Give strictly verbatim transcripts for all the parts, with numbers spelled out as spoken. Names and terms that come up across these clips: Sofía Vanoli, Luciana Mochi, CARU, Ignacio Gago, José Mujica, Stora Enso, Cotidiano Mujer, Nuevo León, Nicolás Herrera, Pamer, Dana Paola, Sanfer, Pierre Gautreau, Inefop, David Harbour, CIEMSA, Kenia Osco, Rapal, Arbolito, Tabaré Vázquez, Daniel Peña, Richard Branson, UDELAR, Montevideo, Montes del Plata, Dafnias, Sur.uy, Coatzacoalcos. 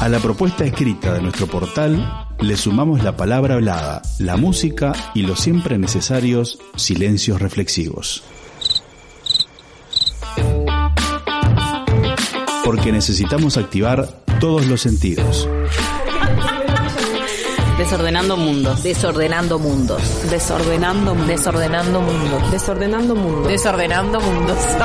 A la propuesta escrita de nuestro portal le sumamos la palabra hablada, la música y los siempre necesarios silencios reflexivos. Porque necesitamos activar todos los sentidos. Desordenando mundos. Desordenando mundos. Desordenando mundos. Desordenando mundos. Desordenando mundos. Desordenando mundos.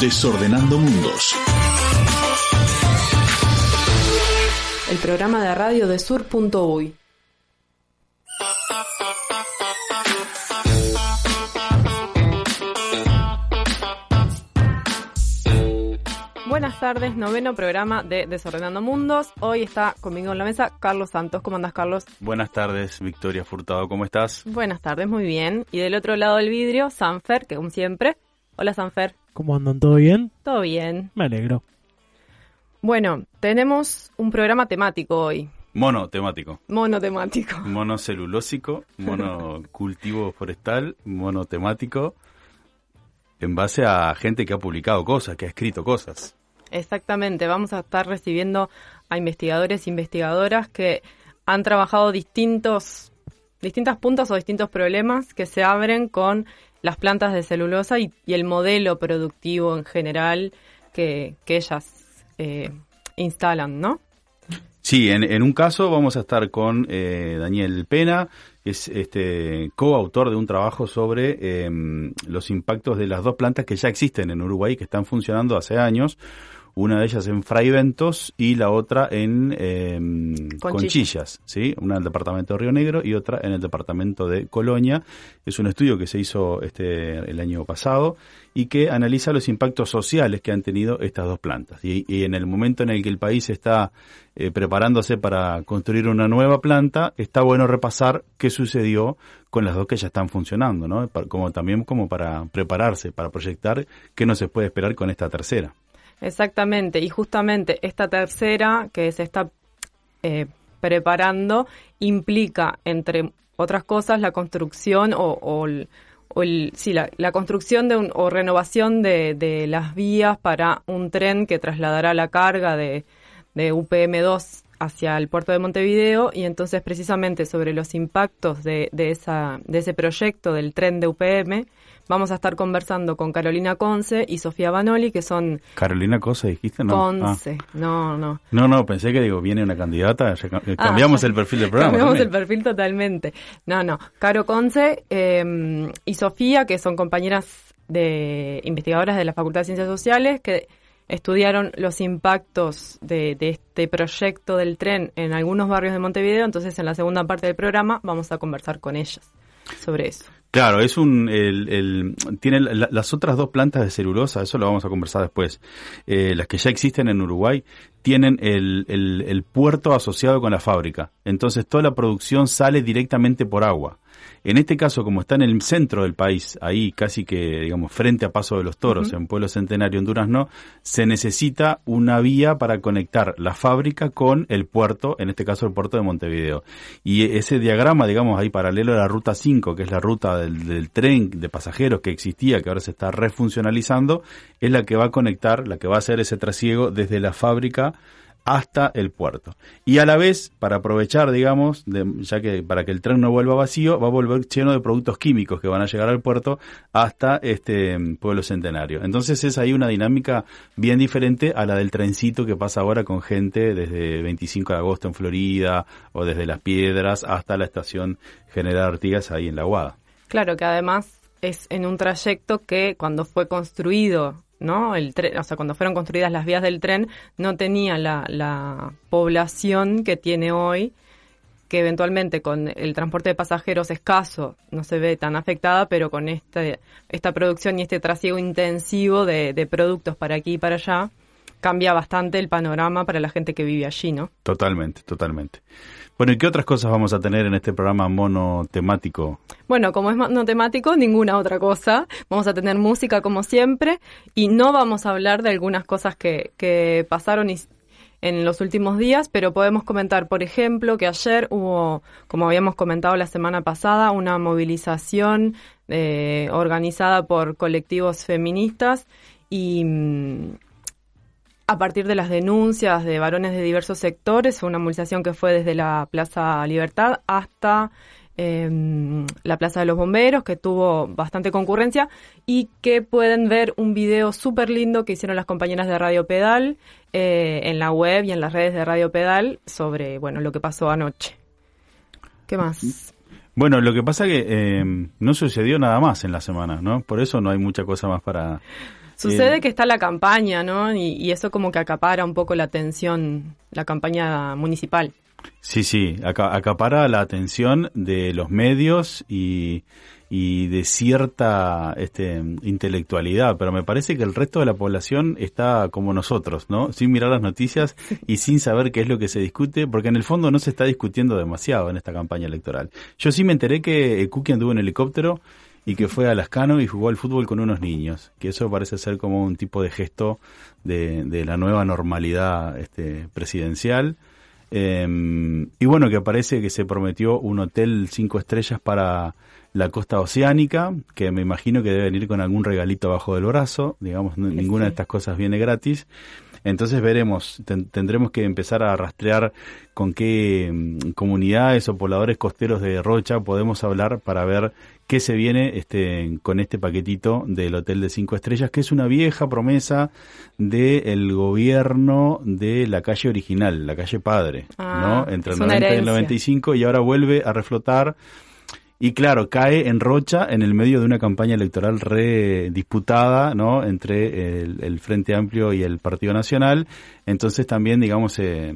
Desordenando mundos. El programa de radio de Sur.uy. Buenas tardes, noveno programa de Desordenando Mundos. Hoy está conmigo en la mesa Carlos Santos. ¿Cómo andás, Carlos? Buenas tardes, Victoria Furtado. ¿Cómo estás? Buenas tardes, muy bien. Y del otro lado del vidrio, Sanfer, que como siempre. Hola, Sanfer. ¿Cómo andan? ¿Todo bien? Todo bien. Me alegro. Bueno, tenemos un programa temático hoy. Monotemático. Monotemático. Monocelulósico, monocultivo forestal, monotemático. En base a gente que ha publicado cosas, que ha escrito cosas. Exactamente, vamos a estar recibiendo a investigadores e investigadoras que han trabajado distintos, distintas puntas o distintos problemas que se abren con las plantas de celulosa y, y el modelo productivo en general que, que ellas eh, instalan, ¿no? Sí, en, en un caso vamos a estar con eh, Daniel Peña, que es este, coautor de un trabajo sobre eh, los impactos de las dos plantas que ya existen en Uruguay, que están funcionando hace años, una de ellas en Fray Bentos y la otra en eh, Conchillas. Conchillas, ¿sí? Una en el departamento de Río Negro y otra en el departamento de Colonia. Es un estudio que se hizo este el año pasado y que analiza los impactos sociales que han tenido estas dos plantas. Y, y en el momento en el que el país está eh, preparándose para construir una nueva planta, está bueno repasar qué sucedió con las dos que ya están funcionando, ¿no? Como, también como para prepararse, para proyectar qué nos se puede esperar con esta tercera. Exactamente, y justamente esta tercera que se está eh, preparando implica, entre otras cosas, la construcción o, o, el, o el, sí, la, la construcción de un, o renovación de, de las vías para un tren que trasladará la carga de, de U P M dos hacia el puerto de Montevideo, y entonces precisamente sobre los impactos de, de, esa, de ese proyecto del tren de U P M, vamos a estar conversando con Carolina Conze y Sofía Vanoli, que son... ¿Carolina Conze dijiste? No. Conce, ah. no, no. No, no, pensé que digo, viene una candidata, cambiamos ah, el perfil del programa. Cambiamos también el perfil totalmente. No, no, Caro Conze eh, y Sofía, que son compañeras de investigadoras de la Facultad de Ciencias Sociales, que estudiaron los impactos de, de este proyecto del tren en algunos barrios de Montevideo, entonces en la segunda parte del programa vamos a conversar con ellas sobre eso. Claro, es un el, el, tiene la, las otras dos plantas de celulosa, eso lo vamos a conversar después. Eh, las que ya existen en Uruguay tienen el, el, el puerto asociado con la fábrica, entonces toda la producción sale directamente por agua. En este caso, como está en el centro del país, ahí casi que, digamos, frente a Paso de los Toros, uh-huh. en Pueblo Centenario, Honduras, no, se necesita una vía para conectar la fábrica con el puerto, en este caso el puerto de Montevideo. Y ese diagrama, digamos, ahí paralelo a la ruta cinco, que es la ruta del, del tren de pasajeros que existía, que ahora se está refuncionalizando, es la que va a conectar, la que va a hacer ese trasiego desde la fábrica hasta el puerto. Y a la vez, para aprovechar, digamos, de, ya que para que el tren no vuelva vacío, va a volver lleno de productos químicos que van a llegar al puerto hasta este Pueblo Centenario. Entonces es ahí una dinámica bien diferente a la del trencito que pasa ahora con gente desde veinticinco de agosto en Florida o desde Las Piedras hasta la estación General Artigas ahí en La Aguada. Claro, que además es en un trayecto que cuando fue construido, ¿no? El tren, o sea, cuando fueron construidas las vías del tren, no tenía la, la población que tiene hoy, que eventualmente con el transporte de pasajeros escaso no se ve tan afectada, pero con este, esta producción y este trasiego intensivo de, de productos para aquí y para allá, cambia bastante el panorama para la gente que vive allí, ¿no? Totalmente, totalmente. Bueno, ¿y qué otras cosas vamos a tener en este programa monotemático? Bueno, como es monotemático, ninguna otra cosa. Vamos a tener música como siempre y no vamos a hablar de algunas cosas que, que pasaron y, en los últimos días, pero podemos comentar, por ejemplo, que ayer hubo, como habíamos comentado la semana pasada, una movilización eh, organizada por colectivos feministas y a partir de las denuncias de varones de diversos sectores, una movilización que fue desde la Plaza Libertad hasta eh, la Plaza de los Bomberos, que tuvo bastante concurrencia, y que pueden ver un video súper lindo que hicieron las compañeras de Radio Pedal eh, en la web y en las redes de Radio Pedal sobre, bueno, lo que pasó anoche. ¿Qué más? Bueno, lo que pasa es que eh, no sucedió nada más en la semana, ¿no? Por eso no hay mucha cosa más para... Sucede eh, que está la campaña, ¿no? Y, y eso como que acapara un poco la atención, la campaña municipal. Sí, sí, aca- acapara la atención de los medios y, y de cierta este, intelectualidad, pero me parece que el resto de la población está como nosotros, ¿no? Sin mirar las noticias y sin saber qué es lo que se discute, porque en el fondo no se está discutiendo demasiado en esta campaña electoral. Yo sí me enteré que Kuki anduvo en helicóptero y que fue a Lascano y jugó al fútbol con unos niños, que eso parece ser como un tipo de gesto de, de la nueva normalidad este, presidencial. Eh, y bueno, que parece que se prometió un hotel cinco estrellas para la costa oceánica, que me imagino que debe venir con algún regalito abajo del brazo, digamos, sí, ninguna de estas cosas viene gratis. Entonces veremos, ten, tendremos que empezar a rastrear con qué comunidades o pobladores costeros de Rocha podemos hablar para ver qué se viene este, con este paquetito del Hotel de Cinco Estrellas, que es una vieja promesa del gobierno de la calle original, la calle Padre, ah, ¿no? Entre el noventa y el noventa y cinco, y ahora vuelve a reflotar. Y claro, cae en Rocha en el medio de una campaña electoral re disputada, ¿no? Entre el, el Frente Amplio y el Partido Nacional. Entonces también, digamos, eh,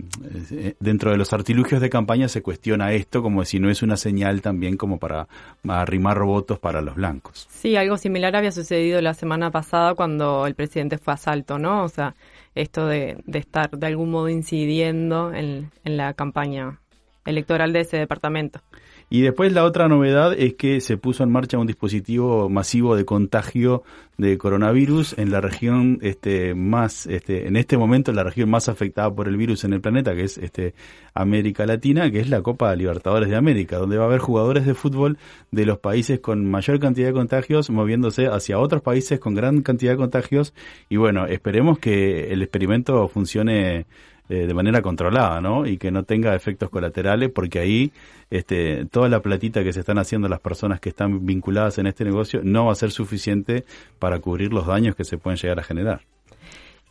eh, dentro de los artilugios de campaña se cuestiona esto como si no es una señal también como para arrimar votos para los blancos. Sí, algo similar había sucedido la semana pasada cuando el presidente fue a Salto, ¿no? O sea, esto de, de estar de algún modo incidiendo en, en la campaña electoral de ese departamento. Y después la otra novedad es que se puso en marcha un dispositivo masivo de contagio de coronavirus en la región este más este en este momento la región más afectada por el virus en el planeta, que es este América Latina, que es la Copa Libertadores de América, donde va a haber jugadores de fútbol de los países con mayor cantidad de contagios moviéndose hacia otros países con gran cantidad de contagios. Y bueno, esperemos que el experimento funcione de manera controlada, ¿no? Y que no tenga efectos colaterales, porque ahí este, toda la platita que se están haciendo las personas que están vinculadas en este negocio no va a ser suficiente para cubrir los daños que se pueden llegar a generar.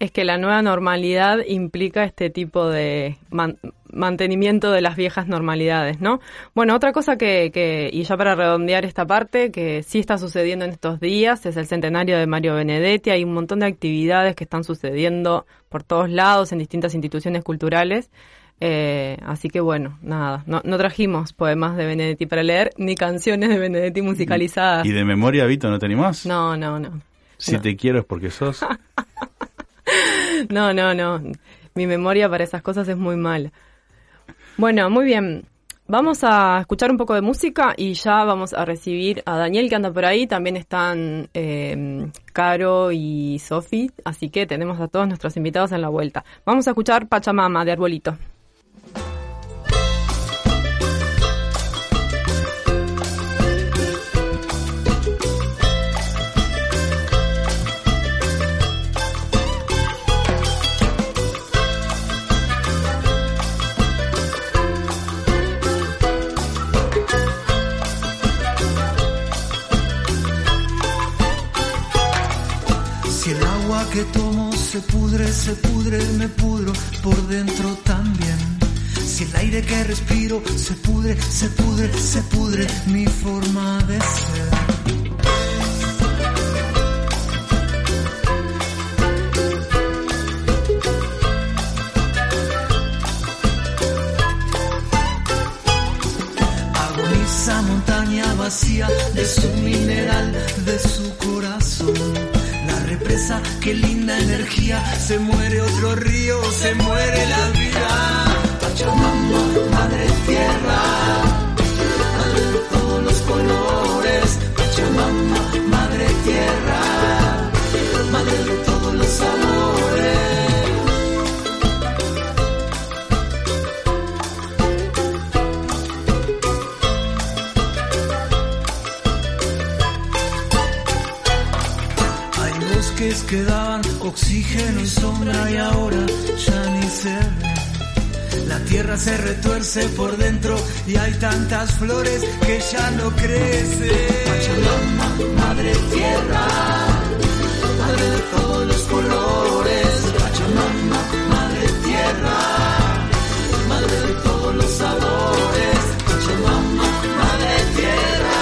Es que la nueva normalidad implica este tipo de man- mantenimiento de las viejas normalidades, ¿no? Bueno, otra cosa que, que, y ya para redondear esta parte, que sí está sucediendo en estos días, es el centenario de Mario Benedetti. Hay un montón de actividades que están sucediendo por todos lados, en distintas instituciones culturales. Eh, así que bueno, nada, no, no trajimos poemas de Benedetti para leer, ni canciones de Benedetti musicalizadas. ¿Y de memoria, Vito, no te animás? No, no, no. Si no te quiero es porque sos... No, no, no. Mi memoria para esas cosas es muy mala. Bueno, muy bien. Vamos a escuchar un poco de música y ya vamos a recibir a Daniel, que anda por ahí. También están eh, Caro y Sofi, así que tenemos a todos nuestros invitados en la vuelta. Vamos a escuchar Pachamama de Arbolito. Que tomo se pudre, se pudre, me pudro por dentro también. Si el aire que respiro se pudre, se pudre, se pudre mi forma de ser. Agoniza montaña vacía de su mineral, de su corazón. Represa, qué linda energía, se muere otro río, se muere la vida. Pachamama, madre tierra, de todos los colores. Pachamama, madre tierra, madre de todos los sabores. bosques que daban oxígeno y sombra, y ahora ya ni se ven. La tierra se retuerce por dentro y hay tantas flores que ya no crecen. Pachamama, madre tierra, madre de todos los colores. Pachamama, madre tierra, madre de todos los sabores. Pachamama, madre tierra,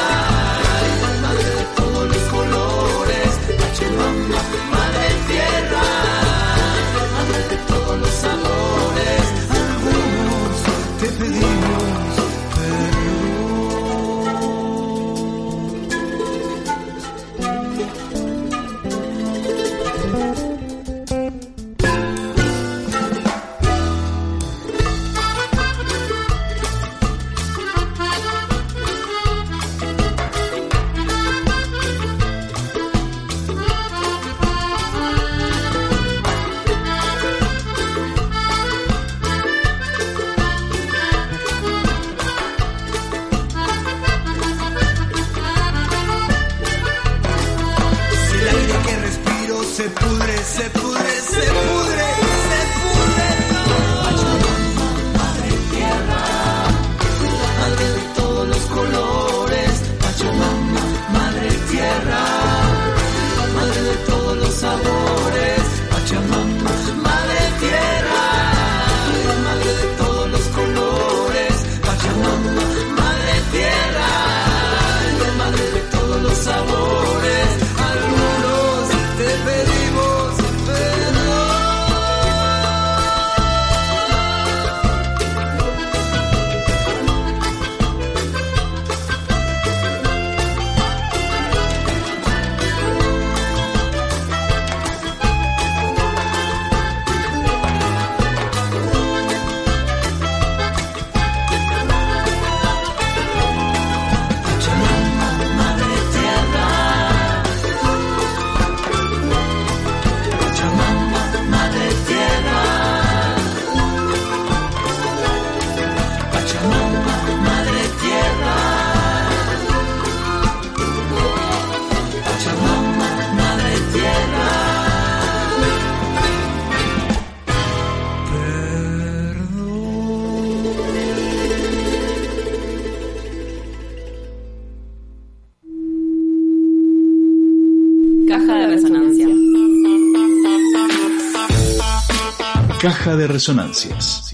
madre de todos los colores. Pachamama, madre tierra, madre de todos los sabores. Algunos te pedimos Caja de Resonancias.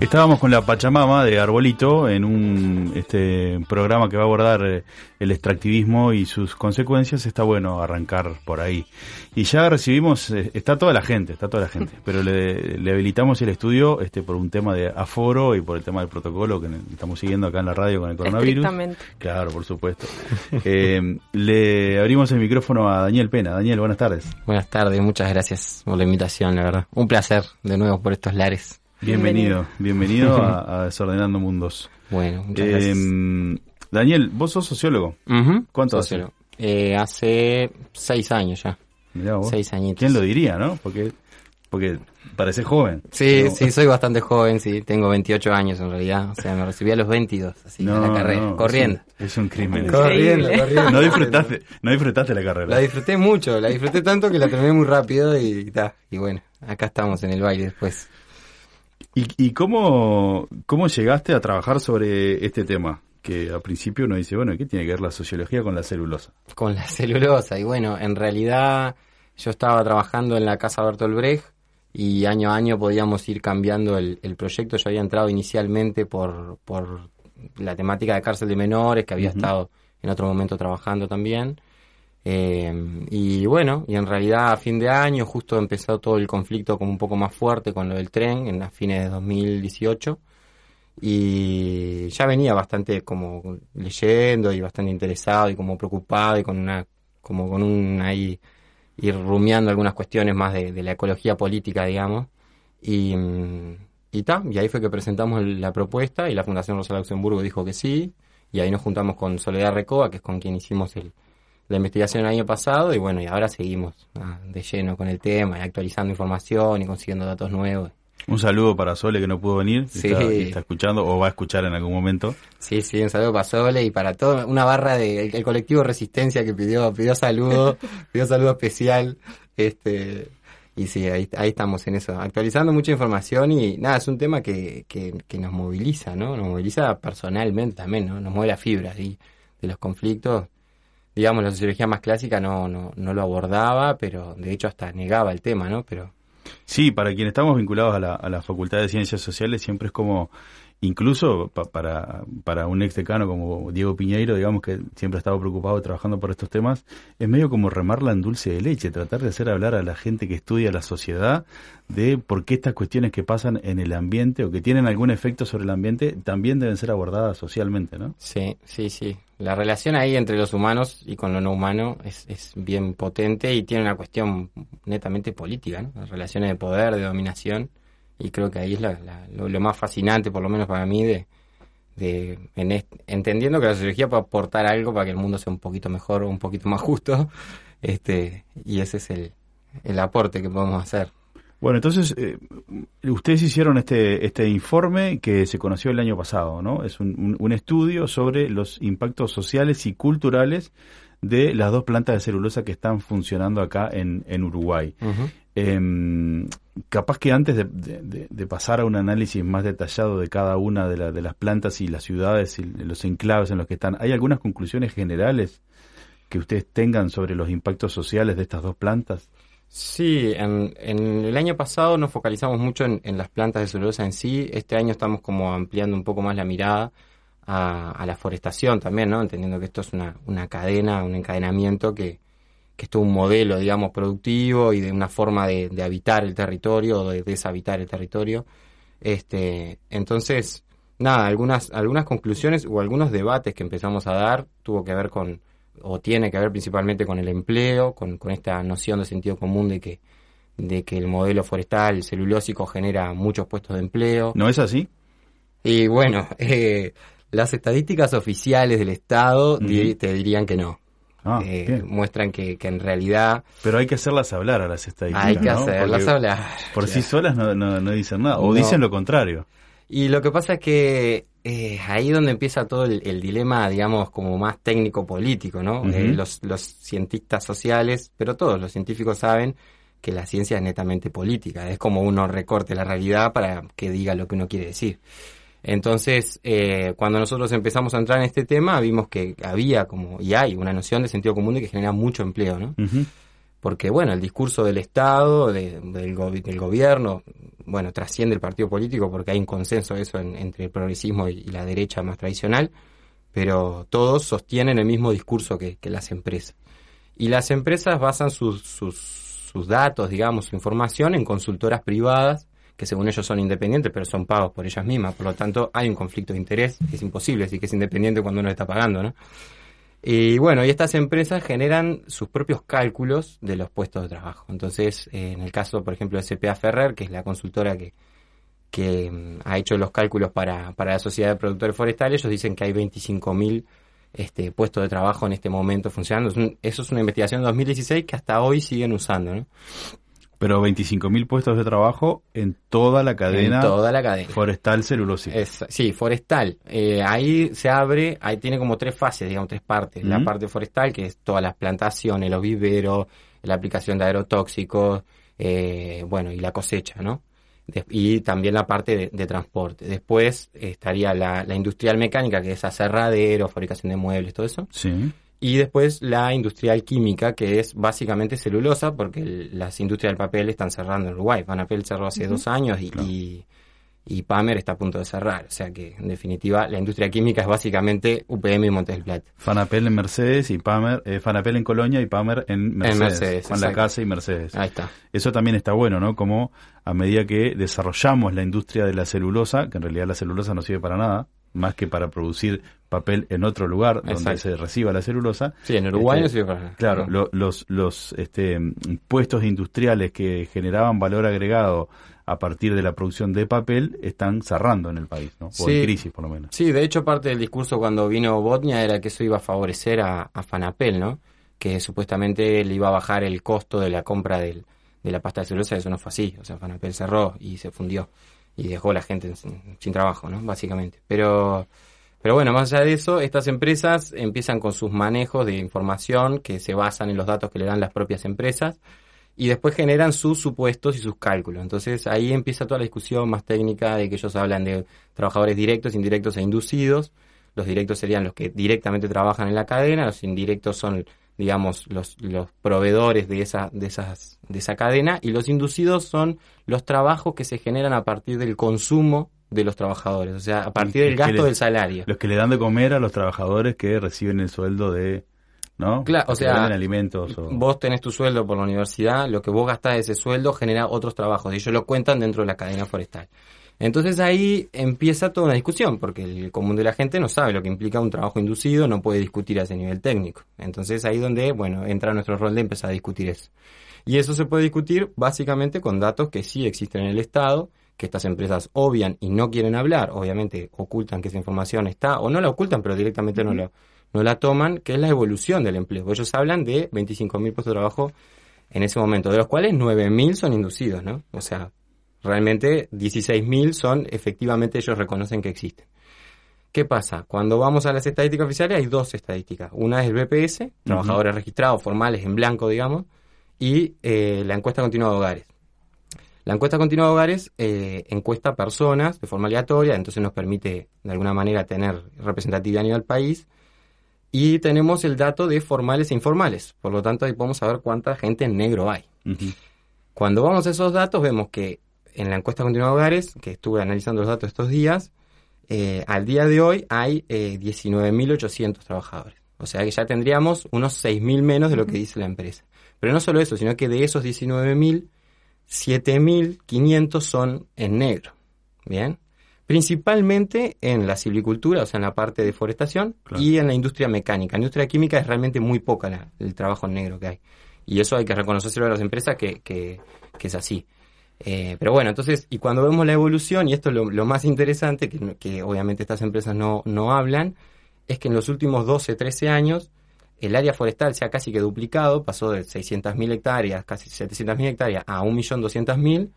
Estábamos con la Pachamama de Arbolito en un este programa que va a abordar el extractivismo y sus consecuencias. Está bueno arrancar por ahí. Y ya recibimos, está toda la gente, está toda la gente, pero le, le habilitamos el estudio este por un tema de aforo y por el tema del protocolo que estamos siguiendo acá en la radio con el coronavirus. Exactamente. Claro, por supuesto. Eh, le abrimos el micrófono a Daniel Peña. Daniel, buenas tardes. Buenas tardes, muchas gracias por la invitación, la verdad. Un placer de nuevo por estos lares. Bienvenido, bienvenido a, a Desordenando Mundos. Bueno, muchas gracias. Eh, Daniel, vos sos sociólogo. Uh-huh. ¿Cuánto hace? Eh, hace seis años ya. Mirá vos. Seis añitos. ¿Quién lo diría, no? Porque porque parecés joven. Sí, ¿no? Sí, soy bastante joven, sí. Tengo veintiocho años en realidad. O sea, me recibí a los veintidós, así, no, a la carrera, no, corriendo. Es un, es un crimen. Corriendo, corriendo. No disfrutaste, no disfrutaste la carrera. La disfruté mucho, la disfruté tanto que la terminé muy rápido y ta. Y bueno, acá estamos en el baile después. ¿Y, y cómo, cómo llegaste a trabajar sobre este tema? Que al principio uno dice, bueno, ¿qué tiene que ver la sociología con la celulosa? Con la celulosa, y bueno, en realidad yo estaba trabajando en la Casa Bertolt Brecht y año a año podíamos ir cambiando el, el proyecto. Yo había entrado inicialmente por, por la temática de cárcel de menores, que había uh-huh. estado en otro momento trabajando también. Eh, y bueno, y en realidad a fin de año justo empezó todo el conflicto como un poco más fuerte con lo del tren en las fines de dos mil dieciocho, y ya venía bastante como leyendo y bastante interesado y como preocupado y con una como con un ahí ir rumiando algunas cuestiones más de, de la ecología política, digamos, y y ta, y ahí fue que presentamos la propuesta y la Fundación Rosa Luxemburgo dijo que sí, y ahí nos juntamos con Soledad Recoba, que es con quien hicimos el la investigación el año pasado, y bueno, y ahora seguimos ah, de lleno con el tema, actualizando información y consiguiendo datos nuevos. Un saludo para Sole, que no pudo venir, sí. está, está escuchando o va a escuchar en algún momento. Sí, sí, un saludo para Sole y para todo, una barra de el, el colectivo Resistencia que pidió pidió saludo, pidió saludo especial. Este y sí, ahí, ahí estamos en eso, actualizando mucha información y nada, es un tema que, que, que nos moviliza, ¿no? Nos moviliza personalmente también, ¿no? Nos mueve la fibra, ¿sí? De los conflictos. Digamos, la sociología más clásica no, no, no lo abordaba, pero de hecho hasta negaba el tema, ¿no? Pero sí, para quienes estamos vinculados a la, a la Facultad de Ciencias Sociales siempre es como, incluso pa, para para un ex decano como Diego Piñeiro, digamos, que siempre ha estado preocupado trabajando por estos temas, es medio como remarla en dulce de leche, tratar de hacer hablar a la gente que estudia la sociedad de por qué estas cuestiones que pasan en el ambiente o que tienen algún efecto sobre el ambiente también deben ser abordadas socialmente, ¿no? Sí, sí, sí. La relación ahí entre los humanos y con lo no humano es, es bien potente y tiene una cuestión netamente política, ¿no? Las relaciones de poder, de dominación, y creo que ahí es la, la, lo, lo más fascinante, por lo menos para mí, de, de en est- entendiendo que la sociología puede aportar algo para que el mundo sea un poquito mejor o un poquito más justo, este y ese es el, el aporte que podemos hacer. Bueno, entonces, eh, ustedes hicieron este este informe que se conoció el año pasado, ¿no? Es un, un, un estudio sobre los impactos sociales y culturales de las dos plantas de celulosa que están funcionando acá en, en Uruguay. Uh-huh. Eh, capaz que antes de, de, de pasar a un análisis más detallado de cada una de, la, de las plantas y las ciudades y los enclaves en los que están, ¿hay algunas conclusiones generales que ustedes tengan sobre los impactos sociales de estas dos plantas? Sí, en, en el año pasado nos focalizamos mucho en, en las plantas de celulosa en sí. Este año estamos como ampliando un poco más la mirada a, a la forestación también, ¿no? Entendiendo que esto es una, una cadena, un encadenamiento que, que es todo un modelo, digamos, productivo y de una forma de, de habitar el territorio o de deshabitar el territorio. Este, entonces, nada, algunas, algunas conclusiones o algunos debates que empezamos a dar tuvo que ver con o tiene que ver principalmente con el empleo, con, con esta noción de sentido común de que, de que el modelo forestal celulósico genera muchos puestos de empleo. ¿No es así? Y bueno, eh, las estadísticas oficiales del Estado mm. di- te dirían que no. Ah, eh, muestran que, que en realidad... Pero hay que hacerlas hablar a las estadísticas, Hay que ¿no? hacerlas Porque hablar. Por claro. sí solas no, no, no dicen nada, o no. dicen lo contrario. Y lo que pasa es que eh, ahí es donde empieza todo el, el dilema, digamos, como más técnico-político, ¿no? Uh-huh. Eh, los, los cientistas sociales, pero todos los científicos saben que la ciencia es netamente política. Es como uno recorte la realidad para que diga lo que uno quiere decir. Entonces, eh, cuando nosotros empezamos a entrar en este tema, vimos que había como, y hay, una noción de sentido común de que genera mucho empleo, ¿no? Uh-huh. Porque, bueno, el discurso del Estado, de, del, go- del gobierno, bueno, trasciende el partido político porque hay un consenso de eso en, entre el progresismo y, y la derecha más tradicional, pero todos sostienen el mismo discurso que, que las empresas. Y las empresas basan sus, sus, sus datos, digamos, su información en consultoras privadas, que según ellos son independientes, pero son pagos por ellas mismas. Por lo tanto, hay un conflicto de interés, que es imposible, así que es independiente cuando uno está pagando, ¿no? Y bueno, y estas empresas generan sus propios cálculos de los puestos de trabajo. Entonces, eh, en el caso, por ejemplo, de C P A Ferrer, que es la consultora que, que um, ha hecho los cálculos para, para la Sociedad de Productores Forestales, ellos dicen que hay veinticinco mil este, puestos de trabajo en este momento funcionando. Es un, eso es una investigación de dos mil dieciséis que hasta hoy siguen usando, ¿no? Pero veinticinco mil puestos de trabajo en toda la cadena, toda la cadena. Forestal celulósica. Es, sí, forestal. Eh, ahí se abre, ahí tiene como tres fases, digamos, tres partes. Mm-hmm. La parte forestal, que es todas las plantaciones, los viveros, la aplicación de agrotóxicos, eh, bueno, y la cosecha, ¿no? De, y también la parte de, de transporte. Después estaría la, la industrial mecánica, que es aserradero, fabricación de muebles, todo eso. Sí. Y después la industrial química, que es básicamente celulosa, porque el, las industrias del papel están cerrando en Uruguay. Fanapel cerró hace uh-huh. dos años y, claro. y, y Pamer está a punto de cerrar. O sea que, en definitiva, la industria química es básicamente U P M y Montes del Plata. Fanapel en Mercedes y Pamer... Eh, Fanapel en Colonia y Pamer en Mercedes. En Mercedes, Juan Lacase y Mercedes. Ahí está. Eso también está bueno, ¿no? Como a medida que desarrollamos la industria de la celulosa, que en realidad la celulosa no sirve para nada, más que para producir papel en otro lugar donde Exacto. se reciba la celulosa. Sí, en Uruguay este, no sirve para... Claro, no. lo, los, los este, puestos industriales que generaban valor agregado a partir de la producción de papel están cerrando en el país, ¿no? O sí, en crisis, por lo menos. Sí, de hecho, parte del discurso cuando vino Botnia era que eso iba a favorecer a, a Fanapel, ¿no? Que supuestamente le iba a bajar el costo de la compra del... de la pasta de celulosa, eso no fue así. O sea, Fanapel cerró y se fundió y dejó a la gente sin, sin trabajo, ¿no? Básicamente. Pero, pero bueno, más allá de eso, estas empresas empiezan con sus manejos de información que se basan en los datos que le dan las propias empresas y después generan sus supuestos y sus cálculos. Entonces ahí empieza toda la discusión más técnica de que ellos hablan de trabajadores directos, indirectos e inducidos. Los directos serían los que directamente trabajan en la cadena, los indirectos son, digamos, los, los proveedores de esa, de esas, de esa cadena, y los inducidos son los trabajos que se generan a partir del consumo de los trabajadores, o sea, a partir del gasto le, del salario. Los que le dan de comer a los trabajadores que reciben el sueldo de... ¿no? Claro, o sea, alimentos, o... vos tenés tu sueldo por la universidad, lo que vos gastás de ese sueldo genera otros trabajos, y ellos lo cuentan dentro de la cadena forestal. Entonces ahí empieza toda una discusión, porque el común de la gente no sabe lo que implica un trabajo inducido, no puede discutir a ese nivel técnico. Entonces ahí donde, bueno, entra nuestro rol de empezar a discutir eso. Y eso se puede discutir básicamente con datos que sí existen en el Estado, que estas empresas obvian y no quieren hablar, obviamente ocultan que esa información está, o no la ocultan, pero directamente no, lo, no la toman, que es la evolución del empleo. Ellos hablan de veinticinco mil puestos de trabajo en ese momento, de los cuales nueve mil son inducidos, ¿no? O sea, realmente dieciséis mil son, efectivamente ellos reconocen que existen. ¿Qué pasa? Cuando vamos a las estadísticas oficiales hay dos estadísticas. Una es el B P S, trabajadores uh-huh. registrados, formales, en blanco, digamos, y eh, la encuesta continua de hogares. La encuesta continua de hogares eh, encuesta personas de forma aleatoria, entonces nos permite de alguna manera tener representatividad a nivel país. Y tenemos el dato de formales e informales, por lo tanto ahí podemos saber cuánta gente en negro hay. Uh-huh. Cuando vamos a esos datos vemos que en la encuesta continua de hogares, que estuve analizando los datos estos días, eh, al día de hoy hay eh, diecinueve mil ochocientos trabajadores. O sea que ya tendríamos unos seis mil menos de lo que dice la empresa. Pero no solo eso, sino que de esos diecinueve mil, siete mil quinientos son en negro. ¿Bien? Principalmente en la silvicultura, o sea, en la parte de forestación, claro, y en la industria mecánica. La industria química es realmente muy poca la, el trabajo en negro que hay. Y eso hay que reconocérselo a las empresas que, que, que es así. Eh, pero bueno, entonces, y cuando vemos la evolución, y esto es lo, lo más interesante, que, que obviamente estas empresas no, no hablan, es que en los últimos doce, trece años, el área forestal se ha casi que duplicado, pasó de seiscientas mil hectáreas, casi setecientas mil hectáreas, a un millón doscientas mil,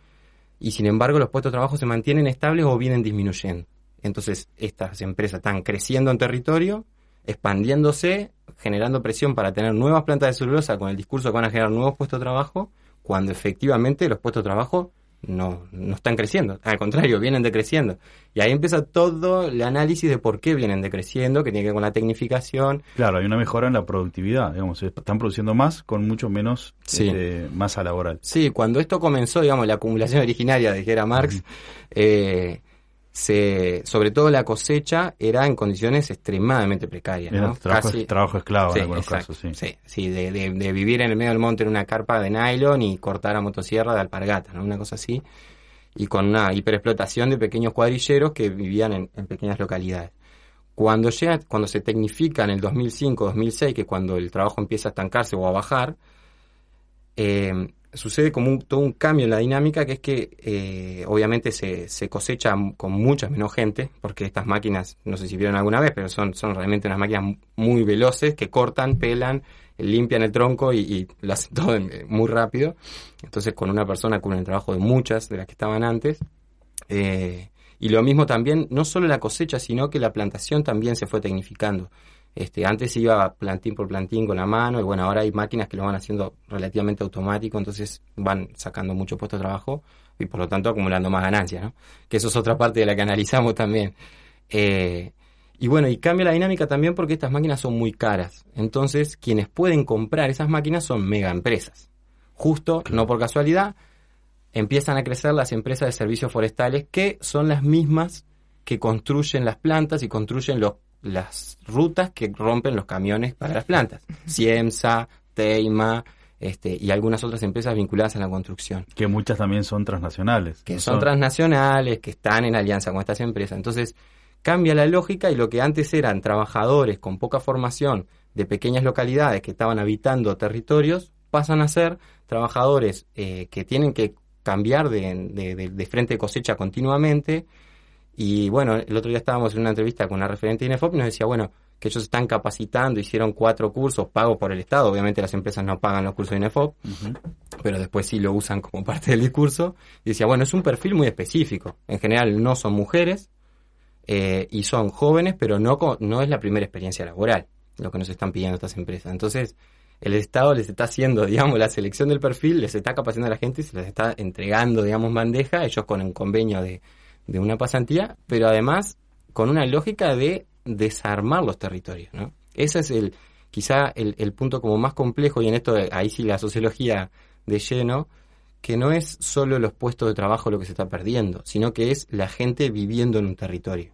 y sin embargo los puestos de trabajo se mantienen estables o vienen disminuyendo. Entonces, estas empresas están creciendo en territorio, expandiéndose, generando presión para tener nuevas plantas de celulosa con el discurso que van a generar nuevos puestos de trabajo, cuando efectivamente los puestos de trabajo no, no están creciendo, al contrario, vienen decreciendo. Y ahí empieza todo el análisis de por qué vienen decreciendo, que tiene que ver con la tecnificación. Claro, hay una mejora en la productividad, digamos, están produciendo más con mucho menos sí. este, masa laboral. Sí, cuando esto comenzó, digamos, la acumulación originaria, dijera Marx, uh-huh. eh, se, sobre todo la cosecha era en condiciones extremadamente precarias, ¿no? Trabajo, Casi, trabajo esclavo sí, en algunos exacto, casos, sí. Sí, sí de, de, de vivir en el medio del monte en una carpa de nylon y cortar a motosierra de alpargata, ¿no? Una cosa así, y con una hiperexplotación de pequeños cuadrilleros que vivían en, en pequeñas localidades. Cuando llega, cuando se tecnifica en el dos mil cinco, dos mil seis, que es cuando el trabajo empieza a estancarse o a bajar, eh, sucede como un, todo un cambio en la dinámica, que es que eh, obviamente se, se cosecha con mucha menos gente, porque estas máquinas, no sé si vieron alguna vez, pero son, son realmente unas máquinas muy veloces que cortan, pelan, limpian el tronco y, y lo hacen todo muy rápido. Entonces con una persona cubren el trabajo de muchas de las que estaban antes. Eh, y lo mismo también, no solo la cosecha, sino que la plantación también se fue tecnificando. Este, antes se iba plantín por plantín con la mano, y bueno, ahora hay máquinas que lo van haciendo relativamente automático, entonces van sacando mucho puesto de trabajo y por lo tanto acumulando más ganancias, ¿no? Que eso es otra parte de la que analizamos también. Eh, y bueno, y cambia la dinámica también porque estas máquinas son muy caras. Entonces, quienes pueden comprar esas máquinas son mega empresas. Justo, no por casualidad, empiezan a crecer las empresas de servicios forestales, que son las mismas que construyen las plantas y construyen los las rutas que rompen los camiones para las plantas. Ciemsa, Teima, este, y algunas otras empresas vinculadas a la construcción. Que muchas también son transnacionales. Que son, son transnacionales, que están en alianza con estas empresas. Entonces, cambia la lógica, y lo que antes eran trabajadores con poca formación de pequeñas localidades que estaban habitando territorios, pasan a ser trabajadores eh, que tienen que cambiar de, de, de, de frente de cosecha continuamente. Y bueno, el otro día estábamos en una entrevista con una referente de Inefop y nos decía, bueno, que ellos están capacitando, hicieron cuatro cursos pagos por el Estado, obviamente las empresas no pagan los cursos de Inefop, uh-huh. pero después sí lo usan como parte del discurso, y decía, bueno, es un perfil muy específico, en general no son mujeres, eh, y son jóvenes, pero no, no es la primera experiencia laboral, lo que nos están pidiendo estas empresas. Entonces, el Estado les está haciendo, digamos, la selección del perfil, les está capacitando a la gente y se les está entregando, digamos, bandeja, ellos con un convenio de, de una pasantía, pero además con una lógica de desarmar los territorios, ¿no? Ese es el quizá el, el punto como más complejo, y en esto ahí sí la sociología de lleno, que no es solo los puestos de trabajo lo que se está perdiendo, sino que es la gente viviendo en un territorio.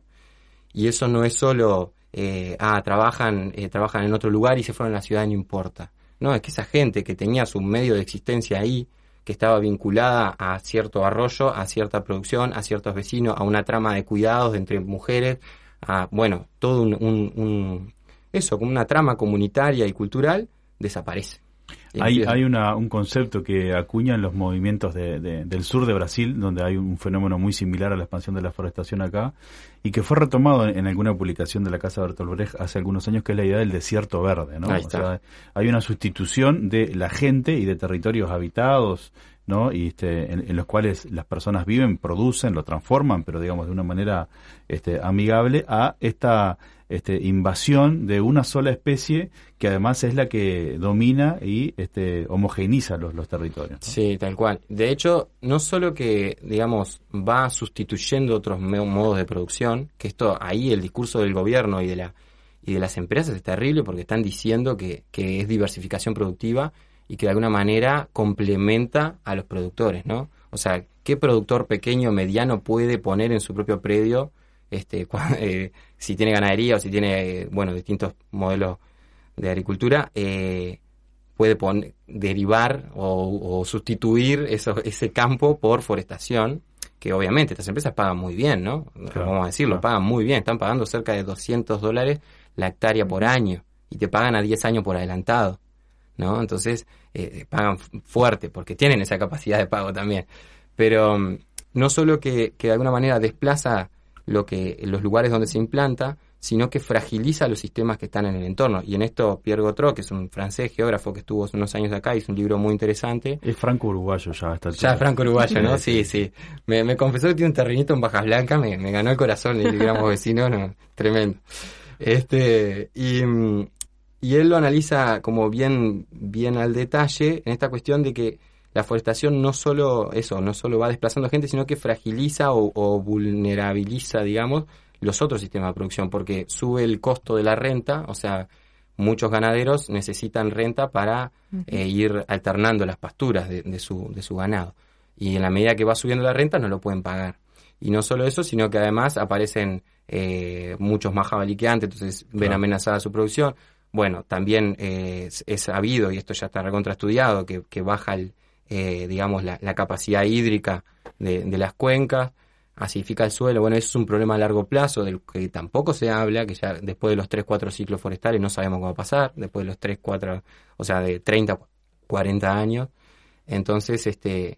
Y eso no es solo... Eh, ah, trabajan eh, trabajan en otro lugar y se fueron a la ciudad, no importa. No, es que esa gente que tenía su medio de existencia ahí, que estaba vinculada a cierto arroyo, a cierta producción, a ciertos vecinos, a una trama de cuidados entre mujeres, a, bueno, todo un, un, un eso, como una trama comunitaria y cultural, desaparece. Hay, hay una, un concepto que acuñan los movimientos de, de, del sur de Brasil, donde hay un fenómeno muy similar a la expansión de la forestación acá, y que fue retomado en, en alguna publicación de la Casa Bertolt Brecht hace algunos años, que es la idea del desierto verde, ¿no? O sea, hay una sustitución de la gente y de territorios habitados, ¿no? Y este, en, en los cuales las personas viven, producen, lo transforman, pero digamos de una manera este, amigable, a esta este, invasión de una sola especie que además es la que domina y este, homogeneiza los, los territorios, ¿no? Sí, tal cual. De hecho, no solo que, digamos, va sustituyendo otros modos de producción, que esto ahí el discurso del gobierno y de la y de las empresas es terrible porque están diciendo que, que es diversificación productiva, y que de alguna manera complementa a los productores, ¿no? O sea, ¿qué productor pequeño o mediano puede poner en su propio predio este, cuando, eh, si tiene ganadería o si tiene, eh, bueno, distintos modelos de agricultura, eh, puede pon- derivar o, o sustituir eso, ese campo por forestación, que obviamente estas empresas pagan muy bien, ¿no? Claro, vamos a decirlo, claro. Pagan muy bien, están pagando cerca de doscientos dólares la hectárea por año, y te pagan a diez años por adelantado, ¿no? Entonces, eh, pagan fuerte porque tienen esa capacidad de pago también. Pero um, no solo que, que de alguna manera desplaza lo que, los lugares donde se implanta, sino que fragiliza los sistemas que están en el entorno. Y en esto Pierre Gautreau, que es un francés geógrafo que estuvo hace unos años acá, hizo un libro muy interesante. Es franco-uruguayo ya. Está ya es franco-uruguayo, ¿no? Sí, sí. Me, me confesó que tiene un terrenito en Bajas Blancas, me, me ganó el corazón, le digamos vecino, no, tremendo. Este, y... Um, Y él lo analiza como bien, bien al detalle en esta cuestión de que la forestación no solo eso, no solo va desplazando gente, sino que fragiliza o, o vulnerabiliza, digamos, los otros sistemas de producción, porque sube el costo de la renta, o sea, muchos ganaderos necesitan renta para eh, ir alternando las pasturas de, de su, de su ganado. Y en la medida que va subiendo la renta no lo pueden pagar. Y no solo eso, sino que además aparecen eh, muchos más jabalí que antes, entonces ven claro. amenazada su producción. Bueno, también eh, es, es sabido, y esto ya está recontraestudiado, que, que baja el, eh, digamos la, la capacidad hídrica de, de las cuencas, acidifica el suelo. Bueno, eso es un problema a largo plazo del que tampoco se habla, que ya después de los tres, cuatro ciclos forestales no sabemos cómo va a pasar, después de los tres, cuatro, o sea, de treinta, cuarenta años. Entonces, este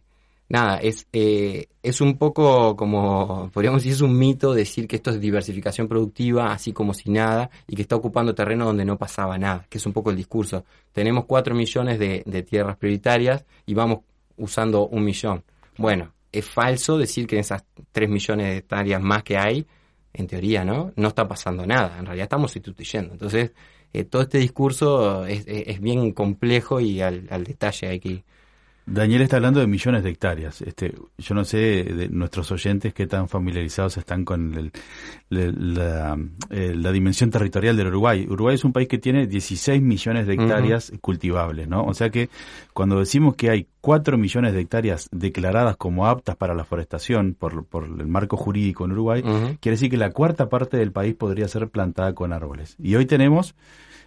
nada, es, eh, es un poco como, podríamos decir, es un mito decir que esto es diversificación productiva, así como si nada, y que está ocupando terreno donde no pasaba nada, que es un poco el discurso. Tenemos cuatro millones de, de tierras prioritarias y vamos usando un millón. Bueno, es falso decir que en esas tres millones de hectáreas más que hay, en teoría, ¿no? No está pasando nada, en realidad estamos sustituyendo. Entonces, eh, todo este discurso es, es, es bien complejo y al, al detalle hay que... Daniel está hablando de millones de hectáreas. Este, yo no sé de nuestros oyentes qué tan familiarizados están con el, el, la, el, la dimensión territorial del Uruguay. Uruguay es un país que tiene dieciséis millones de hectáreas uh-huh. cultivables, ¿no? O sea que cuando decimos que hay cuatro millones de hectáreas declaradas como aptas para la forestación por, por el marco jurídico en Uruguay, uh-huh. quiere decir que la cuarta parte del país podría ser plantada con árboles. Y hoy tenemos...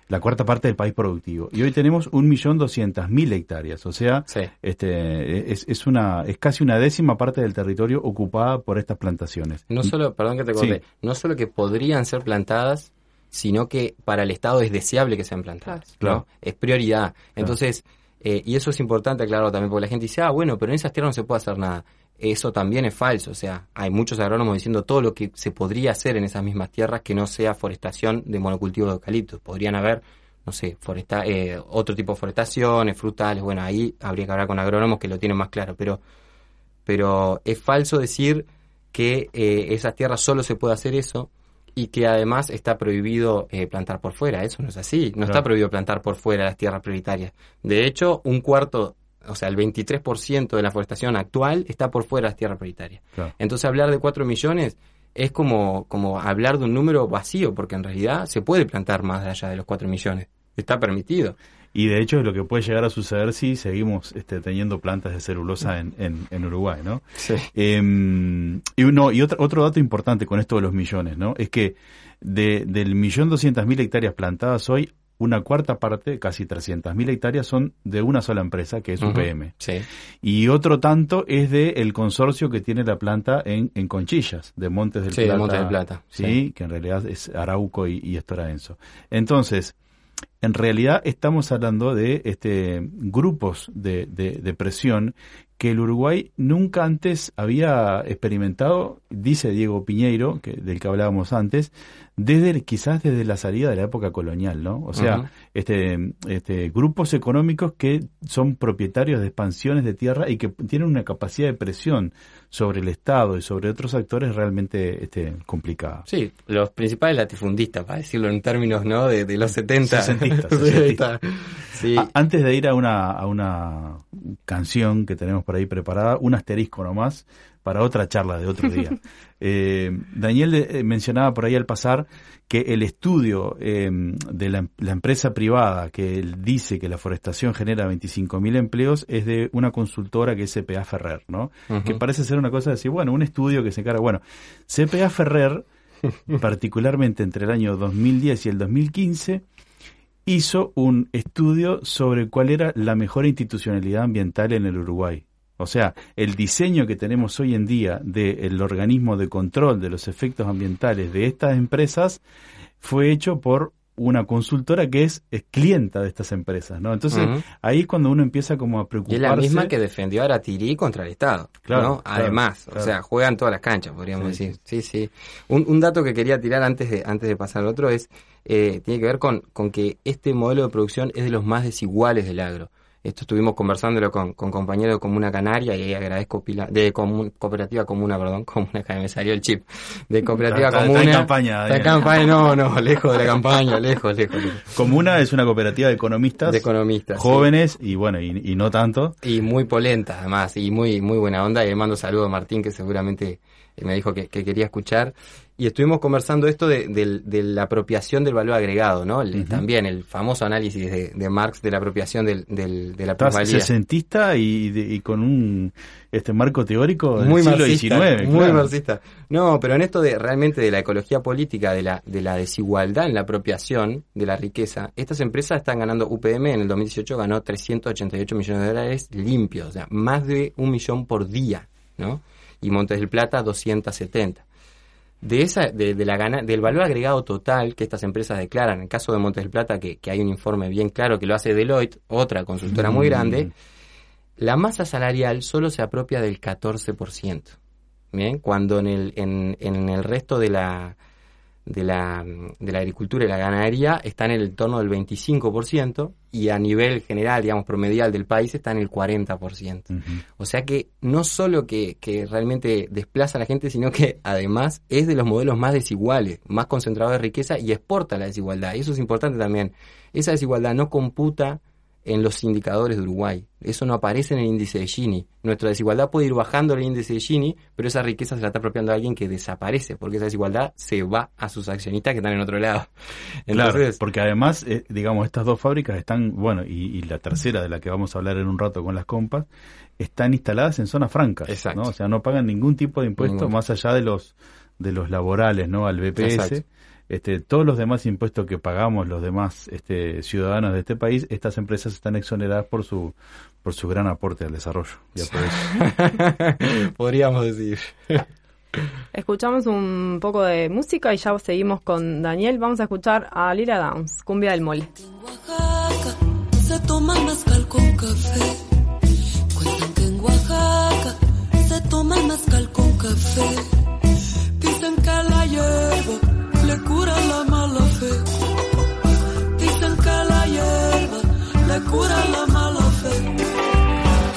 la cuarta parte del país productivo. Y hoy tenemos un millón doscientas mil hectáreas. O sea, sí. este es, es una es casi una décima parte del territorio ocupada por estas plantaciones. No solo, perdón que te corté, sí. no solo que podrían ser plantadas, sino que para el Estado es deseable que sean plantadas. Claro. ¿No? Es prioridad. Entonces, claro. eh, y eso es importante aclararlo también, porque la gente dice, ah, bueno, pero en esas tierras no se puede hacer nada. eso también es falso. O sea, hay muchos agrónomos diciendo todo lo que se podría hacer en esas mismas tierras que no sea forestación de monocultivo de eucaliptos. Podrían haber, no sé, foresta, eh, otro tipo de forestaciones, frutales. Bueno, ahí habría que hablar con agrónomos que lo tienen más claro, pero, pero es falso decir que eh, esas tierras solo se puede hacer eso y que además está prohibido eh, plantar por fuera. Eso no es así. No, claro. Está prohibido plantar por fuera las tierras prioritarias. De hecho, un cuarto... O sea, el veintitrés por ciento de la forestación actual está por fuera de las tierras prioritarias. Claro. Entonces, hablar de cuatro millones es como, como hablar de un número vacío, porque en realidad se puede plantar más allá de los cuatro millones. Está permitido. Y de hecho es lo que puede llegar a suceder si seguimos este, teniendo plantas de celulosa en, en, en Uruguay, ¿no? Sí. Eh, y uno, y otro, otro dato importante con esto de los millones, ¿no? Es que de, del millón doscientas mil hectáreas plantadas hoy, una cuarta parte, casi trescientas mil hectáreas, son de una sola empresa, que es U P M. Uh-huh, sí. Y otro tanto es de el consorcio que tiene la planta en, en Conchillas, de Montes del sí, Plata. Sí, de Montes del Plata. ¿Sí? Sí, que en realidad es Arauco y, y Stora Enso. Entonces, en realidad estamos hablando de este grupos de, de, de presión que el Uruguay nunca antes había experimentado, dice Diego Piñeiro, que, del que hablábamos antes, desde quizás desde la salida de la época colonial, ¿no? O sea, uh-huh. este, este grupos económicos que son propietarios de expansiones de tierra y que tienen una capacidad de presión sobre el Estado y sobre otros actores realmente este, complicada. Sí, los principales latifundistas, para decirlo en términos, ¿no?, de, de los setenta. Sesentistas. Sesentista. Sí. Antes de ir a una, a una canción que tenemos por ahí preparada, un asterisco nomás para otra charla de otro día. eh, Daniel eh, mencionaba por ahí al pasar que el estudio eh, de la, la empresa privada que él dice que la forestación genera veinticinco mil empleos es de una consultora que es C P A Ferrer, ¿no? Uh-huh. Que parece ser una cosa de decir, bueno, un estudio que se encarga... Bueno, C P A Ferrer, particularmente entre el año dos mil diez y el dos mil quince... hizo un estudio sobre cuál era la mejor institucionalidad ambiental en el Uruguay. O sea, el diseño que tenemos hoy en día del organismo de control de los efectos ambientales de estas empresas fue hecho por una consultora que es, es clienta de estas empresas, ¿no? Entonces, uh-huh. ahí es cuando uno empieza como a preocuparse. Y es la misma que defendió a Aratirí contra el Estado, claro, ¿no? Claro, además, claro. O sea, juegan todas las canchas, podríamos sí, decir. Sí, sí. Un, un dato que quería tirar antes de antes de pasar al otro es, eh, tiene que ver con, con que este modelo de producción es de los más desiguales del agro. Esto estuvimos conversándolo con, con compañeros de Comuna Canaria, y ahí agradezco pila, de comun, Cooperativa Comuna, perdón, Comuna, que me salió el chip, de Cooperativa está, Comuna. Está en campaña. Está en campaña, no, no, lejos de la campaña, lejos, lejos, lejos. Comuna es una cooperativa de economistas. De economistas. Jóvenes, sí. Y bueno, y, y no tanto. Y muy polenta, además, y muy muy buena onda, y le mando saludos a Martín, que seguramente me dijo que, que quería escuchar. Y estuvimos conversando esto de, de, de la apropiación del valor agregado, ¿no? El, uh-huh. También el famoso análisis de, de Marx de la apropiación del, del, de la plusvalía. Sesentista y, de, y con un este marco teórico del muy siglo marxista, diecinueve. Muy claro. Marxista. No, pero en esto de realmente de la ecología política, de la, de la desigualdad en la apropiación de la riqueza, estas empresas están ganando. U P M en el dos mil dieciocho ganó trescientos ochenta y ocho millones de dólares limpios, o sea, más de un millón por día, ¿no? Y Montes del Plata doscientos setenta. De esa, de, de la gana, del valor agregado total que estas empresas declaran, en el caso de Montes del Plata, que, que hay un informe bien claro que lo hace Deloitte, otra consultora mm. muy grande, la masa salarial solo se apropia del catorce por ciento, ¿bien? Cuando en el, en, en el resto de la, de, la, de la agricultura y la ganadería está en el torno del veinticinco por ciento, y a nivel general, digamos, promedial del país está en el cuarenta por ciento. Uh-huh. O sea que no solo que, que realmente desplaza a la gente, sino que además es de los modelos más desiguales, más concentrado de riqueza y exporta la desigualdad. Eso es importante también. Esa desigualdad no computa en los indicadores de Uruguay. Eso no aparece en el índice de Gini. Nuestra desigualdad puede ir bajando el índice de Gini, pero esa riqueza se la está apropiando a alguien que desaparece, porque esa desigualdad se va a sus accionistas que están en otro lado. Entonces, claro, porque además, eh, digamos, estas dos fábricas están, bueno, y, y la tercera de la que vamos a hablar en un rato con las compas, están instaladas en zonas francas. Exacto. ¿No? O sea, no pagan ningún tipo de impuesto Ningún. más allá de los de los laborales, ¿no? Al B P S. Exacto. Este, todos los demás impuestos que pagamos los demás este, ciudadanos de este país, estas empresas están exoneradas por su por su gran aporte al desarrollo. Ya por eso. Podríamos decir. Escuchamos un poco de música y ya seguimos con Daniel. Vamos a escuchar a Lila Downs, Cumbia del Mole. En Oaxaca se toma mezcal con café. Cuentan que en Oaxaca se se toma mezcal con café. Dicen que la hierba le cura la mala fe. Dicen que la hierba le cura la mala fe.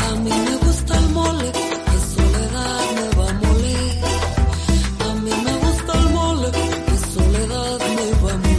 A mí me gusta el mole, que Soledad me va a moler. A mí me gusta el mole, que Soledad me va a moler.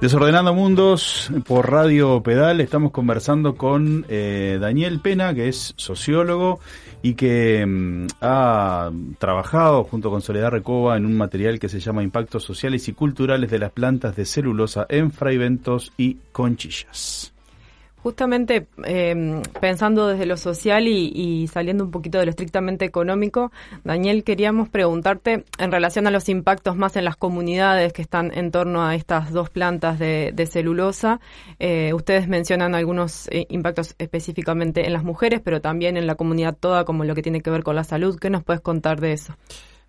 Desordenando mundos por Radio Pedal, estamos conversando con eh, Daniel Peña, que es sociólogo y que mm, ha trabajado junto con Soledad Recoba en un material que se llama Impactos Sociales y Culturales de las Plantas de Celulosa en Fray Bentos y Conchillas. Justamente eh, pensando desde lo social y, y saliendo un poquito de lo estrictamente económico, Daniel, queríamos preguntarte en relación a los impactos más en las comunidades que están en torno a estas dos plantas de, de celulosa. Eh, ustedes mencionan algunos eh, impactos específicamente en las mujeres, pero también en la comunidad toda, como lo que tiene que ver con la salud. ¿Qué nos puedes contar de eso?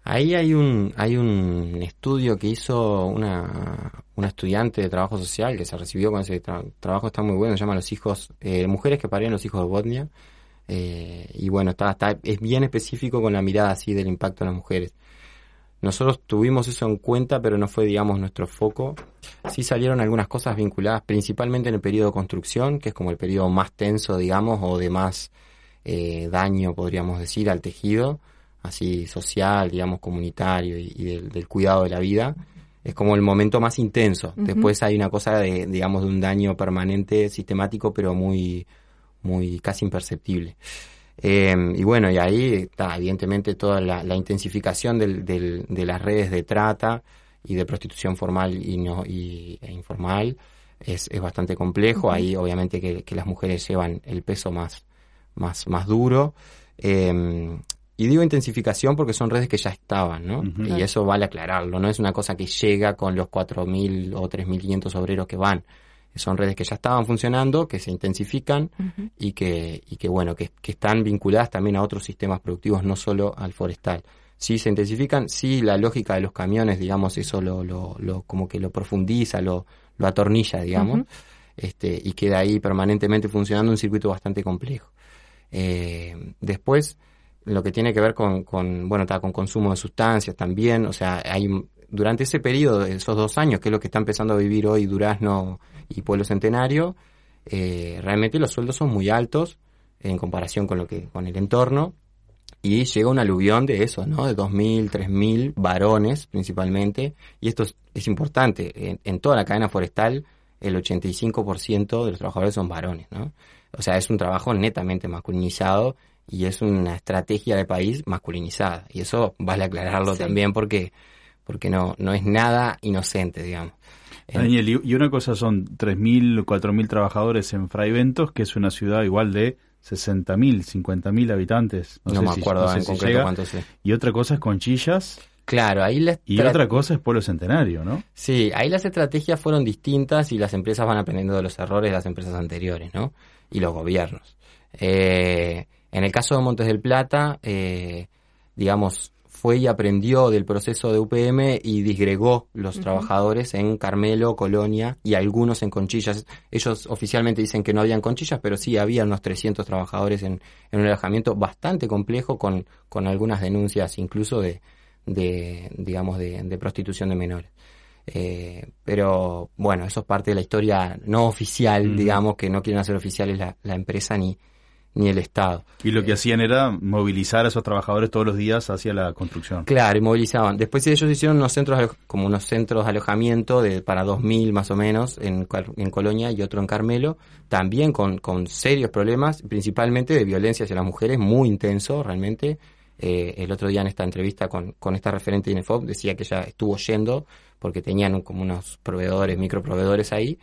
Ahí hay un hay un estudio que hizo una, una estudiante de trabajo social que se recibió con ese tra- trabajo, está muy bueno, se llama Los hijos, eh, mujeres que parieron los hijos de Botnia, eh, y bueno, está, está es bien específico con la mirada así del impacto en las mujeres. Nosotros tuvimos eso en cuenta, pero no fue, digamos, nuestro foco. Sí salieron algunas cosas vinculadas principalmente en el periodo de construcción, que es como el periodo más tenso, digamos, o de más eh, daño, podríamos decir, al tejido, así social, digamos, comunitario y, y del, del cuidado de la vida. Es como el momento más intenso. Uh-huh. Después hay una cosa, de digamos, de un daño permanente, sistemático, pero muy, muy casi imperceptible. Eh, y bueno, y ahí está evidentemente toda la, la intensificación del, del, de las redes de trata y de prostitución formal y no, y, e informal es, es bastante complejo. Uh-huh. Ahí obviamente que, que las mujeres llevan el peso más, más, más duro. Eh, y digo intensificación porque son redes que ya estaban, ¿no? Uh-huh. Y eso vale aclararlo, no es una cosa que llega con los cuatro mil o tres mil quinientos obreros que van. Son redes que ya estaban funcionando, que se intensifican, uh-huh, y que y que bueno, que, que están vinculadas también a otros sistemas productivos, no solo al forestal. Sí se intensifican, sí la lógica de los camiones, digamos, eso lo lo, lo como que lo profundiza, lo lo atornilla, digamos, uh-huh, este y queda ahí permanentemente funcionando un circuito bastante complejo. Eh, después, lo que tiene que ver con con bueno, está con consumo de sustancias también, o sea, hay durante ese periodo, esos dos años, que es lo que está empezando a vivir hoy Durazno y Pueblo Centenario, eh, realmente los sueldos son muy altos en comparación con lo que con el entorno, y llega un aluvión de eso, ¿no? De dos mil, tres mil varones principalmente, y esto es, es importante, en, en toda la cadena forestal el ochenta y cinco por ciento de los trabajadores son varones, ¿no? O sea, es un trabajo netamente masculinizado y es una estrategia de país masculinizada, y eso vale aclararlo, sí, también porque, porque no, no es nada inocente, digamos. Daniel, y una cosa son tres mil, cuatro mil trabajadores en Fray Bentos, que es una ciudad igual de sesenta mil, cincuenta mil habitantes. No, no sé me acuerdo si, no sé en si concreto llega. Cuánto sé. Y otra cosa es Conchillas. Claro, ahí la y otra cosa es Pueblo Centenario, ¿no? Sí, ahí las estrategias fueron distintas y las empresas van aprendiendo de los errores de las empresas anteriores, ¿no? Y los gobiernos. Eh, en el caso de Montes del Plata, eh, digamos... fue y aprendió del proceso de U P M y disgregó los, uh-huh, trabajadores en Carmelo, Colonia y algunos en Conchillas. Ellos oficialmente dicen que no habían Conchillas, pero sí había unos trescientos trabajadores en, en un alojamiento bastante complejo con, con algunas denuncias incluso de, de digamos, de, de prostitución de menores. Eh, pero bueno, eso es parte de la historia no oficial, uh-huh, digamos, que no quieren hacer oficiales la, la empresa ni... ni el Estado. Y lo que eh, hacían era movilizar a esos trabajadores todos los días hacia la construcción. Claro, y movilizaban. Después ellos hicieron unos centros, como unos centros de alojamiento de para dos mil más o menos en, en Colonia y otro en Carmelo, también con, con serios problemas, principalmente de violencia hacia las mujeres, muy intenso realmente. Eh, el otro día en esta entrevista con, con esta referente de Inefop decía que ella estuvo yendo porque tenían como unos proveedores, microproveedores ahí.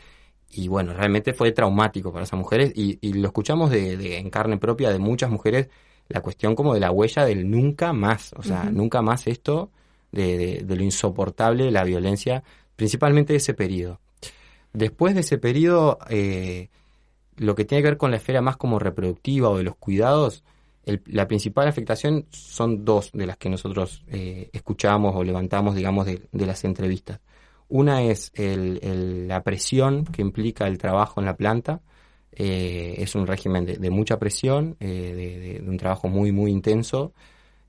Y bueno, realmente fue traumático para esas mujeres y, y lo escuchamos de, de, en carne propia de muchas mujeres, la cuestión como de la huella del nunca más, o sea, uh-huh, nunca más esto de, de, de lo insoportable, de la violencia, principalmente de ese periodo. Después de ese periodo, eh, lo que tiene que ver con la esfera más como reproductiva o de los cuidados, el, la principal afectación son dos de las que nosotros eh, escuchamos o levantamos, digamos, de, de las entrevistas. Una es el, el, la presión que implica el trabajo en la planta. Eh, es un régimen de, de mucha presión, eh, de, de, de un trabajo muy, muy intenso.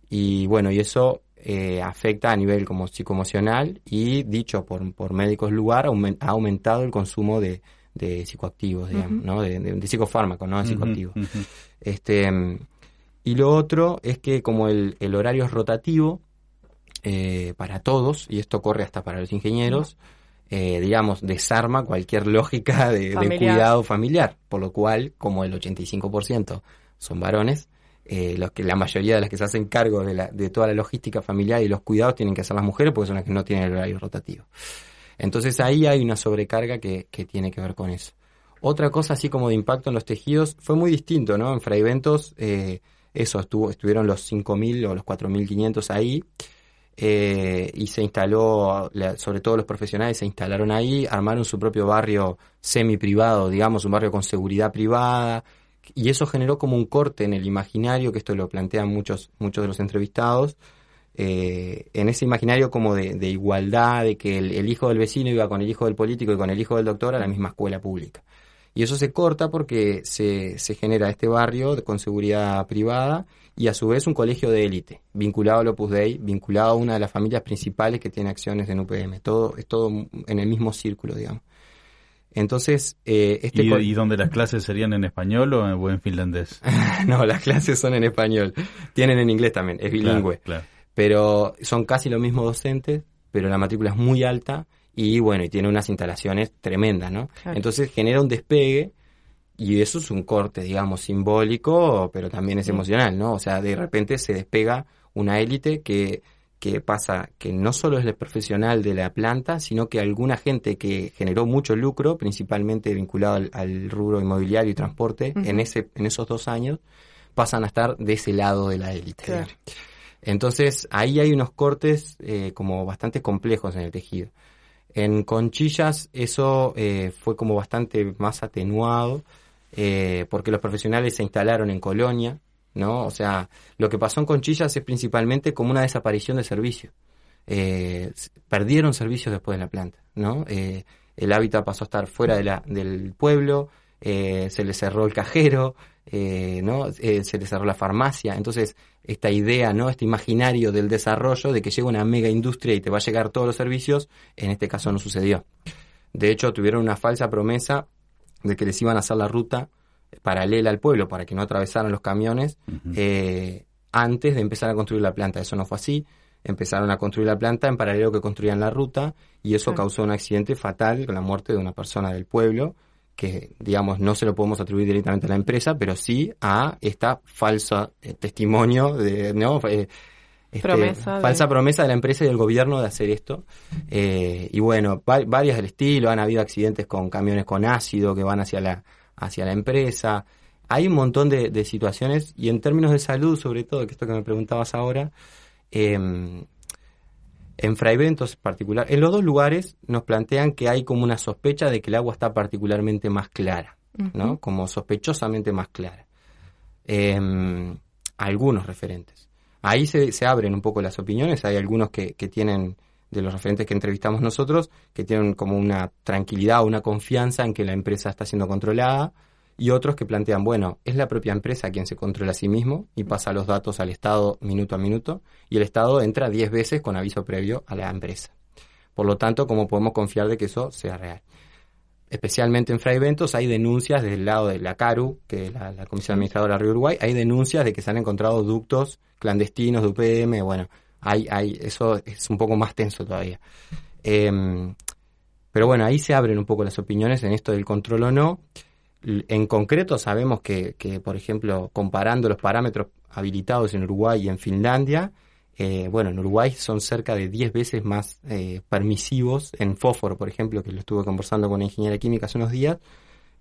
Y bueno, y eso eh, afecta a nivel como psicoemocional y, dicho por, por médicos lugar, ha aumentado el consumo de, de psicoactivos, digamos, uh-huh, ¿no? De, de, de psicofármacos, no de psicoactivos. Uh-huh, uh-huh. Este, y lo otro es que como el, el horario es rotativo, Eh, para todos, y esto corre hasta para los ingenieros, eh, digamos, desarma cualquier lógica de, de cuidado familiar, por lo cual, como el ochenta y cinco por ciento son varones, eh, los que la mayoría de las que se hacen cargo de, la, de toda la logística familiar y los cuidados tienen que hacer las mujeres porque son las que no tienen el horario rotativo. Entonces ahí hay una sobrecarga que, que tiene que ver con eso. Otra cosa así como de impacto en los tejidos fue muy distinto, ¿no? En Fray Bentos, eh, eso, estuvo, estuvieron los cinco mil o los cuatro mil quinientos ahí. Eh, y se instaló, sobre todo los profesionales se instalaron ahí, armaron su propio barrio semi-privado, digamos, un barrio con seguridad privada, y eso generó como un corte en el imaginario, que esto lo plantean muchos muchos de los entrevistados, eh, en ese imaginario como de, de igualdad, de que el, el hijo del vecino iba con el hijo del político y con el hijo del doctor a la misma escuela pública. y eso se corta porque se, se genera este barrio con seguridad privada y a su vez un colegio de élite, vinculado al Opus Dei, vinculado a una de las familias principales que tiene acciones en U P M. Todo, es todo en el mismo círculo, digamos. Entonces, eh, este... ¿Y, ¿Y donde las clases serían en español o en, o en finlandés? No, las clases son en español. Tienen en inglés también, es bilingüe. Claro, claro. Pero son casi los mismos docentes, pero la matrícula es muy alta y bueno, y tiene unas instalaciones tremendas, ¿no? Claro. Entonces genera un despegue y eso es un corte, digamos, simbólico, pero también es emocional, ¿no? O sea, de repente se despega una élite que... que pasa que no solo es el profesional de la planta, sino que alguna gente que generó mucho lucro, principalmente vinculado al, al rubro inmobiliario y transporte, uh-huh. en ese en esos dos años, pasan a estar de ese lado de la élite. Claro. Entonces, ahí hay unos cortes eh, como bastante complejos en el tejido. En Conchillas eso eh, fue como bastante más atenuado, eh, porque los profesionales se instalaron en Colonia, ¿no? O sea, lo que pasó en Conchillas es principalmente como una desaparición de servicios. Eh, perdieron servicios después de la planta, ¿no? Eh, el hábitat pasó a estar fuera de la, del pueblo, eh, se le cerró el cajero, eh, ¿no? Eh, se le cerró la farmacia. Entonces, esta idea, ¿no? Este imaginario del desarrollo de que llega una mega industria y te va a llegar todos los servicios, en este caso no sucedió. De hecho, tuvieron una falsa promesa de que les iban a hacer la ruta paralela al pueblo para que no atravesaran los camiones uh-huh. eh, antes de empezar a construir la planta. Eso no fue así. Empezaron a construir la planta en paralelo que construían la ruta y eso uh-huh. causó un accidente fatal con la muerte de una persona del pueblo que, digamos, no se lo podemos atribuir directamente a la empresa, pero sí a esta falsa eh, testimonio de... ¿no? Eh, Este, promesa de... falsa promesa de la empresa y del gobierno de hacer esto eh, y bueno, va, varias del estilo. Han habido accidentes con camiones con ácido que van hacia la hacia la empresa. Hay un montón de, de situaciones y en términos de salud, sobre todo, que esto que me preguntabas ahora, eh, en Fray Bentos en particular, en los dos lugares nos plantean que hay como una sospecha de que el agua está particularmente más clara, uh-huh. ¿no? Como sospechosamente más clara. Eh, algunos referentes. Ahí se, se abren un poco las opiniones. Hay algunos que, que tienen, de los referentes que entrevistamos nosotros, que tienen como una tranquilidad, una confianza en que la empresa está siendo controlada, y otros que plantean, bueno, es la propia empresa quien se controla a sí mismo y pasa los datos al Estado minuto a minuto, y el Estado entra diez veces con aviso previo a la empresa. Por lo tanto, ¿cómo podemos confiar de que eso sea real? Especialmente en Fray Bentos hay denuncias del lado de la CARU, que es la, la Comisión Administradora de Río Uruguay, hay denuncias de que se han encontrado ductos clandestinos de U P M, bueno, hay, hay, eso es un poco más tenso todavía. Eh, pero bueno, ahí se abren un poco las opiniones en esto del control o no. En concreto sabemos que, que por ejemplo, comparando los parámetros habilitados en Uruguay y en Finlandia, Eh, bueno, en Uruguay son cerca de diez veces más eh, permisivos en fósforo, por ejemplo, que lo estuve conversando con una ingeniera química hace unos días.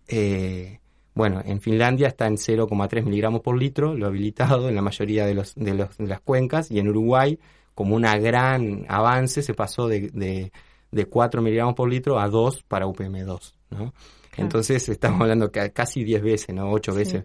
Eh, bueno, en Finlandia está en cero coma tres miligramos por litro, lo habilitado en la mayoría de, los, de, los, de las cuencas, y en Uruguay, como un gran avance, se pasó de, de, de cuatro miligramos por litro a dos para U P M dos, ¿no? Claro. Entonces estamos hablando casi diez veces, ¿no? ocho veces.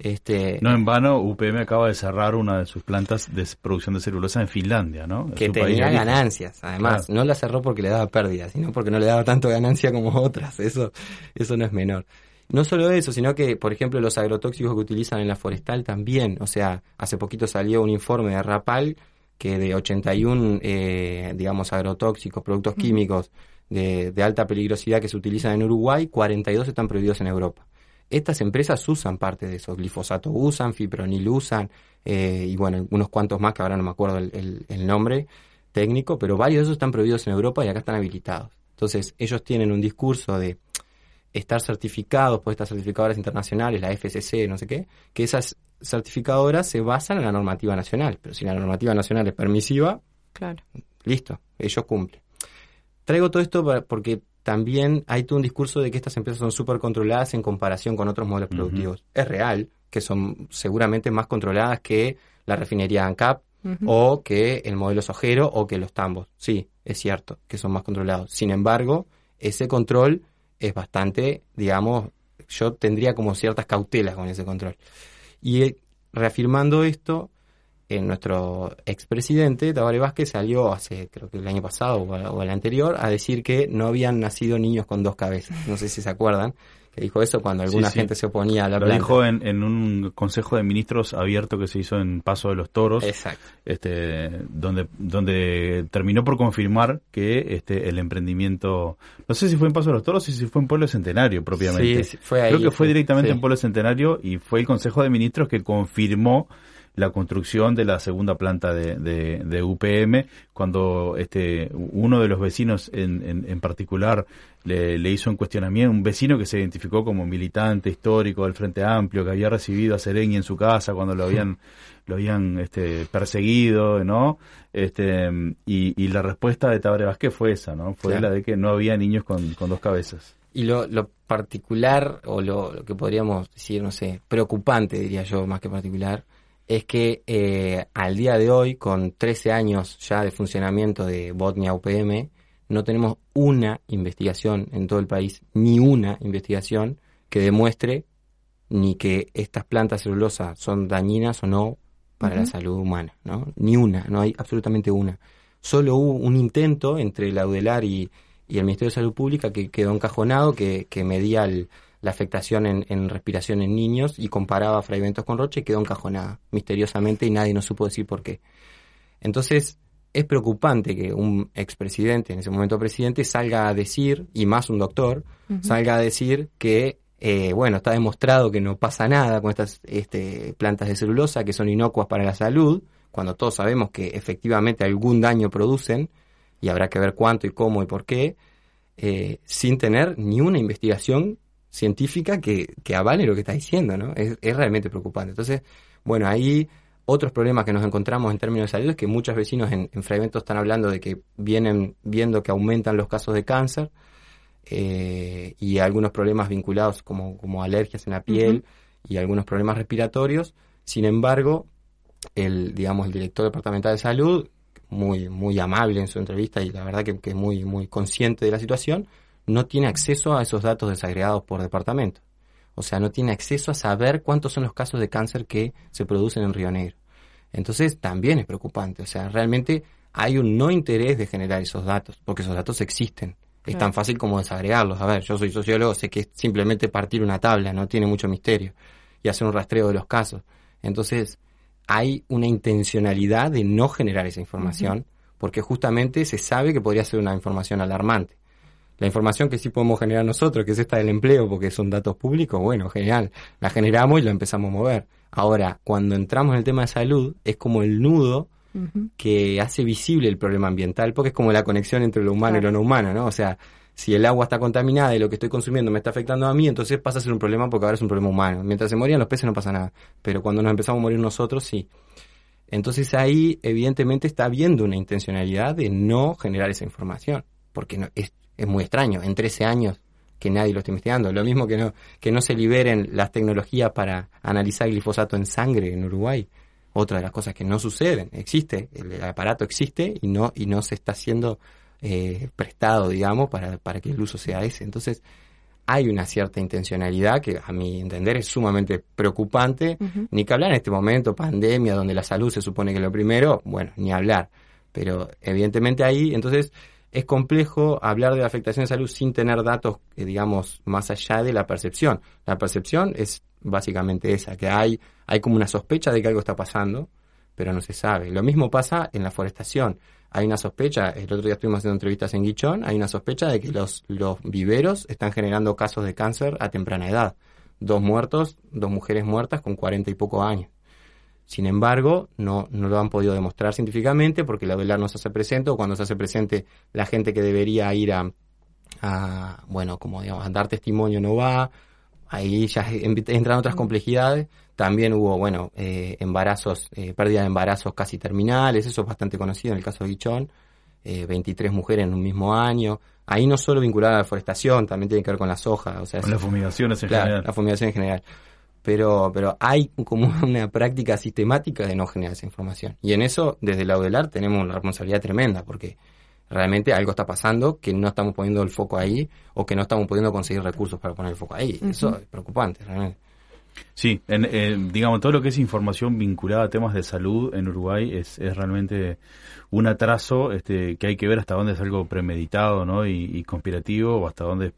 Este, no en vano, U P M acaba de cerrar una de sus plantas de producción de celulosa en Finlandia, ¿no? Que tenía ganancias, además. Claro. No la cerró porque le daba pérdidas, sino porque no le daba tanto ganancia como otras. Eso, eso no es menor. No solo eso, sino que, por ejemplo, los agrotóxicos que utilizan en la forestal también. O sea, hace poquito salió un informe de Rapal que de ochenta y uno, eh, digamos, agrotóxicos, productos químicos de, de alta peligrosidad que se utilizan en Uruguay, cuarenta y dos están prohibidos en Europa. Estas empresas usan parte de eso, glifosato usan, fipronil usan, eh, y bueno, unos cuantos más que ahora no me acuerdo el, el, el nombre técnico, pero varios de esos están prohibidos en Europa y acá están habilitados. Entonces, ellos tienen un discurso de estar certificados por estas certificadoras internacionales, la F C C, no sé qué, que esas certificadoras se basan en la normativa nacional, pero si la normativa nacional es permisiva, claro, listo, ellos cumplen. Traigo todo esto para, porque... también hay todo un discurso de que estas empresas son súper controladas en comparación con otros modelos productivos. Uh-huh. Es real que son seguramente más controladas que la refinería ANCAP uh-huh. o que el modelo sojero o que los tambos. Sí, es cierto que son más controlados. Sin embargo, ese control es bastante, digamos, yo tendría como ciertas cautelas con ese control. Y reafirmando esto, en nuestro expresidente Tabaré Vázquez salió hace, creo que el año pasado o el anterior, a decir que no habían nacido niños con dos cabezas. No sé si se acuerdan. que dijo eso cuando alguna sí, sí. gente se oponía a la lo planta. Lo dijo en, en un consejo de ministros abierto que se hizo en Paso de los Toros. Exacto. Este, donde, donde terminó por confirmar que este el emprendimiento, no sé si fue en Paso de los Toros o si fue en Pueblo Centenario propiamente. Sí, fue ahí. Creo que fue directamente sí. en Pueblo Centenario, y fue el consejo de ministros que confirmó la construcción de la segunda planta de, de, de U P M, cuando este uno de los vecinos en, en, en particular le, le hizo un cuestionamiento, un vecino que se identificó como militante histórico del Frente Amplio, que había recibido a Sereñi en su casa cuando lo habían lo habían este, perseguido, ¿no? Este, y, y la respuesta de Tabaré Vázquez fue esa, ¿no? Fue claro. la de que no había niños con, con dos cabezas. Y lo, lo particular, o lo, lo que podríamos decir, no sé, preocupante, diría yo, más que particular, es que eh, al día de hoy, con trece años ya de funcionamiento de Botnia U P M, no tenemos una investigación en todo el país, ni una investigación que demuestre ni que estas plantas celulosas son dañinas o no para uh-huh. la salud humana, ¿no? Ni una, no hay absolutamente una. Solo hubo un intento entre la UDELAR y, y el Ministerio de Salud Pública que quedó encajonado, que, que medía el... la afectación en, en respiración en niños y comparaba a Fray Bentos con Roche, y quedó encajonada misteriosamente y nadie nos supo decir por qué. Entonces es preocupante que un expresidente, en ese momento presidente, salga a decir, y más un doctor, uh-huh. salga a decir que eh, bueno, está demostrado que no pasa nada con estas este, plantas de celulosa, que son inocuas para la salud, cuando todos sabemos que efectivamente algún daño producen, y habrá que ver cuánto y cómo y por qué, eh, sin tener ni una investigación científica que, que avale lo que está diciendo, ¿no? Es, es realmente preocupante. Entonces, bueno, ahí otros problemas que nos encontramos en términos de salud es que muchos vecinos en, en Fray Bentos están hablando de que vienen viendo que aumentan los casos de cáncer eh, y algunos problemas vinculados como, como alergias en la piel uh-huh. y algunos problemas respiratorios. Sin embargo, el, digamos, el director departamental de salud, muy, muy amable en su entrevista y la verdad que, que muy, muy consciente de la situación, no tiene acceso a esos datos desagregados por departamento. O sea, no tiene acceso a saber cuántos son los casos de cáncer que se producen en Río Negro. Entonces, también es preocupante. O sea, realmente hay un no interés de generar esos datos, porque esos datos existen. Claro. Es tan fácil como desagregarlos. A ver, yo soy sociólogo, sé que es simplemente partir una tabla, no tiene mucho misterio, y hacer un rastreo de los casos. Entonces, hay una intencionalidad de no generar esa información, uh-huh. porque justamente se sabe que podría ser una información alarmante. La información que sí podemos generar nosotros, que es esta del empleo, porque son datos públicos, bueno, genial, la generamos y la empezamos a mover. Ahora, cuando entramos en el tema de salud, es como el nudo uh-huh. que hace visible el problema ambiental, porque es como la conexión entre lo humano claro. y lo no humano, ¿no? O sea, si el agua está contaminada y lo que estoy consumiendo me está afectando a mí, entonces pasa a ser un problema porque ahora es un problema humano. Mientras se morían los peces no pasa nada, pero cuando nos empezamos a morir nosotros, sí. Entonces ahí, evidentemente, está habiendo una intencionalidad de no generar esa información, porque no es... Es muy extraño, en trece años que nadie lo esté investigando. Lo mismo que no que no se liberen las tecnologías para analizar glifosato en sangre en Uruguay. Otra de las cosas que no suceden. Existe, el aparato existe y no y no se está siendo eh, prestado, digamos, para, para que el uso sea ese. Entonces, hay una cierta intencionalidad que, a mi entender, es sumamente preocupante. Uh-huh. Ni que hablar en este momento, pandemia, donde la salud se supone que es lo primero, bueno, ni hablar. Pero, evidentemente, ahí, entonces... Es complejo hablar de la afectación de salud sin tener datos, eh, digamos, más allá de la percepción. La percepción es básicamente esa, que hay hay como una sospecha de que algo está pasando, pero no se sabe. Lo mismo pasa en la forestación. Hay una sospecha, el otro día estuvimos haciendo entrevistas en Guichón, hay una sospecha de que los, los viveros están generando casos de cáncer a temprana edad. Dos muertos, dos mujeres muertas con cuarenta y pocos años. Sin embargo, no, no lo han podido demostrar científicamente porque la UDELAR no se hace presente, o cuando se hace presente la gente que debería ir a, a bueno, como digamos, a dar testimonio no va, ahí ya entran otras complejidades. También hubo, bueno, eh, embarazos, eh, pérdida de embarazos casi terminales, eso es bastante conocido en el caso de Guichón, eh, veintitrés mujeres en un mismo año. Ahí no solo vinculada a la deforestación, también tiene que ver con la soja. O sea, con las fumigaciones en claro, general. La fumigación en general. Pero, pero hay como una práctica sistemática de no generar esa información. Y en eso, desde la UDELAR, tenemos una responsabilidad tremenda, porque realmente algo está pasando que no estamos poniendo el foco ahí, o que no estamos pudiendo conseguir recursos para poner el foco ahí. Uh-huh. Eso es preocupante, realmente. Sí, en, eh, digamos, todo lo que es información vinculada a temas de salud en Uruguay es, es realmente un atraso este, que hay que ver hasta dónde es algo premeditado, ¿no? y, y conspirativo, o hasta dónde...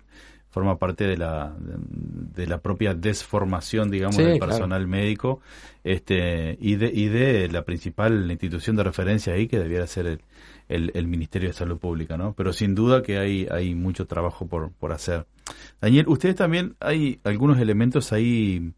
forma parte de la de la propia desformación, digamos, sí, del personal, claro, médico, este y de y de la principal institución de referencia ahí, que debiera ser el, el, el Ministerio de Salud Pública, ¿no? Pero sin duda que hay hay mucho trabajo por por hacer. Daniel, ustedes también hay algunos elementos ahí,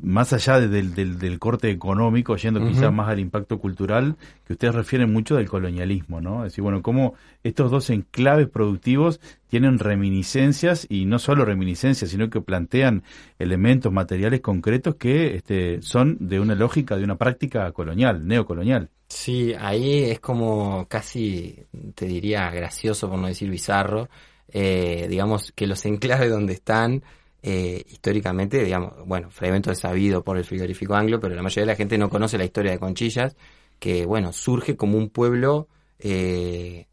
más allá de, del, del, del corte económico, yendo uh-huh. quizás más al impacto cultural, que ustedes refieren mucho del colonialismo, ¿no? Es decir, bueno, cómo estos dos enclaves productivos tienen reminiscencias, y no solo reminiscencias, sino que plantean elementos materiales concretos que este, son de una lógica, de una práctica colonial, neocolonial. Sí, ahí es como casi, te diría, gracioso, por no decir bizarro, eh, digamos, que los enclaves donde están... Eh, históricamente, digamos, bueno, Fray Bentos es sabido por el frigorífico anglo, pero la mayoría de la gente no conoce la historia de Conchillas, que, bueno, surge como un pueblo eh,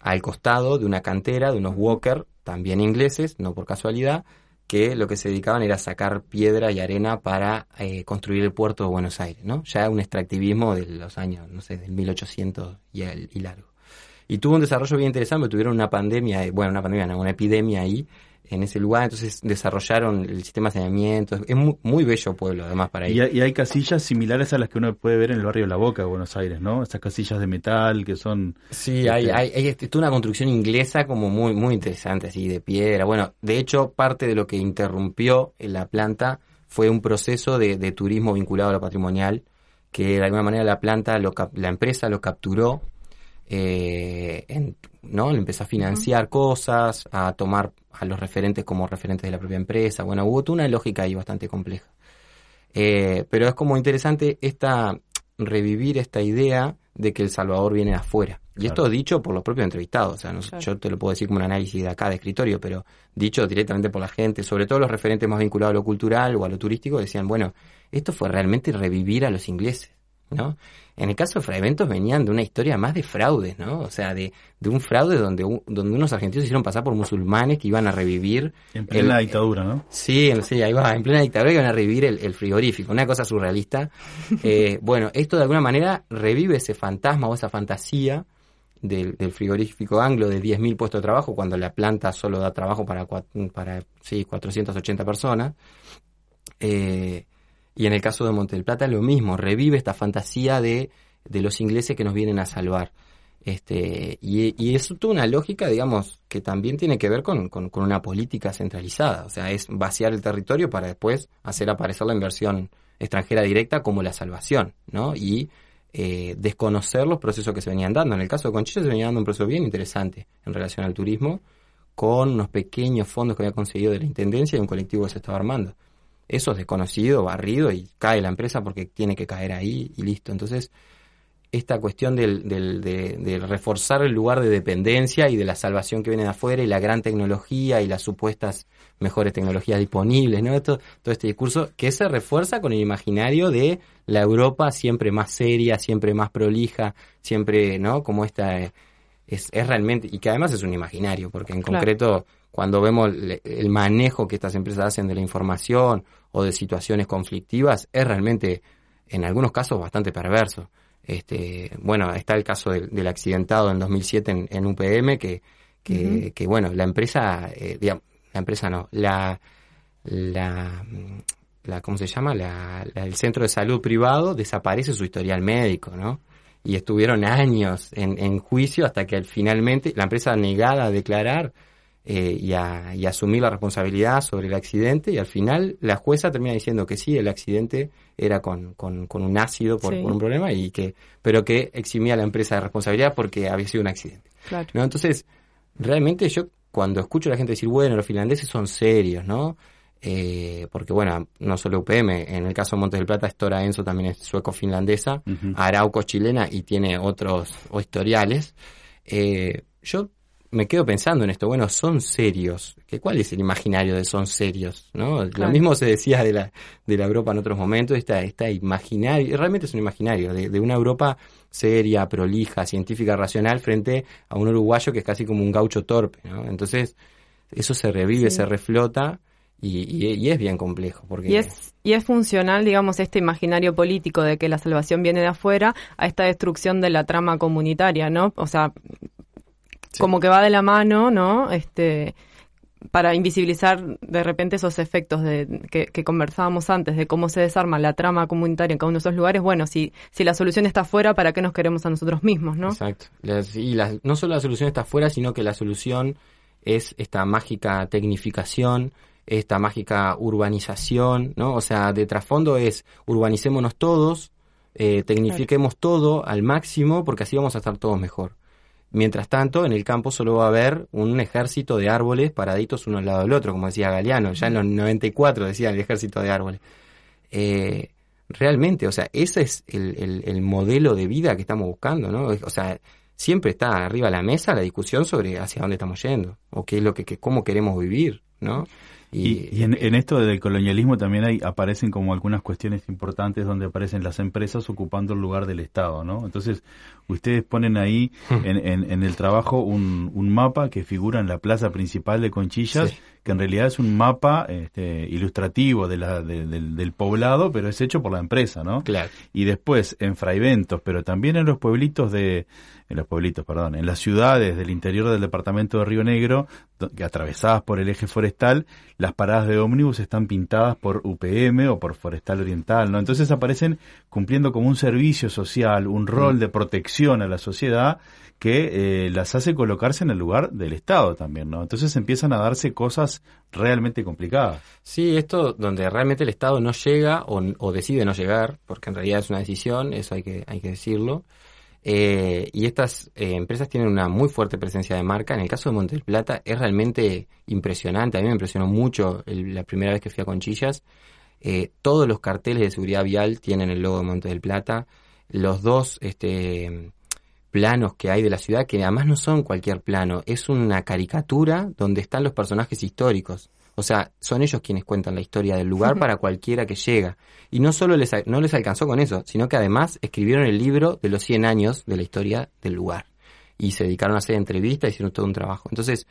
al costado de una cantera, de unos walker, también ingleses, no por casualidad, que lo que se dedicaban era sacar piedra y arena para eh, construir el puerto de Buenos Aires, ¿no? Ya un extractivismo de los años, no sé, del mil ochocientos y, el, y largo. Y tuvo un desarrollo bien interesante, tuvieron una pandemia, bueno, una pandemia, no, una epidemia ahí, en ese lugar, entonces desarrollaron el sistema de saneamiento. Es muy, muy bello pueblo, además, para ahí. Y hay casillas similares a las que uno puede ver en el barrio La Boca de Buenos Aires, ¿no? Esas casillas de metal que son... Sí, hay, hay, hay toda una construcción inglesa como muy, muy interesante, así, de piedra. Bueno, de hecho, parte de lo que interrumpió en la planta fue un proceso de, de turismo vinculado a lo patrimonial, que de alguna manera la planta, lo cap- la empresa lo capturó, eh, en, ¿no? Le empezó a financiar cosas, a tomar... a los referentes como referentes de la propia empresa. Bueno, hubo una lógica ahí bastante compleja. Eh, pero es como interesante esta revivir esta idea de que El Salvador viene de afuera. Claro. Y esto dicho por los propios entrevistados. O sea, no, claro. Yo te lo puedo decir como un análisis de acá, de escritorio, pero dicho directamente por la gente, sobre todo los referentes más vinculados a lo cultural o a lo turístico, decían, bueno, esto fue realmente revivir a los ingleses, ¿no? En el caso de Fray Bentos venían de una historia más de fraudes, ¿no? O sea, de, de un fraude donde, donde unos argentinos se hicieron pasar por musulmanes que iban a revivir... En plena el, dictadura, ¿no? Sí, sí, ahí va, en plena dictadura iban a revivir el, el frigorífico, una cosa surrealista. Eh, bueno, esto de alguna manera revive ese fantasma o esa fantasía del, del frigorífico anglo de diez mil puestos de trabajo, cuando la planta solo da trabajo para, para sí, cuatrocientas ochenta personas. Eh... Y en el caso de Montes del Plata lo mismo, revive esta fantasía de, de los ingleses que nos vienen a salvar. Este, y, y eso tuvo una lógica, digamos, que también tiene que ver con, con, con una política centralizada. O sea, es vaciar el territorio para después hacer aparecer la inversión extranjera directa como la salvación, ¿no? Y eh, desconocer los procesos que se venían dando. En el caso de Conchillas se venía dando un proceso bien interesante en relación al turismo, con unos pequeños fondos que había conseguido de la Intendencia y un colectivo que se estaba armando. Eso es desconocido, barrido, y cae la empresa porque tiene que caer ahí y listo. Entonces, esta cuestión del, del, de, de reforzar el lugar de dependencia y de la salvación que viene de afuera y la gran tecnología y las supuestas mejores tecnologías disponibles, ¿no? Esto, todo este discurso que se refuerza con el imaginario de la Europa siempre más seria, siempre más prolija, siempre, ¿no? Como esta... Eh, es, es realmente... Y que además es un imaginario, porque en claro. concreto... Cuando vemos el manejo que estas empresas hacen de la información o de situaciones conflictivas, es realmente, en algunos casos, bastante perverso. Este, bueno, está el caso del, del accidentado en dos mil siete en, en U P M, que, que, uh-huh. que bueno, la empresa, eh, digamos, la empresa no, la, la, la ¿cómo se llama? La, la, el centro de salud privado desaparece su historial médico, ¿no? Y estuvieron años en, en juicio hasta que finalmente la empresa negada a declarar, Eh, y, a, y asumir la responsabilidad sobre el accidente, y al final la jueza termina diciendo que sí, el accidente era con, con, con un ácido por, sí. por un problema, y que pero que eximía a la empresa de responsabilidad porque había sido un accidente. Claro. ¿No? Entonces, realmente yo cuando escucho a la gente decir, bueno, los finlandeses son serios, ¿no? Eh, porque bueno, no solo U P M, en el caso de Montes del Plata, Stora Enso también es sueco-finlandesa, uh-huh. Arauco chilena y tiene otros o historiales. Eh, yo me quedo pensando en esto, bueno, son serios. ¿Qué, cuál es el imaginario de son serios? ¿No? Claro. Lo mismo se decía de la, de la Europa en otros momentos, esta, esta imaginario, realmente es un imaginario, de, de una Europa seria, prolija, científica, racional, frente a un uruguayo que es casi como un gaucho torpe, ¿no? Entonces, eso se revive, sí. se reflota, y, y, y es bien complejo. Porque... Y es, y es funcional, digamos, este imaginario político de que la salvación viene de afuera a esta destrucción de la trama comunitaria, ¿no? O sea... Sí. Como que va de la mano, ¿no? Este, para invisibilizar de repente esos efectos de, que, que conversábamos antes, de cómo se desarma la trama comunitaria en cada uno de esos lugares. Bueno, si si la solución está afuera, ¿para qué nos queremos a nosotros mismos, no? Exacto. Las, y las, no solo la solución está afuera, sino que la solución es esta mágica tecnificación, esta mágica urbanización, ¿no? O sea, de trasfondo es urbanicémonos todos, eh, tecnifiquemos todo al máximo, porque así vamos a estar todos mejor. Mientras tanto, en el campo solo va a haber un ejército de árboles paraditos uno al lado del otro, como decía Galeano, ya en los noventa y cuatro decía el ejército de árboles. Eh, realmente, o sea, ese es el, el, el modelo de vida que estamos buscando, ¿no? O sea, siempre está arriba de la mesa la discusión sobre hacia dónde estamos yendo, o qué es lo que, que cómo queremos vivir, ¿no? Y, y en, en esto del colonialismo también hay, aparecen como algunas cuestiones importantes donde aparecen las empresas ocupando el lugar del Estado, ¿no? Entonces, ustedes ponen ahí en, en, en el trabajo un, un mapa que figura en la plaza principal de Conchillas, sí, que en realidad es un mapa este, ilustrativo de la, de, de, del poblado, pero es hecho por la empresa, ¿no? Claro. Y después en Fray Bentos, pero también en los pueblitos de... en los pueblitos, perdón, en las ciudades del interior del departamento de Río Negro, atravesadas por el eje forestal, las paradas de ómnibus están pintadas por U P M o por Forestal Oriental, ¿no? Entonces aparecen cumpliendo como un servicio social, un rol de protección a la sociedad que eh, las hace colocarse en el lugar del Estado también, ¿no? Entonces empiezan a darse cosas realmente complicadas. Sí, esto donde realmente el Estado no llega o, o decide no llegar, porque en realidad es una decisión, eso hay que, hay que decirlo. Eh, y estas eh, empresas tienen una muy fuerte presencia de marca. En el caso de Montes del Plata es realmente impresionante. A mí me impresionó mucho el, la primera vez que fui a Conchillas. Eh, todos los carteles de seguridad vial tienen el logo de Montes del Plata. Los dos este, planos que hay de la ciudad, que además no son cualquier plano, es una caricatura donde están los personajes históricos. O sea, son ellos quienes cuentan la historia del lugar para cualquiera que llega. Y no solo les, no les alcanzó con eso, sino que además escribieron el libro de los cien años de la historia del lugar. Y se dedicaron a hacer entrevistas, hicieron todo un trabajo. Entonces,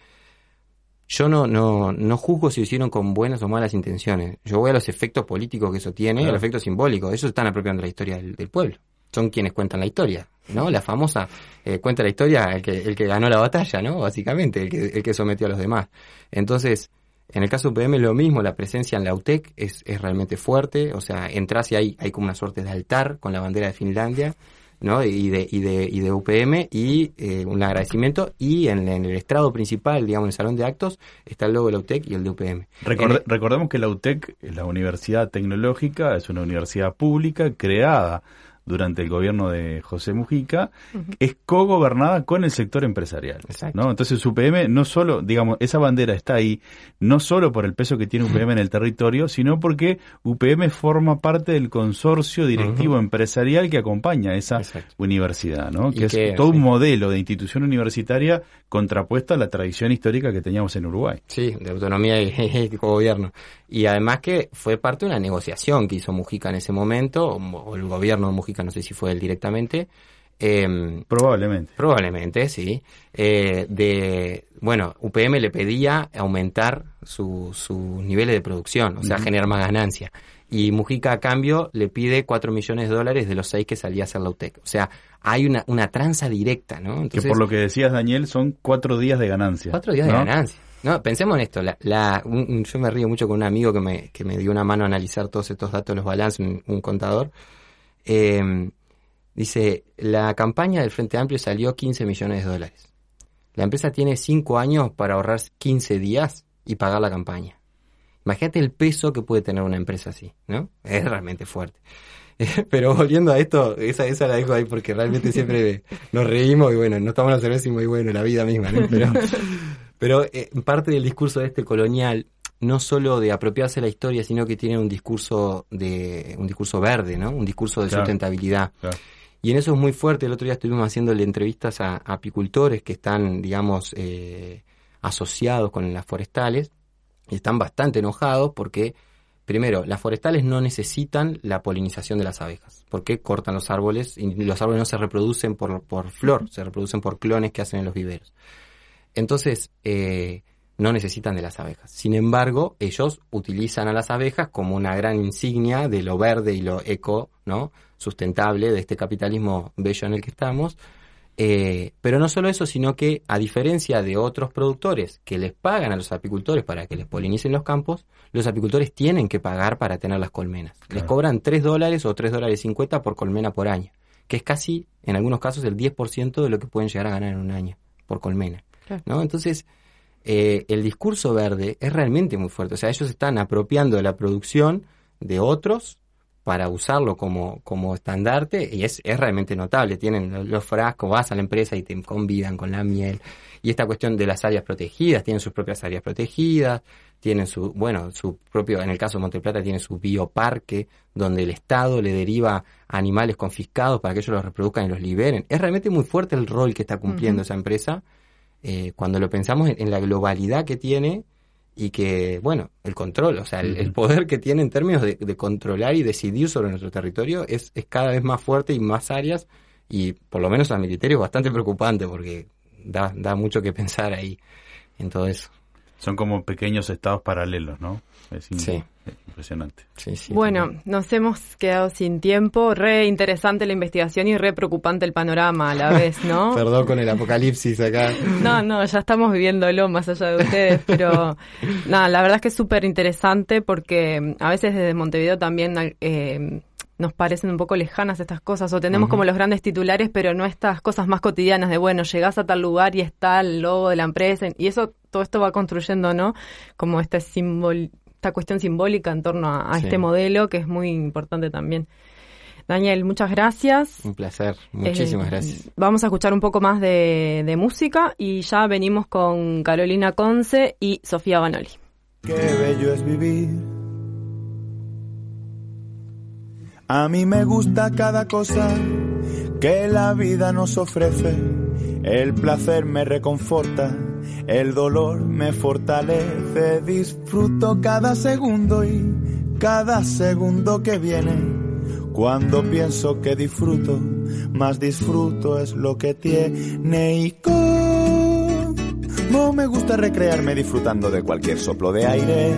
yo no, no, no juzgo si lo hicieron con buenas o malas intenciones. Yo voy a los efectos políticos que eso tiene, claro, al efecto simbólico. Ellos están apropiando la historia del, del pueblo. Son quienes cuentan la historia, ¿no? La famosa eh, cuenta la historia el que, el que ganó la batalla, ¿no? Básicamente, el que, el que sometió a los demás. Entonces... en el caso de U P M es lo mismo, la presencia en la U T E C es, es realmente fuerte, o sea, entras y hay, hay como una suerte de altar con la bandera de Finlandia, ¿no? Y de, y de, y de U P M, y eh, un agradecimiento, y en, en el estrado principal, digamos, en el salón de actos, está el logo de la U T E C y el de U P M. Recorde, el, recordemos que la U T E C, la Universidad Tecnológica, es una universidad pública creada durante el gobierno de José Mujica, uh-huh, es cogobernada con el sector empresarial, ¿no? Entonces U P M no solo, digamos, esa bandera está ahí, no solo por el peso que tiene U P M en el territorio, sino porque U P M forma parte del consorcio directivo, uh-huh, empresarial que acompaña a esa, exacto, universidad, ¿no? Que es que, todo, sí, un modelo de institución universitaria contrapuesta a la tradición histórica que teníamos en Uruguay. Sí, de autonomía y, y gobierno. Y además que fue parte de una negociación que hizo Mujica en ese momento, o el gobierno de Mujica, no sé si fue él directamente, eh, probablemente probablemente sí, eh, de bueno, U P M le pedía aumentar sus su niveles de producción, o sea, uh-huh, generar más ganancia, y Mujica a cambio le pide cuatro millones de dólares de los seis que salía a hacer la U T E C, o sea, hay una, una tranza directa, ¿no? Entonces, que por lo que decías, Daniel, son cuatro días de ganancia cuatro días ¿no? de ganancia. No, pensemos en esto. La, la, un, yo me río mucho con un amigo que me, que me dio una mano a analizar todos estos datos, los balances, un, un contador. Eh, dice, la campaña del Frente Amplio salió quince millones de dólares. La empresa tiene cinco años para ahorrar quince días y pagar la campaña. Imagínate el peso que puede tener una empresa así, ¿no? Es realmente fuerte. Eh, pero volviendo a esto, esa, esa la dejo ahí porque realmente siempre nos reímos y bueno, no estamos en la cerveza y muy bueno, la vida misma, ¿no? Pero, pero eh, parte del discurso de este colonial, no solo de apropiarse la historia, sino que tienen un discurso de un discurso verde, ¿no? Un discurso de, claro, sustentabilidad. Claro. Y en eso es muy fuerte. El otro día estuvimos haciéndole entrevistas a, a apicultores que están, digamos, eh, asociados con las forestales y están bastante enojados porque, primero, las forestales no necesitan la polinización de las abejas porque cortan los árboles y los árboles no se reproducen por, por flor, se reproducen por clones que hacen en los viveros. Entonces, eh, no necesitan de las abejas. Sin embargo, ellos utilizan a las abejas como una gran insignia de lo verde y lo eco, ¿no? Sustentable de este capitalismo bello en el que estamos, Eh, pero no solo eso, sino que a diferencia de otros productores que les pagan a los apicultores para que les polinicen los campos, los apicultores tienen que pagar para tener las colmenas. Claro. Les cobran tres dólares o tres dólares cincuenta por colmena por año, que es casi, en algunos casos, el diez por ciento de lo que pueden llegar a ganar en un año por colmena. Claro. ¿No? Entonces, eh, el discurso verde es realmente muy fuerte. O sea, ellos están apropiando la producción de otros para usarlo como, como estandarte, y es, es realmente notable. Tienen los frascos, vas a la empresa y te convidan con la miel. Y esta cuestión de las áreas protegidas, tienen sus propias áreas protegidas, tienen su, bueno, su propio, en el caso de Montes del Plata, tiene su bioparque, donde el Estado le deriva animales confiscados para que ellos los reproduzcan y los liberen. Es realmente muy fuerte el rol que está cumpliendo uh-huh. esa empresa, eh, cuando lo pensamos en, en la globalidad que tiene. Y que, bueno, el control, o sea, el, el poder que tiene en términos de, de controlar y decidir sobre nuestro territorio es, es cada vez más fuerte y más áreas, y por lo menos al Ministerio es bastante preocupante porque da, da mucho que pensar ahí en todo eso. Son como pequeños estados paralelos, ¿no? Es in- sí. impresionante. Sí, sí, bueno, también. Nos hemos quedado sin tiempo. Re interesante la investigación y re preocupante el panorama a la vez, ¿no? Perdón con el apocalipsis acá. No, no, ya estamos viviéndolo más allá de ustedes, pero nada, la verdad es que es súper interesante porque a veces desde Montevideo también... Eh, nos parecen un poco lejanas estas cosas, o tenemos uh-huh. como los grandes titulares, pero no estas cosas más cotidianas de, bueno, llegás a tal lugar y está el logo de la empresa, y eso, todo esto va construyendo, ¿no? Como este simbol, esta cuestión simbólica en torno a, a sí. este modelo, que es muy importante también. Daniel, muchas gracias. Un placer, muchísimas eh, gracias. Vamos a escuchar un poco más de, de música, y ya venimos con Carolina Conze y Sofía Vanoli. Qué bello es vivir. A mí me gusta cada cosa que la vida nos ofrece. El placer me reconforta, el dolor me fortalece. Disfruto cada segundo y cada segundo que viene. Cuando pienso que disfruto, más disfruto es lo que tiene. Y cómo me gusta recrearme disfrutando de cualquier soplo de aire.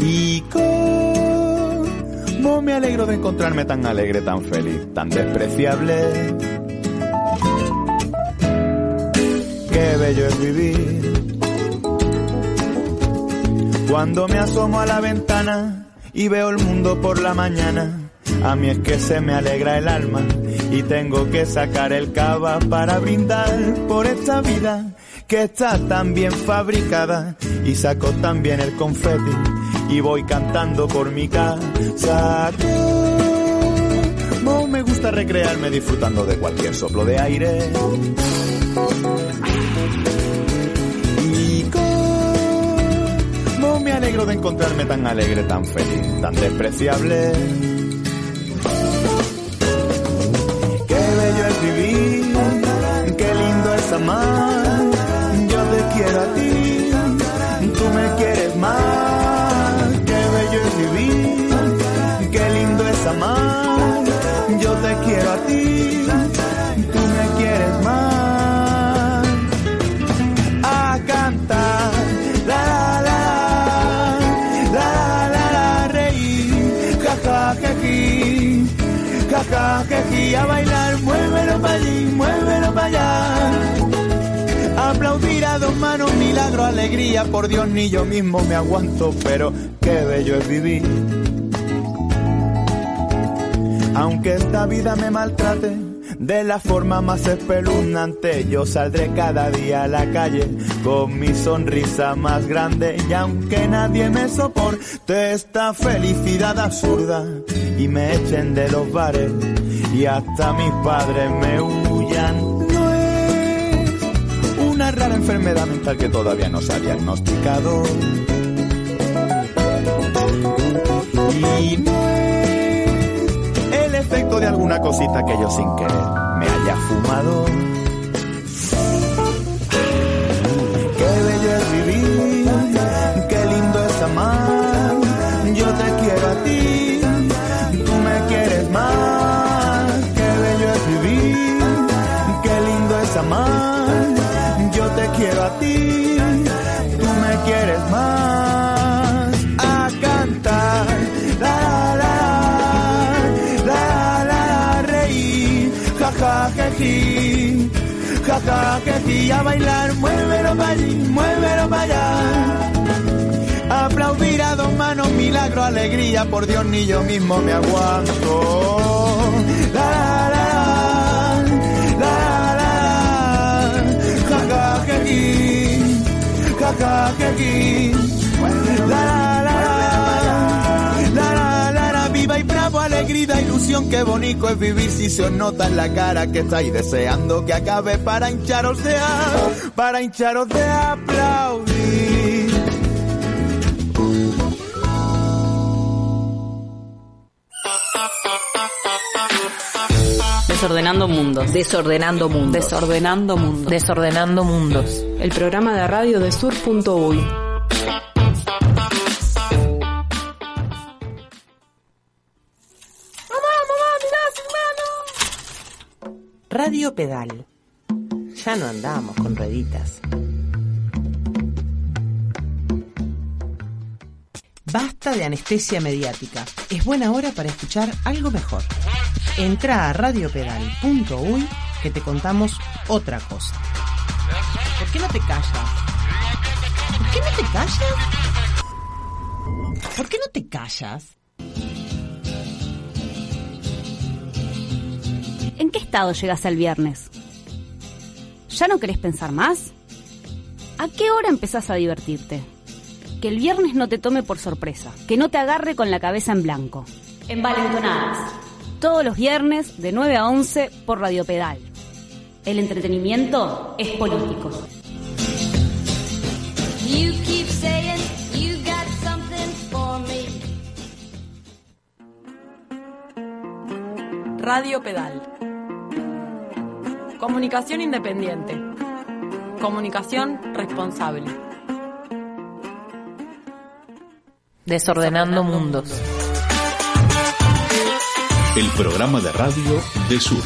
Y cómo me alegro de encontrarme tan alegre, tan feliz, tan despreciable. Qué bello es vivir. Cuando me asomo a la ventana y veo el mundo por la mañana, a mí es que se me alegra el alma y tengo que sacar el cava para brindar por esta vida que está tan bien fabricada, y saco también el confeti y voy cantando por mi casa. Como me gusta recrearme disfrutando de cualquier soplo de aire. Y como me alegro de encontrarme tan alegre, tan feliz, tan despreciable. Qué bello es vivir, qué lindo es amar. Yo te quiero a ti, tú me quieres más. Amar. Yo te quiero a ti, tú me quieres más. A cantar, la la la, la la la, reír, jaja jeji, jaja jeji, a bailar, muévelo pa' allí, muévelo pa' allá. Aplaudir a dos manos, milagro, alegría, por Dios ni yo mismo me aguanto, pero qué bello es vivir. Aunque esta vida me maltrate de la forma más espeluznante, yo saldré cada día a la calle con mi sonrisa más grande. Y aunque nadie me soporte esta felicidad absurda y me echen de los bares y hasta mis padres me huyan, no es una rara enfermedad mental que todavía no se ha diagnosticado. Y no es efecto de alguna cosita que yo sin querer me haya fumado. Qué bello es vivir, qué lindo es amar. Yo te quiero a ti, tú me quieres más. Qué bello es vivir, qué lindo es amar. Yo te quiero a ti, tú me quieres más. A cantar, la la la, cajetilla a bailar, muévelo para allí, muévelo para allá. Aplaudir a dos manos, milagro, alegría, por Dios ni yo mismo me aguanto. La la la la la la la, cajetí, cajetí, la la la la la la, viva y bravo, alegría, ilusión, qué bonito es vivir si se os nota en la cara que estáis deseando que acabe para hincharos de a, para hincharos de aplaudir. Desordenando mundos. Desordenando mundos. Desordenando mundos. Desordenando mundos. El programa de radio de Sur.uy. Radio Pedal. Ya no andábamos con rueditas. Basta de anestesia mediática. Es buena hora para escuchar algo mejor. Entra a radio pedal punto uy que te contamos otra cosa. ¿Por qué no te callas? ¿Por qué no te callas? ¿Por qué no te callas? ¿En qué estado llegas el viernes? ¿Ya no querés pensar más? ¿A qué hora empezás a divertirte? Que el viernes no te tome por sorpresa, que no te agarre con la cabeza en blanco. En Valentonadas, todos los viernes de nueve a once por Radio Pedal. El entretenimiento es político. You keep saying you got something for me. Radio Pedal. Comunicación independiente. Comunicación responsable. Desordenando mundos. El programa de radio de Sur.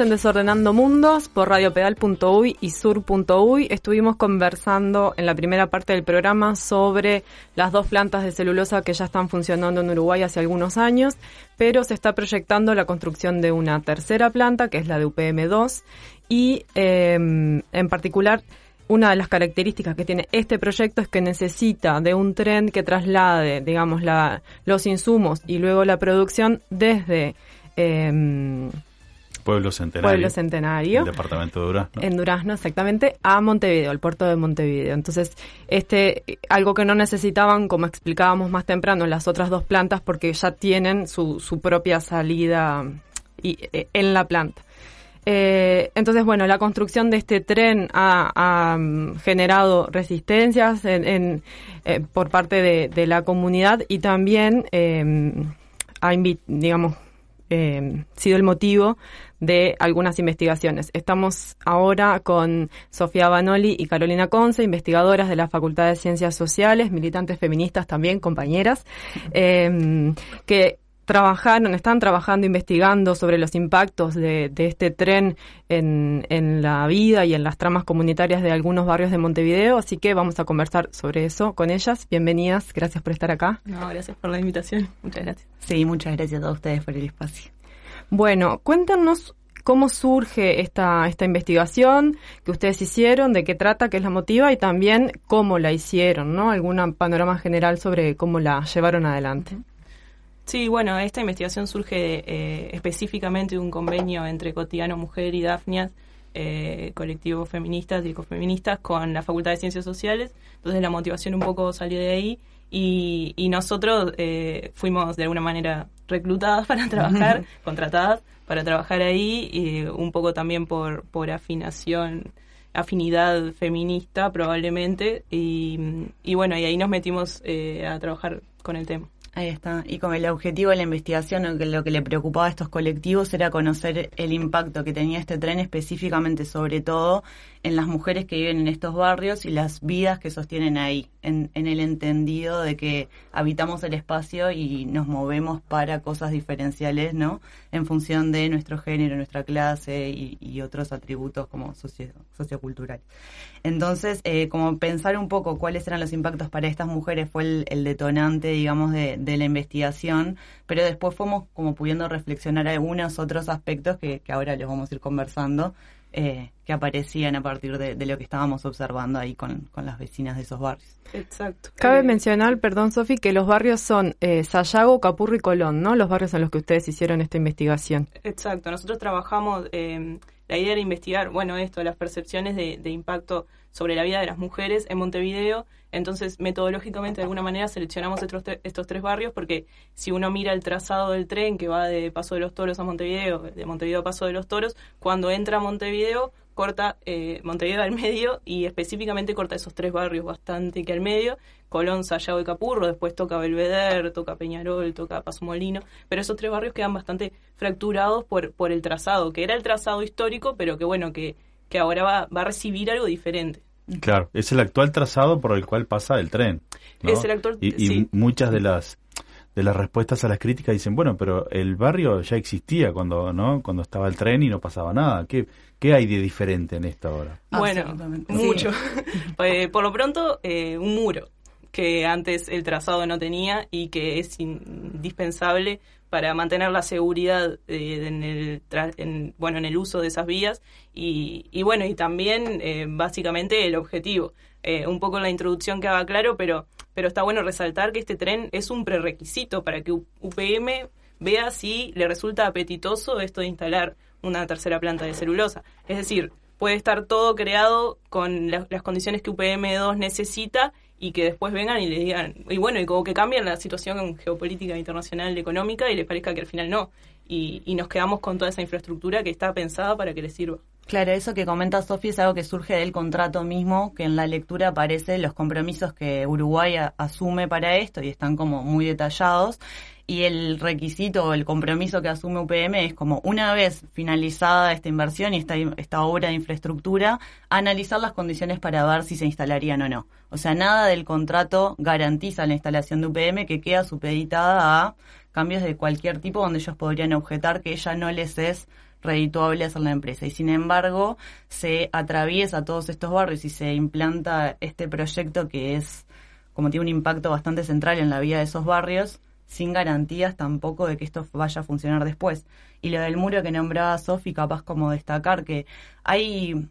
En Desordenando Mundos por radio pedal punto uy y sur punto uy estuvimos conversando en la primera parte del programa sobre las dos plantas de celulosa que ya están funcionando en Uruguay hace algunos años, pero se está proyectando la construcción de una tercera planta que es la de U P M dos y eh, en particular una de las características que tiene este proyecto es que necesita de un tren que traslade, digamos, la, los insumos y luego la producción desde eh, Pueblo Centenario, Pueblo Centenario, el departamento de Durazno. En Durazno, exactamente, a Montevideo, el puerto de Montevideo. Entonces, este algo que no necesitaban, como explicábamos más temprano, las otras dos plantas, porque ya tienen su, su propia salida y, en la planta. Eh, entonces, bueno, la construcción de este tren ha, ha generado resistencias en, en, eh, por parte de, de la comunidad y también eh, ha, invi- digamos, Eh, sido el motivo de algunas investigaciones. Estamos ahora con Sofía Vanoli y Carolina Conze, investigadoras de la Facultad de Ciencias Sociales, militantes feministas también, compañeras, eh, que trabajaron, están trabajando, investigando sobre los impactos de, de este tren en, en la vida y en las tramas comunitarias de algunos barrios de Montevideo, así que vamos a conversar sobre eso con ellas. Bienvenidas, gracias por estar acá. No, gracias por la invitación, muchas gracias. Sí, muchas gracias a ustedes por el espacio. Bueno, cuéntanos cómo surge esta, esta investigación que ustedes hicieron, de qué trata, qué es la motiva y también cómo la hicieron, ¿no? Algún panorama general sobre cómo la llevaron adelante. Uh-huh. Sí, bueno, esta investigación surge eh, específicamente de un convenio entre Cotidiano Mujer y Dafnias, eh, colectivos feministas y ecofeministas, con la Facultad de Ciencias Sociales. Entonces la motivación un poco salió de ahí y, y nosotros eh, fuimos de alguna manera reclutadas para trabajar, contratadas para trabajar ahí, eh, un poco también por, por afinación, afinidad feminista probablemente. Y, y bueno, y ahí nos metimos eh, a trabajar con el tema. Ahí está. Y con el objetivo de la investigación, lo que le preocupaba a estos colectivos era conocer el impacto que tenía este tren específicamente, sobre todo, en las mujeres que viven en estos barrios y las vidas que sostienen ahí, en, en el entendido de que habitamos el espacio y nos movemos para cosas diferenciales, ¿no? En función de nuestro género, nuestra clase y, y otros atributos como socio, sociocultural. Entonces, eh, como pensar un poco cuáles eran los impactos para estas mujeres fue el, el detonante, digamos, de, de la investigación, pero después fuimos como pudiendo reflexionar algunos otros aspectos que, que ahora los vamos a ir conversando, Eh, que aparecían a partir de, de lo que estábamos observando ahí con, con las vecinas de esos barrios. Exacto. Cabe eh. mencionar, perdón Sofi, que los barrios son eh, Sayago, Capurro y Colón, ¿no? Los barrios en los que ustedes hicieron esta investigación. Exacto. Nosotros trabajamos, eh, la idea era investigar, bueno, esto, las percepciones de, de impacto sobre la vida de las mujeres en Montevideo. Entonces, metodológicamente, de alguna manera, seleccionamos estos, tre- estos tres barrios porque si uno mira el trazado del tren que va de Paso de los Toros a Montevideo, de Montevideo a Paso de los Toros, cuando entra a Montevideo, corta eh, Montevideo al medio y específicamente corta esos tres barrios bastante que al medio, Colón, Sayago y Capurro, después toca Belvedere, toca Peñarol, toca Paso Molino, pero esos tres barrios quedan bastante fracturados por, por el trazado, que era el trazado histórico, pero que bueno, que, que ahora va, va a recibir algo diferente. Claro, es el actual trazado por el cual pasa el tren, ¿no? Es el actual, y, y sí. Muchas de las de las respuestas a las críticas dicen, bueno, pero el barrio ya existía cuando no cuando estaba el tren y no pasaba nada. ¿Qué, qué hay de diferente en esto ahora? Bueno, mucho. Sí. Por lo pronto, eh, un muro que antes el trazado no tenía y que es indispensable para mantener la seguridad eh, en el tra- en, bueno en el uso de esas vías y, y bueno y también eh, básicamente el objetivo eh, un poco en la introducción quedaba claro, pero pero está bueno resaltar que este tren es un prerrequisito para que U P M vea si le resulta apetitoso esto de instalar una tercera planta de celulosa, es decir, puede estar todo creado con la, las condiciones que U P M dos necesita y que después vengan y les digan, y bueno, y como que cambien la situación geopolítica, internacional, económica, y les parezca que al final no. Y, y nos quedamos con toda esa infraestructura que está pensada para que les sirva. Claro, eso que comenta Sofi es algo que surge del contrato mismo, que en la lectura aparecen los compromisos que Uruguay a, asume para esto, y están como muy detallados. Y el requisito o el compromiso que asume U P M es como, una vez finalizada esta inversión y esta, esta obra de infraestructura, analizar las condiciones para ver si se instalarían o no. O sea, nada del contrato garantiza la instalación de U P M, que queda supeditada a cambios de cualquier tipo donde ellos podrían objetar que ya no les es redituable hacer la empresa. Y sin embargo, se atraviesa todos estos barrios y se implanta este proyecto que es, como tiene un impacto bastante central en la vida de esos barrios, sin garantías tampoco de que esto vaya a funcionar después. Y lo del muro que nombraba Sofi, capaz como destacar que hay,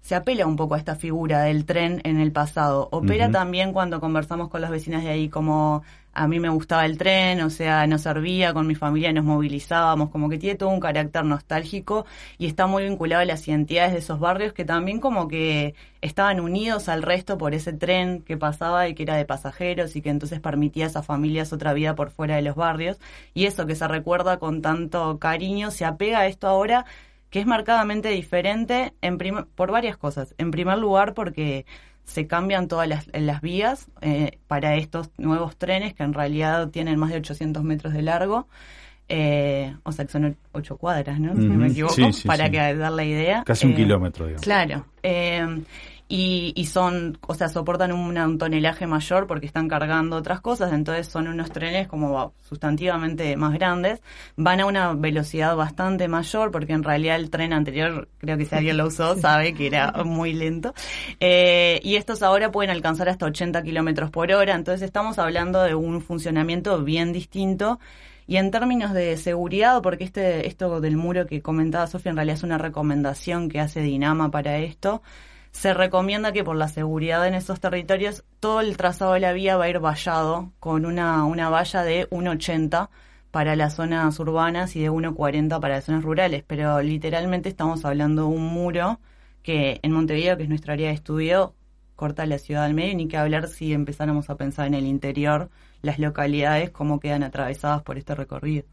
se apela un poco a esta figura del tren en el pasado. Opera uh-huh. también cuando conversamos con las vecinas de ahí, como a mí me gustaba el tren, o sea, nos servía, con mi familia nos movilizábamos, como que tiene todo un carácter nostálgico y está muy vinculado a las identidades de esos barrios que también como que estaban unidos al resto por ese tren que pasaba y que era de pasajeros y que entonces permitía a esas familias otra vida por fuera de los barrios. Y eso que se recuerda con tanto cariño se apega a esto ahora, que es marcadamente diferente en prim- por varias cosas. En primer lugar, porque se cambian todas las, las vías eh, para estos nuevos trenes que en realidad tienen más de ochocientos metros de largo. Eh, o sea, que son ocho cuadras, ¿no? Si mm-hmm. no me equivoco, sí, sí, para sí. que dar la idea. Casi eh, un kilómetro, digamos. Claro. Eh, y, y son, o sea, soportan un, un tonelaje mayor porque están cargando otras cosas, entonces son unos trenes como sustantivamente más grandes, van a una velocidad bastante mayor porque en realidad el tren anterior, creo que si alguien lo usó sabe que era muy lento, eh, y estos ahora pueden alcanzar hasta ochenta kilómetros por hora, entonces estamos hablando de un funcionamiento bien distinto. Y en términos de seguridad, porque este esto del muro que comentaba Sofía en realidad es una recomendación que hace Dinama para esto, se recomienda que por la seguridad en esos territorios todo el trazado de la vía va a ir vallado con una, una valla de uno ochenta para las zonas urbanas y de uno cuarenta para las zonas rurales. Pero literalmente estamos hablando de un muro que en Montevideo, que es nuestra área de estudio, corta la ciudad al medio, y ni que hablar si empezáramos a pensar en el interior, las localidades, cómo quedan atravesadas por este recorrido.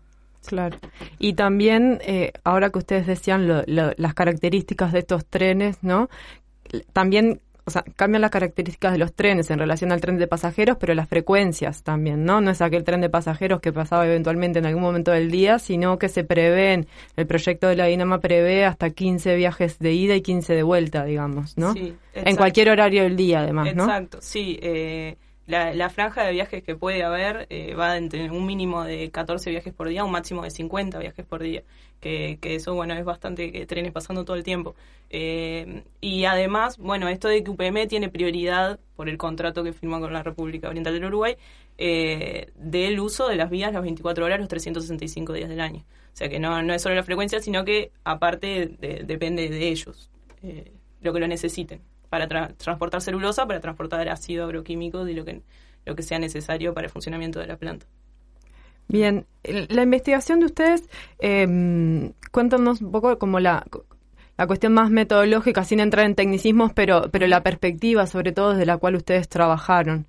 Claro. Y también, eh, ahora que ustedes decían lo, lo, las características de estos trenes, ¿no? También o sea, cambian las características de los trenes en relación al tren de pasajeros, pero las frecuencias también, ¿no? No es aquel tren de pasajeros que pasaba eventualmente en algún momento del día, sino que se prevén, el proyecto de la Dinama prevé hasta quince viajes de ida y quince de vuelta, digamos, ¿no? Sí, en cualquier horario del día, además, exacto, ¿no? Exacto, sí. Eh, la, la franja de viajes que puede haber eh, va entre un mínimo de catorce viajes por día, un máximo de cincuenta viajes por día. Que, que eso, bueno, es bastante, que trenes pasando todo el tiempo. Eh, y además, bueno, esto de que U P M tiene prioridad, por el contrato que firmó con la República Oriental del Uruguay, eh, del uso de las vías las veinticuatro horas, los trescientos sesenta y cinco días del año. O sea, que no, no es solo la frecuencia, sino que, aparte, de, depende de ellos, eh, lo que lo necesiten, para tra- transportar celulosa, para transportar ácido agroquímico, y lo que, lo que sea necesario para el funcionamiento de la planta. Bien, la investigación de ustedes, eh, cuéntanos un poco como la, la cuestión más metodológica, sin entrar en tecnicismos, pero, pero la perspectiva, sobre todo, desde la cual ustedes trabajaron.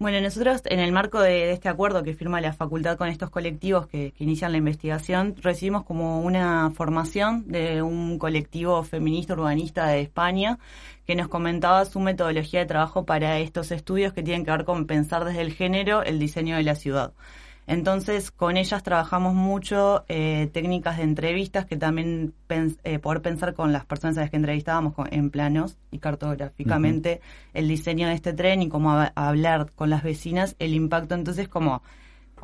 Bueno, nosotros, en el marco de, de este acuerdo que firma la facultad con estos colectivos que, que inician la investigación, recibimos como una formación de un colectivo feminista urbanista de España que nos comentaba su metodología de trabajo para estos estudios que tienen que ver con pensar desde el género el diseño de la ciudad. Entonces, con ellas trabajamos mucho eh, técnicas de entrevistas, que también pens- eh, poder pensar con las personas a las que entrevistábamos con, en planos y cartográficamente uh-huh. el diseño de este tren y cómo a- hablar con las vecinas, el impacto. Entonces, como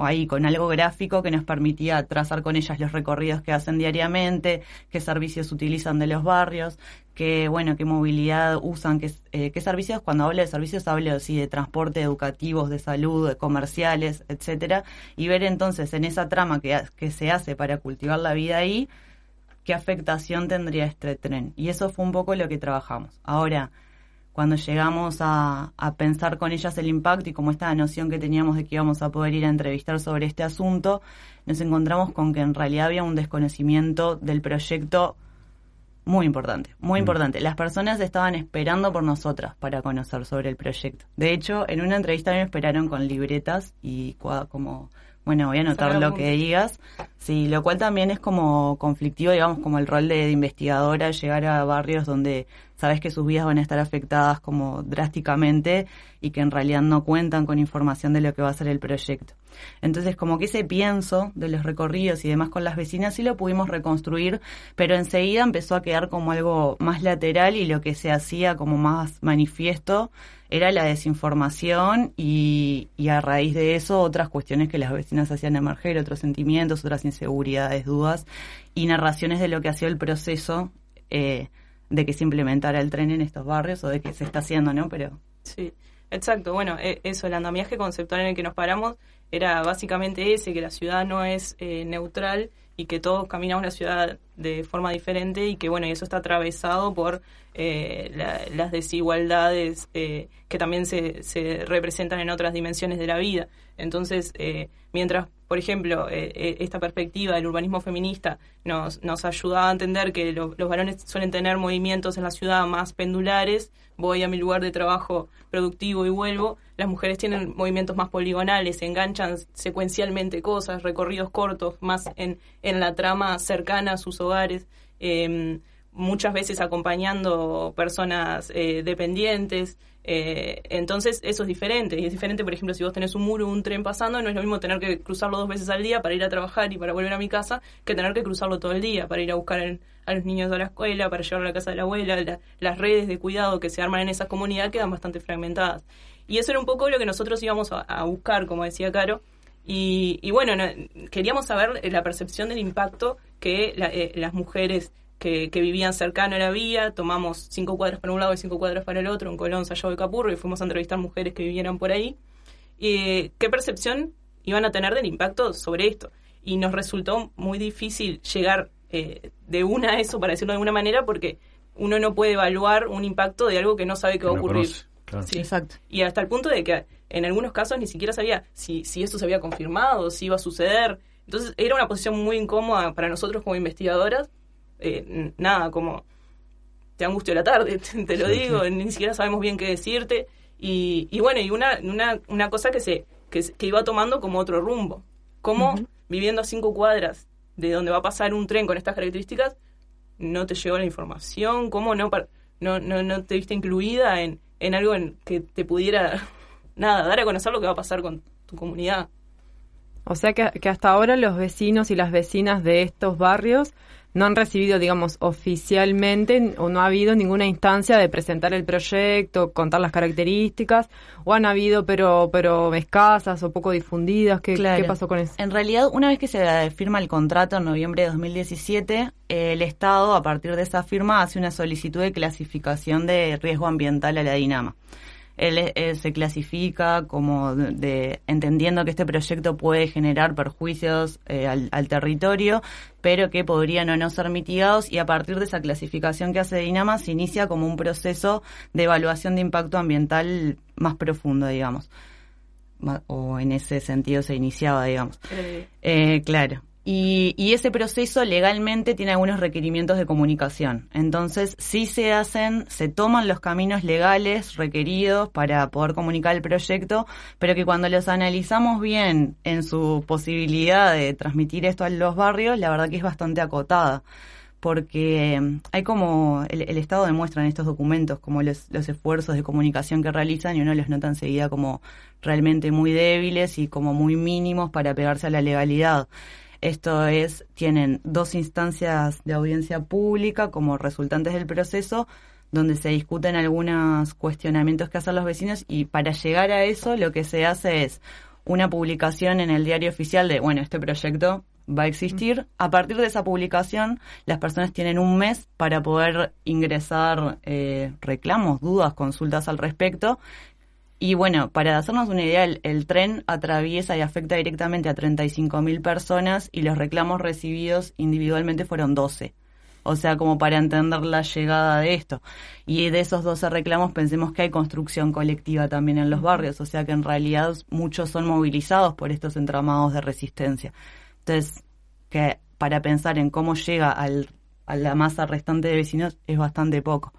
ahí con algo gráfico que nos permitía trazar con ellas los recorridos que hacen diariamente, qué servicios utilizan de los barrios, qué, bueno, qué movilidad usan, qué, eh, qué servicios. Cuando hablo de servicios hablo así de transporte, educativos, de salud, de comerciales, etcétera, y ver entonces en esa trama que, que se hace para cultivar la vida ahí, qué afectación tendría este tren. Y eso fue un poco lo que trabajamos. Ahora, cuando llegamos a, a pensar con ellas el impacto y como esta noción que teníamos de que íbamos a poder ir a entrevistar sobre este asunto, nos encontramos con que en realidad había un desconocimiento del proyecto muy importante, muy importante. Las personas estaban esperando por nosotras para conocer sobre el proyecto. De hecho, en una entrevista me esperaron con libretas y como, bueno, voy a anotar lo que digas. Sí, lo cual también es como conflictivo, digamos, como el rol de, de investigadora, llegar a barrios donde sabes que sus vidas van a estar afectadas como drásticamente y que en realidad no cuentan con información de lo que va a ser el proyecto. Entonces, como que ese pienso de los recorridos y demás con las vecinas sí lo pudimos reconstruir, pero enseguida empezó a quedar como algo más lateral y lo que se hacía como más manifiesto era la desinformación y, y a raíz de eso otras cuestiones que las vecinas hacían emerger, otros sentimientos, otras inseguridades, dudas y narraciones de lo que ha sido el proceso eh, de que se implementara el tren en estos barrios o de que se está haciendo, ¿no? Pero sí, exacto. Bueno, eso, el andamiaje conceptual en el que nos paramos era básicamente ese, que la ciudad no es eh, neutral y que todos caminamos la ciudad de forma diferente y que, bueno, y eso está atravesado por eh, la, las desigualdades eh, que también se, se representan en otras dimensiones de la vida. Entonces, eh, mientras, por ejemplo, eh, esta perspectiva del urbanismo feminista nos, nos ayudaba a entender que lo, los varones suelen tener movimientos en la ciudad más pendulares, voy a mi lugar de trabajo productivo y vuelvo, las mujeres tienen movimientos más poligonales, se enganchan secuencialmente cosas, recorridos cortos, más en, en la trama cercana a sus hogares, eh, muchas veces acompañando personas eh, dependientes, eh, entonces eso es diferente, y es diferente, por ejemplo, si vos tenés un muro o un tren pasando, no es lo mismo tener que cruzarlo dos veces al día para ir a trabajar y para volver a mi casa, que tener que cruzarlo todo el día para ir a buscar el, a los niños a la escuela, para llevarlo a la casa de la abuela. La, las redes de cuidado que se arman en esas comunidades quedan bastante fragmentadas, y eso era un poco lo que nosotros íbamos a, a buscar, como decía Caro. Y, y bueno, no, queríamos saber la percepción del impacto que la, eh, las mujeres que, que vivían cercano a la vía. Tomamos cinco cuadras para un lado y cinco cuadras para el otro, en Colón, Sayago y Capurro, y fuimos a entrevistar mujeres que vivieran por ahí. Eh, ¿Qué percepción iban a tener del impacto sobre esto? Y nos resultó muy difícil llegar eh, de una a eso, para decirlo de alguna manera, porque uno no puede evaluar un impacto de algo que no sabe que va a ocurrir. Claro. Sí, exacto. Y hasta el punto de que en algunos casos ni siquiera sabía si, si eso se había confirmado, si iba a suceder. Entonces era una posición muy incómoda para nosotros como investigadoras. Eh, nada, como te angustio la tarde, te, te lo sí, digo, sí. Ni siquiera sabemos bien qué decirte. Y, y bueno, y una, una, una cosa que se que, que iba tomando como otro rumbo. Como uh-huh. viviendo a cinco cuadras de donde va a pasar un tren con estas características, no te llegó la información, cómo no... Par- no no no te viste incluida en, en algo en que te pudiera, nada, dar a conocer lo que va a pasar con tu comunidad. O sea que, que hasta ahora los vecinos y las vecinas de estos barrios no han recibido, digamos, oficialmente, o no ha habido ninguna instancia de presentar el proyecto, contar las características, o han habido pero pero escasas o poco difundidas. ¿Qué, claro. ¿Qué pasó con eso? En realidad, una vez que se firma el contrato en noviembre de dos mil diecisiete, el Estado, a partir de esa firma, hace una solicitud de clasificación de riesgo ambiental a la Dinama. Él, él se clasifica como de, de, entendiendo que este proyecto puede generar perjuicios eh, al, al territorio, pero que podrían o no ser mitigados, y a partir de esa clasificación que hace Dinama se inicia como un proceso de evaluación de impacto ambiental más profundo, digamos. O en ese sentido se iniciaba, digamos. Eh. Eh, claro. Y, y ese proceso legalmente tiene algunos requerimientos de comunicación. Entonces, sí se hacen, se toman los caminos legales requeridos para poder comunicar el proyecto, pero que cuando los analizamos bien en su posibilidad de transmitir esto a los barrios, la verdad que es bastante acotada. Porque hay como, el, el Estado demuestra en estos documentos como los, los esfuerzos de comunicación que realizan, y uno los nota enseguida como realmente muy débiles y como muy mínimos para pegarse a la legalidad. Esto es, tienen dos instancias de audiencia pública como resultantes del proceso, donde se discuten algunos cuestionamientos que hacen los vecinos, y para llegar a eso lo que se hace es una publicación en el diario oficial de, bueno, este proyecto va a existir. A partir de esa publicación, las personas tienen un mes para poder ingresar eh, reclamos, dudas, consultas al respecto. Y bueno, para hacernos una idea, el, el tren atraviesa y afecta directamente a treinta y cinco mil personas, y los reclamos recibidos individualmente fueron doce. O sea, como para entender la llegada de esto. Y de esos doce reclamos, pensemos que hay construcción colectiva también en los barrios. O sea que en realidad muchos son movilizados por estos entramados de resistencia. Entonces, que para pensar en cómo llega al, a la masa restante de vecinos es bastante poco.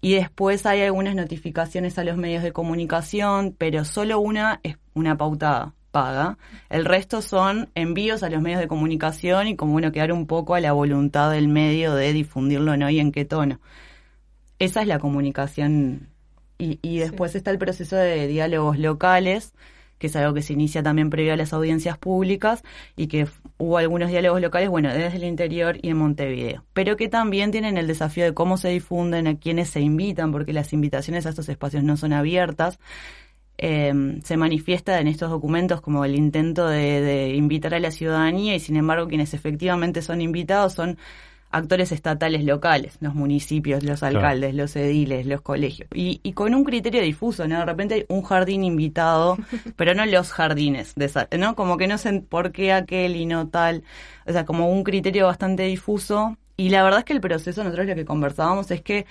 Y después hay algunas notificaciones a los medios de comunicación, pero solo una es una pautada paga. El resto son envíos a los medios de comunicación y como bueno, quedar un poco a la voluntad del medio de difundirlo o no y en qué tono. Esa es la comunicación. Y, y después sí. Está el proceso de diálogos locales, que es algo que se inicia también previo a las audiencias públicas, y que hubo algunos diálogos locales, bueno, desde el interior y en Montevideo, pero que también tienen el desafío de cómo se difunden, a quiénes se invitan, porque las invitaciones a estos espacios no son abiertas. Eh, se manifiesta en estos documentos como el intento de, de invitar a la ciudadanía, y sin embargo quienes efectivamente son invitados son actores estatales locales, los municipios, los alcaldes, claro. Los ediles, los colegios. Y, y con un criterio difuso, ¿no? De repente hay un jardín invitado, pero no los jardines, de esa, ¿no? Como que no sé por qué aquel y no tal. O sea, como un criterio bastante difuso. Y la verdad es que el proceso, nosotros lo que conversábamos es que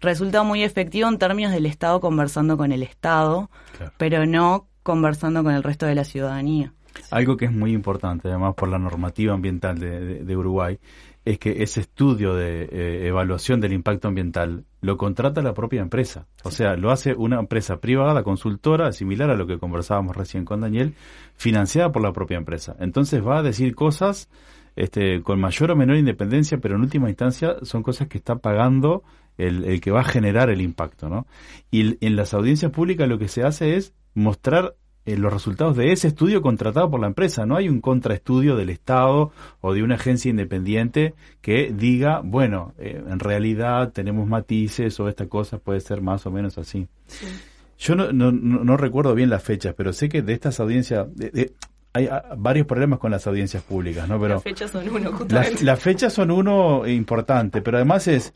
resulta muy efectivo en términos del Estado conversando con el Estado, claro. Pero no conversando con el resto de la ciudadanía. Algo que es muy importante, además, por la normativa ambiental de, de, de Uruguay, es que ese estudio de eh, evaluación del impacto ambiental lo contrata la propia empresa. O sea, lo hace una empresa privada, consultora, similar a lo que conversábamos recién con Daniel, financiada por la propia empresa. Entonces va a decir cosas este, con mayor o menor independencia, pero en última instancia son cosas que está pagando el, el que va a generar el impacto, ¿no? Y en las audiencias públicas lo que se hace es mostrar los resultados de ese estudio contratado por la empresa. No hay un contraestudio del Estado o de una agencia independiente que diga, bueno, eh, en realidad tenemos matices o esta cosa puede ser más o menos así. Sí. Yo no, no, no recuerdo bien las fechas, pero sé que de estas audiencias... De, de, hay a, varios problemas con las audiencias públicas, ¿no? Pero las fechas son uno, justamente. Las, las fechas son uno importante, pero además es...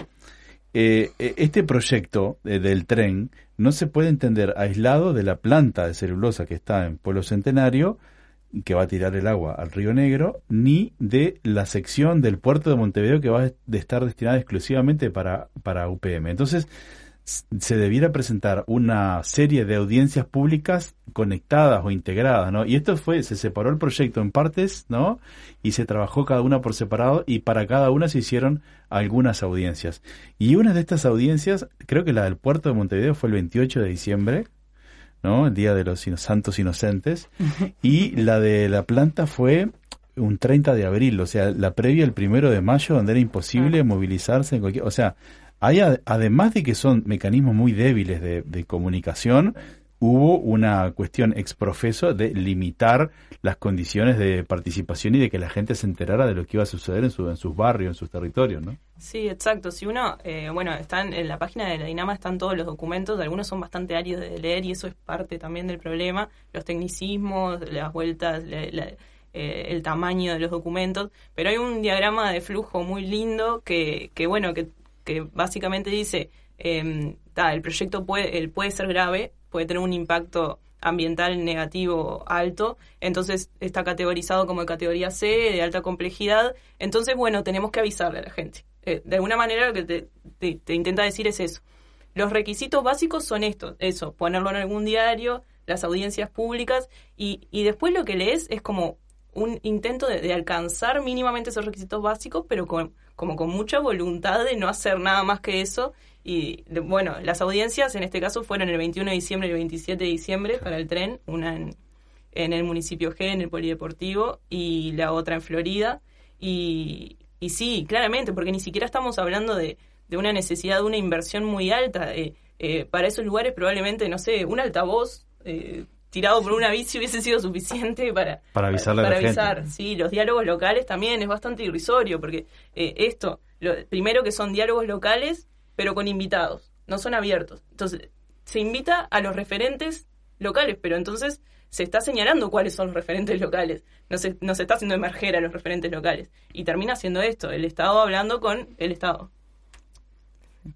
Eh, este proyecto eh, del tren no se puede entender aislado de la planta de celulosa que está en Pueblo Centenario, que va a tirar el agua al Río Negro, ni de la sección del puerto de Montevideo que va a estar destinada exclusivamente para, para U P M. Entonces, se debiera presentar una serie de audiencias públicas conectadas o integradas, ¿no? Y esto fue, se separó el proyecto en partes, ¿no? Y se trabajó cada una por separado, y para cada una se hicieron algunas audiencias. Y una de estas audiencias, creo que la del puerto de Montevideo fue el veintiocho de diciembre, ¿no? El Día de los Santos Inocentes. Y la de la planta fue un treinta de abril, o sea, la previa el primero de mayo, donde era imposible movilizarse en cualquier... O sea, Hay ad, además de que son mecanismos muy débiles de, de comunicación, hubo una cuestión exprofeso de limitar las condiciones de participación y de que la gente se enterara de lo que iba a suceder en, su, en sus barrios, en sus territorios, ¿no? Sí, exacto. Si uno, eh, bueno, están en la página de la Dinama están todos los documentos, algunos son bastante áridos de leer y eso es parte también del problema, los tecnicismos, las vueltas, la, la, eh, el tamaño de los documentos, pero hay un diagrama de flujo muy lindo que, que bueno, que, que básicamente dice, eh, ta, el proyecto puede, el puede ser grave, puede tener un impacto ambiental negativo alto, entonces está categorizado como de categoría C, de alta complejidad, entonces, bueno, tenemos que avisarle a la gente. Eh, de alguna manera lo que te, te, te intenta decir es eso. Los requisitos básicos son estos, eso, ponerlo en algún diario, las audiencias públicas, y, y después lo que lees es como un intento de, de alcanzar mínimamente esos requisitos básicos, pero con, como con mucha voluntad de no hacer nada más que eso. Y de, bueno, las audiencias en este caso fueron el veintiuno de diciembre y el veintisiete de diciembre para el tren, una en, en el municipio G, en el polideportivo, y la otra en Florida. Y, y sí, claramente, porque ni siquiera estamos hablando de, de una necesidad de una inversión muy alta. Eh, eh, para esos lugares probablemente, no sé, un altavoz eh, tirado por una bici hubiese sido suficiente para, para avisarle para, para a la avisar. Gente. Sí, los diálogos locales también es bastante irrisorio, porque eh, esto, lo, primero que son diálogos locales, pero con invitados, no son abiertos. Entonces, se invita a los referentes locales, pero entonces se está señalando cuáles son los referentes locales. No se, no se está haciendo emerger a los referentes locales. Y termina siendo esto, el Estado hablando con el Estado.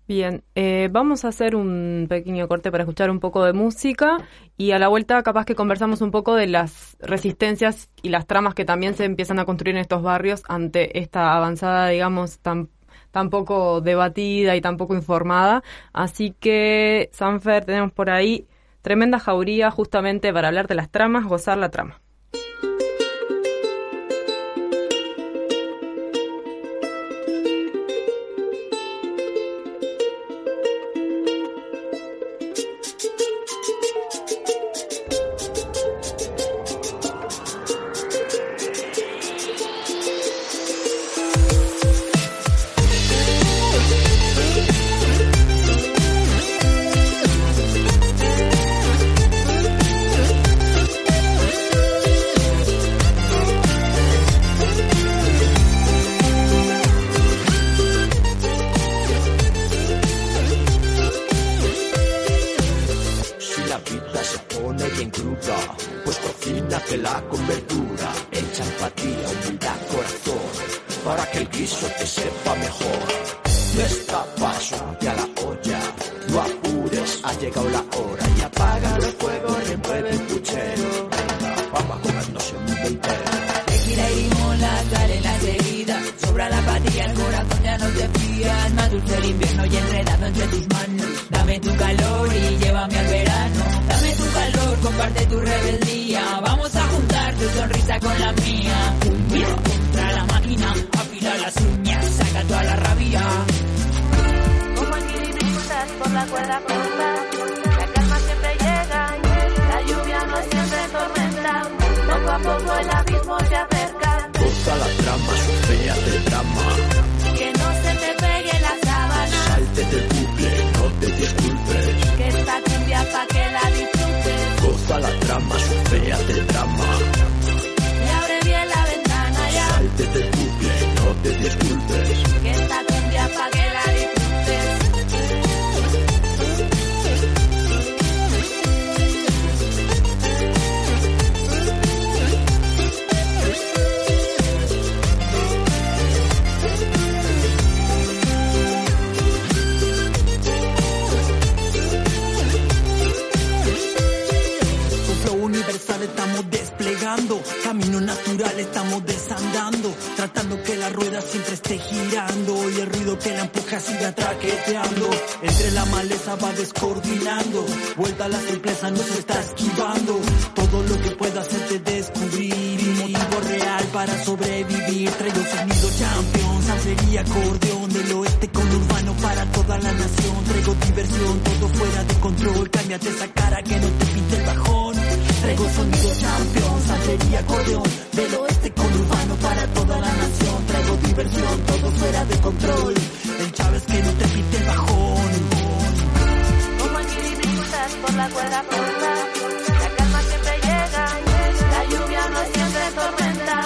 Bien, eh, vamos a hacer un pequeño corte para escuchar un poco de música y a la vuelta capaz que conversamos un poco de las resistencias y las tramas que también se empiezan a construir en estos barrios ante esta avanzada, digamos, tan tampoco debatida y tampoco informada. Así que, Sanfer, tenemos por ahí tremenda jauría justamente para hablar de las tramas, gozar la trama. traigo sonido champion, santería, acordeón, del oeste conurbano para toda la nación. Traigo diversión, todo fuera de control, el Chávez que no te pite el bajón. Como el kiribí cruzas por la cuerda corta, la calma siempre llega, la lluvia no siempre tormenta,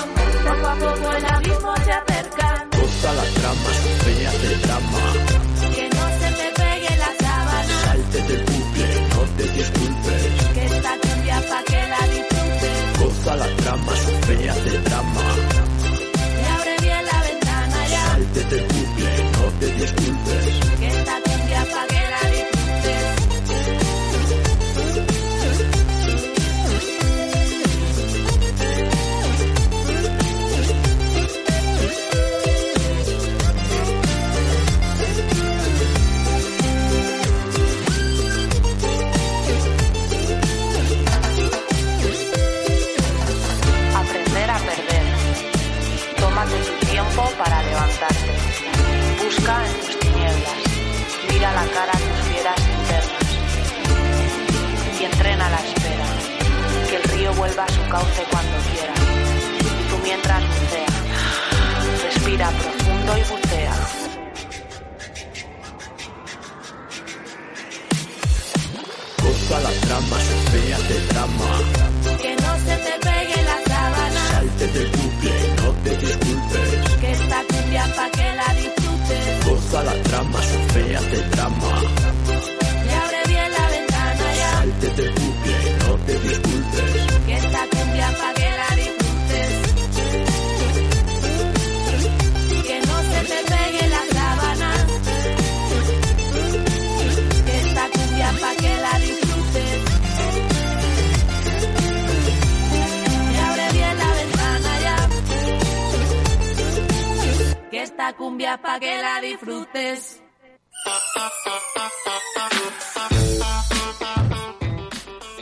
poco a poco el abismo se acerca. Corta las tramas, veas del drama. Del bucle, no te disculpes, que esta cumbia pa' que la disfrutes. Goza la trama, veas del drama. Y abre bien la ventana ya. Salte del bucle, no te disculpes, que esta cumbia pa' que la para levantarte. Busca en tus tinieblas. Mira la cara a tus fieras internas. Y entrena la espera. Que el río vuelva a su cauce cuando quiera. Y tú mientras bucea. Respira profundo y bucea. Corta las tramas, veas de trama. Que no se te pegue la sábana. Salte del bucle, no te disculpes. Que esta cumbia pa' que la disfrutes. Goza la trama, Sofía, te trama. Y abre bien la ventana ya. Salte del bucle, no te disculpes. Que esta cumbia pa' que la disfrutes. Que no se te pegue la sábana. Que esta cumbia pa' que la disfrutes. Y abre bien la ventana ya. Que esta cumbia pa' que la disfrutes.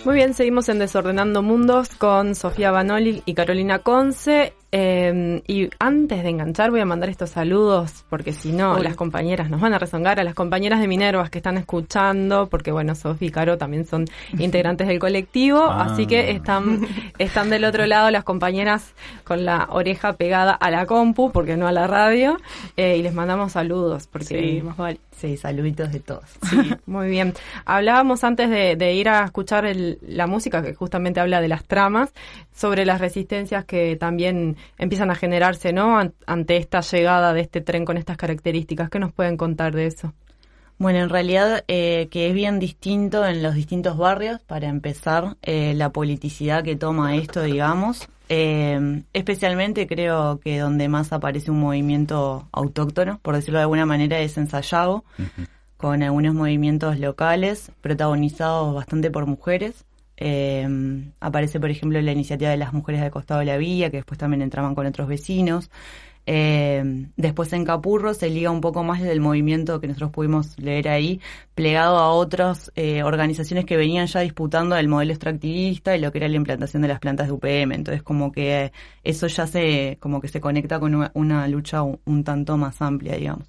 Muy bien, seguimos en Desordenando Mundos con Sofía Vanoli y Carolina Conze. Eh, y antes de enganchar voy a mandar estos saludos, porque si no, las compañeras nos van a rezongar, a las compañeras de Minervas que están escuchando, porque bueno, Sofi y Caro también son integrantes del colectivo, ah. así que están, están del otro lado las compañeras con la oreja pegada a la compu, porque no a la radio, eh, y les mandamos saludos, porque sí, más vale. Sí, saluditos de todos. Sí, muy bien. Hablábamos antes de, de ir a escuchar el, la música, que justamente habla de las tramas, sobre las resistencias que también empiezan a generarse, ¿no?, ante esta llegada de este tren con estas características. ¿Qué nos pueden contar de eso? Bueno, en realidad eh, que es bien distinto en los distintos barrios, para empezar, eh, la politicidad que toma esto, digamos. Eh, especialmente creo que donde más aparece un movimiento autóctono, por decirlo de alguna manera, es en Sayago, uh-huh. con algunos movimientos locales protagonizados bastante por mujeres. Eh, aparece, por ejemplo, la iniciativa de las mujeres del costado de la villa, que después también entraban con otros vecinos. Eh, después en Capurro se liga un poco más del movimiento que nosotros pudimos leer ahí, plegado a otras eh, organizaciones que venían ya disputando el modelo extractivista y lo que era la implantación de las plantas de U P M. Entonces como que eso ya se como que se conecta con una, una lucha un, un tanto más amplia, digamos.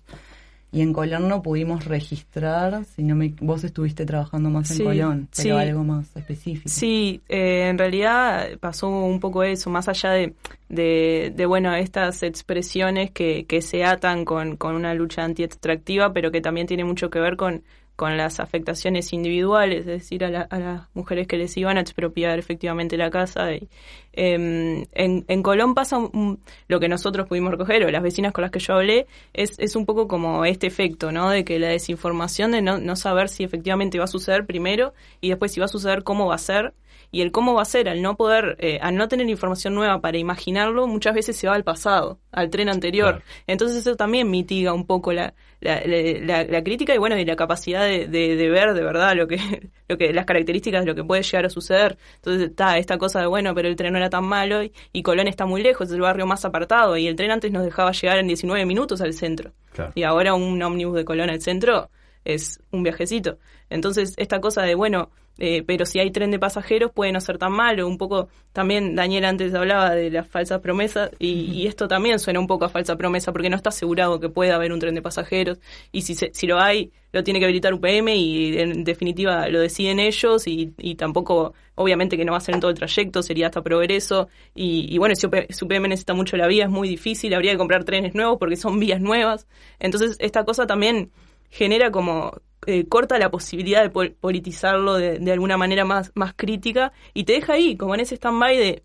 Y en Colón no pudimos registrar, si no me, vos estuviste trabajando más sí, en Colón, pero sí, algo más específico. Sí, eh, en realidad pasó un poco eso, más allá de, de, de bueno, estas expresiones que, que se atan con, con una lucha anti-extractiva, pero que también tiene mucho que ver con, con las afectaciones individuales, es decir, a, la, a las mujeres que les iban a expropiar efectivamente la casa. Y, eh, en, en Colón pasa un, lo que nosotros pudimos recoger, o las vecinas con las que yo hablé, es, es un poco como este efecto, ¿no?, de que la desinformación, de no, no saber si efectivamente va a suceder primero, y después si va a suceder, cómo va a ser. Y el cómo va a ser, al no poder, eh, al no tener información nueva para imaginarlo, muchas veces se va al pasado, al tren anterior. Claro. Entonces eso también mitiga un poco la, la, la, la, la crítica y bueno, y la capacidad de, de, de ver de verdad lo que, lo que, las características de lo que puede llegar a suceder. Entonces está esta cosa de bueno, pero el tren no era tan malo y, y Colón está muy lejos, es el barrio más apartado y el tren antes nos dejaba llegar en diecinueve minutos al centro. Claro. Y ahora un ómnibus de Colón al centro es un viajecito. Entonces esta cosa de bueno, Eh, pero si hay tren de pasajeros puede no ser tan malo. Un poco también Daniel antes hablaba de las falsas promesas y, y esto también suena un poco a falsa promesa porque no está asegurado que pueda haber un tren de pasajeros y si, se, si lo hay lo tiene que habilitar U P M y en definitiva lo deciden ellos y, y tampoco obviamente que no va a ser en todo el trayecto, sería hasta Progreso y, y bueno, si U P M necesita mucho la vía es muy difícil, habría que comprar trenes nuevos porque son vías nuevas, entonces esta cosa también genera como Eh, corta la posibilidad de pol- politizarlo de, de alguna manera más, más crítica y te deja ahí, como en ese stand-by de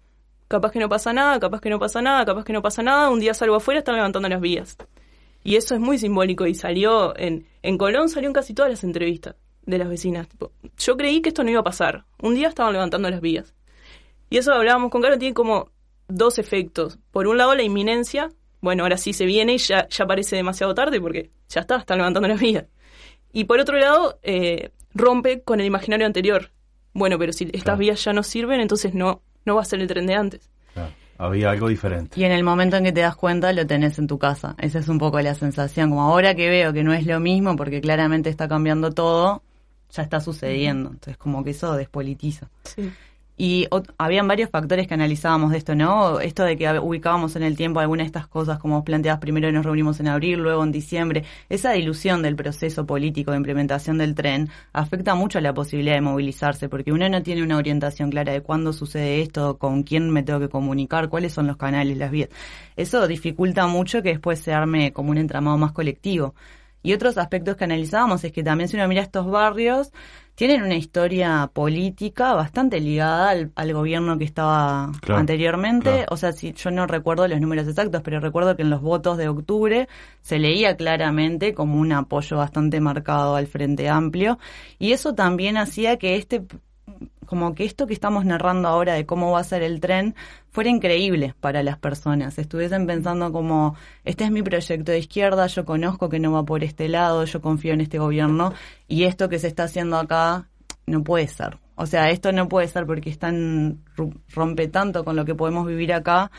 capaz que no pasa nada, capaz que no pasa nada, capaz que no pasa nada, un día salgo afuera, están levantando las vías. Y eso es muy simbólico y salió en, en Colón, salió en casi todas las entrevistas de las vecinas. Tipo, yo creí que esto no iba a pasar, un día estaban levantando las vías. Y eso hablábamos con Caro, tiene como dos efectos. Por un lado la inminencia, bueno, ahora sí se viene y ya, ya parece demasiado tarde porque ya está, están levantando las vías. Y por otro lado, eh, rompe con el imaginario anterior. Bueno, pero si estas claro. vías ya no sirven, entonces no, no va a ser el tren de antes. Claro. Había algo diferente. Y en el momento en que te das cuenta, lo tenés en tu casa. Esa es un poco la sensación. Como ahora que veo que no es lo mismo, porque claramente está cambiando todo, ya está sucediendo. Entonces como que eso despolitiza. Sí. Y o, habían varios factores que analizábamos de esto, ¿no? Esto de que ubicábamos en el tiempo algunas de estas cosas, como planteadas, primero nos reunimos en abril, luego en diciembre. Esa dilución del proceso político de implementación del tren afecta mucho a la posibilidad de movilizarse, porque uno no tiene una orientación clara de cuándo sucede esto, con quién me tengo que comunicar, cuáles son los canales, las vías. Eso dificulta mucho que después se arme como un entramado más colectivo. Y otros aspectos que analizábamos es que también si uno mira estos barrios, tienen una historia política bastante ligada al, al gobierno que estaba claro, anteriormente. Claro. O sea, si, yo no recuerdo los números exactos, pero recuerdo que en los votos de octubre se leía claramente como un apoyo bastante marcado al Frente Amplio. Y eso también hacía que este... como que esto que estamos narrando ahora de cómo va a ser el tren fuera increíble para las personas. Estuviesen pensando como, este es mi proyecto de izquierda, yo conozco que no va por este lado, yo confío en este gobierno, y esto que se está haciendo acá no puede ser. O sea, esto no puede ser porque están, rompe tanto con lo que podemos vivir acá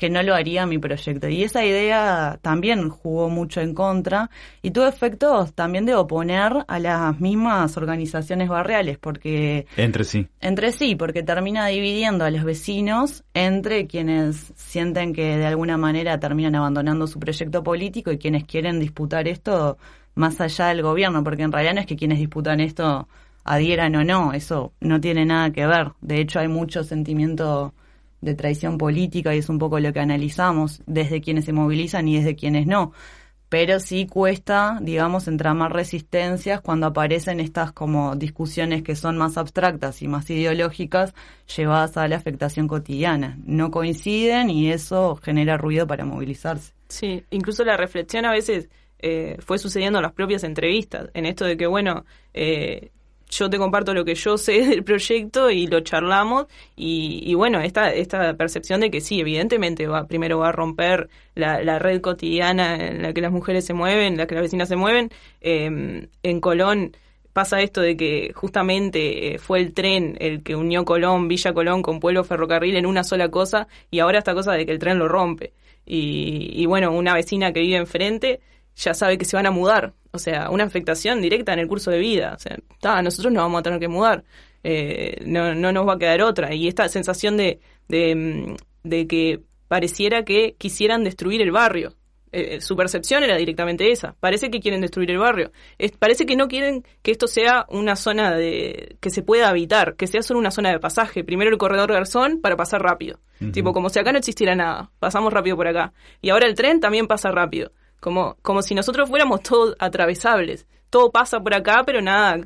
que no lo haría mi proyecto. Y esa idea también jugó mucho en contra y tuvo efectos también de oponer a las mismas organizaciones barriales, porque... Entre sí. Entre sí, porque termina dividiendo a los vecinos entre quienes sienten que de alguna manera terminan abandonando su proyecto político y quienes quieren disputar esto más allá del gobierno, porque en realidad no es que quienes disputan esto adhieran o no, eso no tiene nada que ver. De hecho, hay mucho sentimiento de traición política y es un poco lo que analizamos desde quienes se movilizan y desde quienes no, pero sí cuesta, digamos, entramar resistencias cuando aparecen estas como discusiones que son más abstractas y más ideológicas llevadas a la afectación cotidiana, no coinciden y eso genera ruido para movilizarse. Sí, incluso la reflexión a veces eh, fue sucediendo en las propias entrevistas, en esto de que bueno, eh, yo te comparto lo que yo sé del proyecto y lo charlamos y, y bueno, esta esta percepción de que sí, evidentemente va primero va a romper la, la red cotidiana en la que las mujeres se mueven, en la que las vecinas se mueven. Eh, en Colón pasa esto de que justamente eh, fue el tren el que unió Colón, Villa Colón con Pueblo Ferrocarril en una sola cosa y ahora esta cosa de que el tren lo rompe. Y, y bueno, una vecina que vive enfrente ya sabe que se van a mudar, o sea, una afectación directa en el curso de vida, o sea, tá, nosotros nos vamos a tener que mudar, eh, no, no nos va a quedar otra, y esta sensación de, de, de que pareciera que quisieran destruir el barrio, eh, su percepción era directamente esa, parece que quieren destruir el barrio, es, parece que no quieren que esto sea una zona de que se pueda habitar, que sea solo una zona de pasaje, primero el corredor Garzón para pasar rápido, uh-huh. Tipo como si acá no existiera nada, pasamos rápido por acá, y ahora el tren también pasa rápido, Como, como si nosotros fuéramos todos atravesables. Todo pasa por acá, pero nada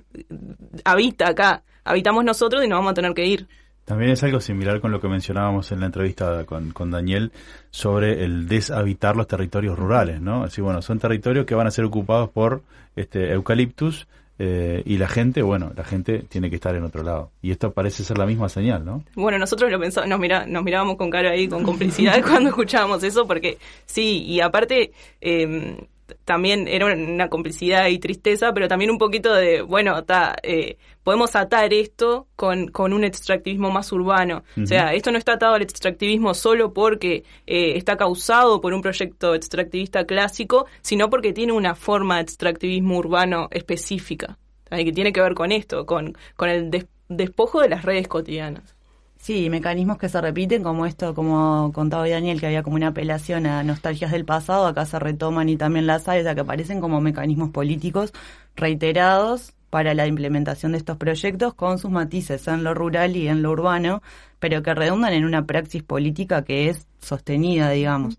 habita acá. Habitamos nosotros y nos vamos a tener que ir. También es algo similar con lo que mencionábamos en la entrevista con, con Daniel sobre el deshabitar los territorios rurales, ¿no? Así, bueno, son territorios que van a ser ocupados por este eucaliptus eh, y la gente, bueno, la gente tiene que estar en otro lado. Y esto parece ser la misma señal, ¿no? Bueno, nosotros lo pensamos, nos, mirá, nos mirábamos con cara ahí, con complicidad cuando escuchábamos eso, porque sí, y aparte... Eh, también era una complicidad y tristeza, pero también un poquito de, bueno, ta, eh, podemos atar esto con, con un extractivismo más urbano. Uh-huh. O sea, esto no está atado al extractivismo solo porque eh, está causado por un proyecto extractivista clásico, sino porque tiene una forma de extractivismo urbano específica, ¿sabes? Que tiene que ver con esto, con, con el des- despojo de las redes cotidianas. Sí, mecanismos que se repiten, como esto, como contaba Daniel, que había como una apelación a nostalgias del pasado, acá se retoman y también las hay, o sea, que aparecen como mecanismos políticos reiterados para la implementación de estos proyectos con sus matices en lo rural y en lo urbano, pero que redundan en una praxis política que es sostenida, digamos.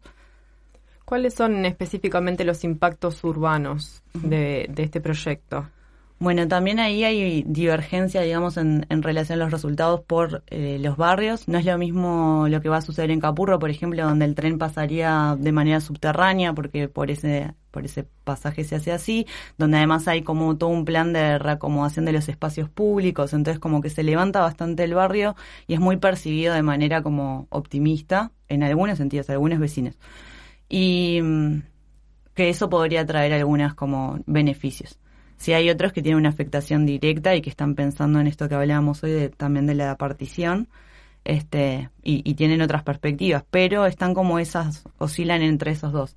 ¿Cuáles son específicamente los impactos urbanos de, de este proyecto? Bueno, también ahí hay divergencia, digamos, en, en relación a los resultados por eh, los barrios. No es lo mismo lo que va a suceder en Capurro, por ejemplo, donde el tren pasaría de manera subterránea, porque por ese por ese pasaje se hace así, donde además hay como todo un plan de reacomodación de los espacios públicos, entonces como que se levanta bastante el barrio y es muy percibido de manera como optimista, en algunos sentidos, algunos vecinos. Y que eso podría traer algunos como beneficios. Si sí, hay otros que tienen una afectación directa y que están pensando en esto que hablábamos hoy de, también de la partición, este, y, y tienen otras perspectivas, pero están como esas, oscilan entre esos dos.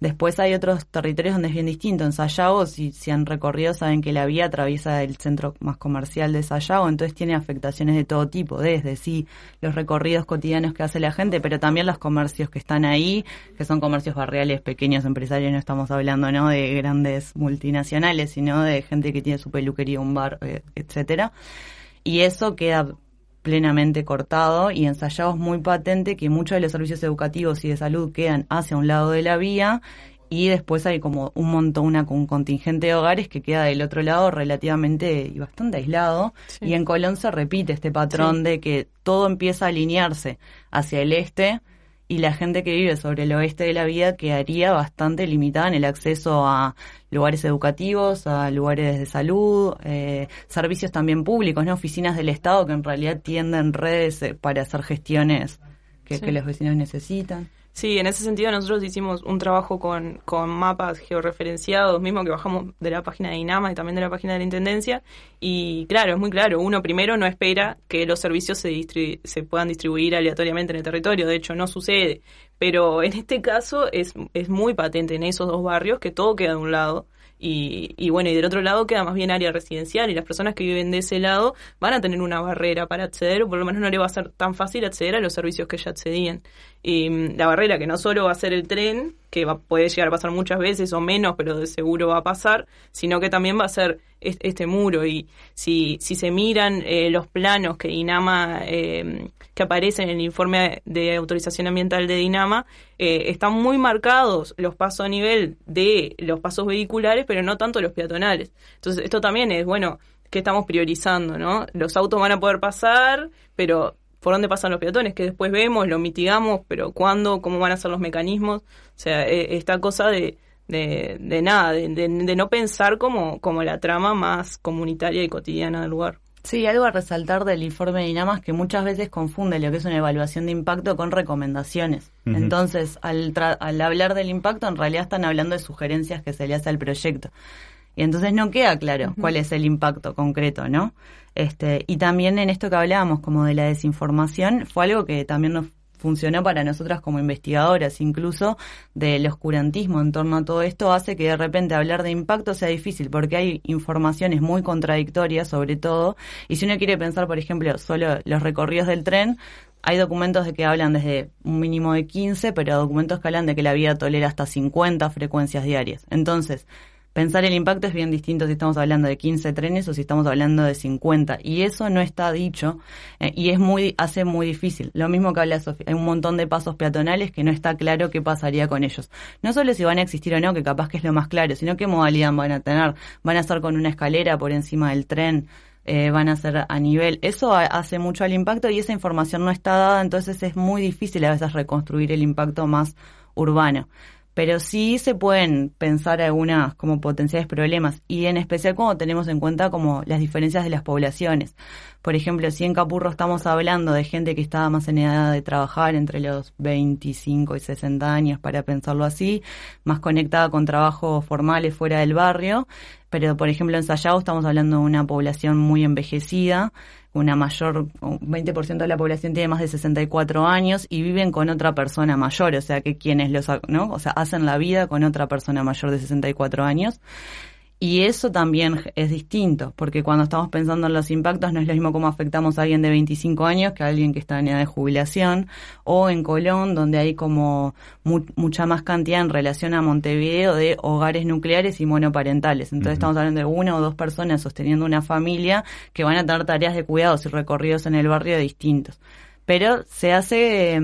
Después hay otros territorios donde es bien distinto. En Sayago, si, si han recorrido, saben que la vía atraviesa el centro más comercial de Sayago, entonces tiene afectaciones de todo tipo, desde sí los recorridos cotidianos que hace la gente, pero también los comercios que están ahí, que son comercios barriales, pequeños empresarios, no estamos hablando no de grandes multinacionales, sino de gente que tiene su peluquería, un bar, etcétera. Y eso queda plenamente cortado, y en Sayago es muy patente que muchos de los servicios educativos y de salud quedan hacia un lado de la vía, y después hay como un montón, una, un contingente de hogares que queda del otro lado relativamente y bastante aislado, sí. Y en Colón se repite este patrón, sí, de que todo empieza a alinearse hacia el este, y la gente que vive sobre el oeste de la vía quedaría bastante limitada en el acceso a lugares educativos, a lugares de salud, eh, servicios también públicos, ¿no? Oficinas del Estado que en realidad tienden redes para hacer gestiones que, sí, que los vecinos necesitan. Sí, en ese sentido nosotros hicimos un trabajo con, con mapas georreferenciados, mismo que bajamos de la página de Dinama y también de la página de la Intendencia, y claro, es muy claro, uno primero no espera que los servicios se, distribu- se puedan distribuir aleatoriamente en el territorio, de hecho no sucede, pero en este caso es, es muy patente en esos dos barrios que todo queda de un lado. Y, y bueno, y del otro lado queda más bien área residencial, y las personas que viven de ese lado van a tener una barrera para acceder, o por lo menos no le va a ser tan fácil acceder a los servicios que ya accedían. Y la barrera que no solo va a ser el tren, que va, puede llegar a pasar muchas veces o menos, pero de seguro va a pasar, sino que también va a ser este, este muro. Y si si se miran eh, los planos que Dinama eh, que aparecen en el informe de autorización ambiental de Dinama, eh, están muy marcados los pasos a nivel de los pasos vehiculares, pero no tanto los peatonales. Entonces esto también es, bueno, que estamos priorizando, ¿no? Los autos van a poder pasar, pero ¿por dónde pasan los peatones? Que después vemos, lo mitigamos, pero ¿cuándo? ¿Cómo van a ser los mecanismos? O sea, esta cosa de, de, de nada, de, de, de no pensar como, como la trama más comunitaria y cotidiana del lugar. Sí, algo a resaltar del informe de Dinama es que muchas veces confunde lo que es una evaluación de impacto con recomendaciones. Uh-huh. Entonces, al, tra- al hablar del impacto, en realidad están hablando de sugerencias que se le hace al proyecto. Y entonces no queda claro cuál es el impacto concreto, ¿no? Este, y también en esto que hablábamos como de la desinformación, fue algo que también nos funcionó para nosotras como investigadoras, incluso del oscurantismo en torno a todo esto, hace que de repente hablar de impacto sea difícil, porque hay informaciones muy contradictorias sobre todo, y si uno quiere pensar, por ejemplo, solo los recorridos del tren, hay documentos de que hablan desde un mínimo de quince, pero documentos que hablan de que la vía tolera hasta cincuenta frecuencias diarias. Entonces, pensar el impacto es bien distinto si estamos hablando de quince trenes o si estamos hablando de cincuenta. Y eso no está dicho eh, y es muy hace muy difícil. Lo mismo que habla Sofía, hay un montón de pasos peatonales que no está claro qué pasaría con ellos. No solo si van a existir o no, que capaz que es lo más claro, sino qué modalidad van a tener. Van a estar con una escalera por encima del tren, eh, van a ser a nivel. Eso hace mucho al impacto y esa información no está dada, entonces es muy difícil a veces reconstruir el impacto más urbano. Pero sí se pueden pensar algunas como potenciales problemas, y en especial cuando tenemos en cuenta como las diferencias de las poblaciones. Por ejemplo, si en Capurro estamos hablando de gente que está más en edad de trabajar, entre los veinticinco y sesenta años, para pensarlo así, más conectada con trabajos formales fuera del barrio, pero por ejemplo en Sayago estamos hablando de una población muy envejecida, una mayor, un veinte por ciento de la población tiene más de sesenta y cuatro años y viven con otra persona mayor, o sea que quienes los, ¿no? O sea, hacen la vida con otra persona mayor de sesenta y cuatro años. Y eso también es distinto, porque cuando estamos pensando en los impactos no es lo mismo cómo afectamos a alguien de veinticinco años que a alguien que está en edad de jubilación, o en Colón, donde hay como mu- mucha más cantidad en relación a Montevideo de hogares nucleares y monoparentales. Entonces, uh-huh, estamos hablando de una o dos personas sosteniendo una familia que van a tener tareas de cuidados y recorridos en el barrio distintos. Pero se hace eh,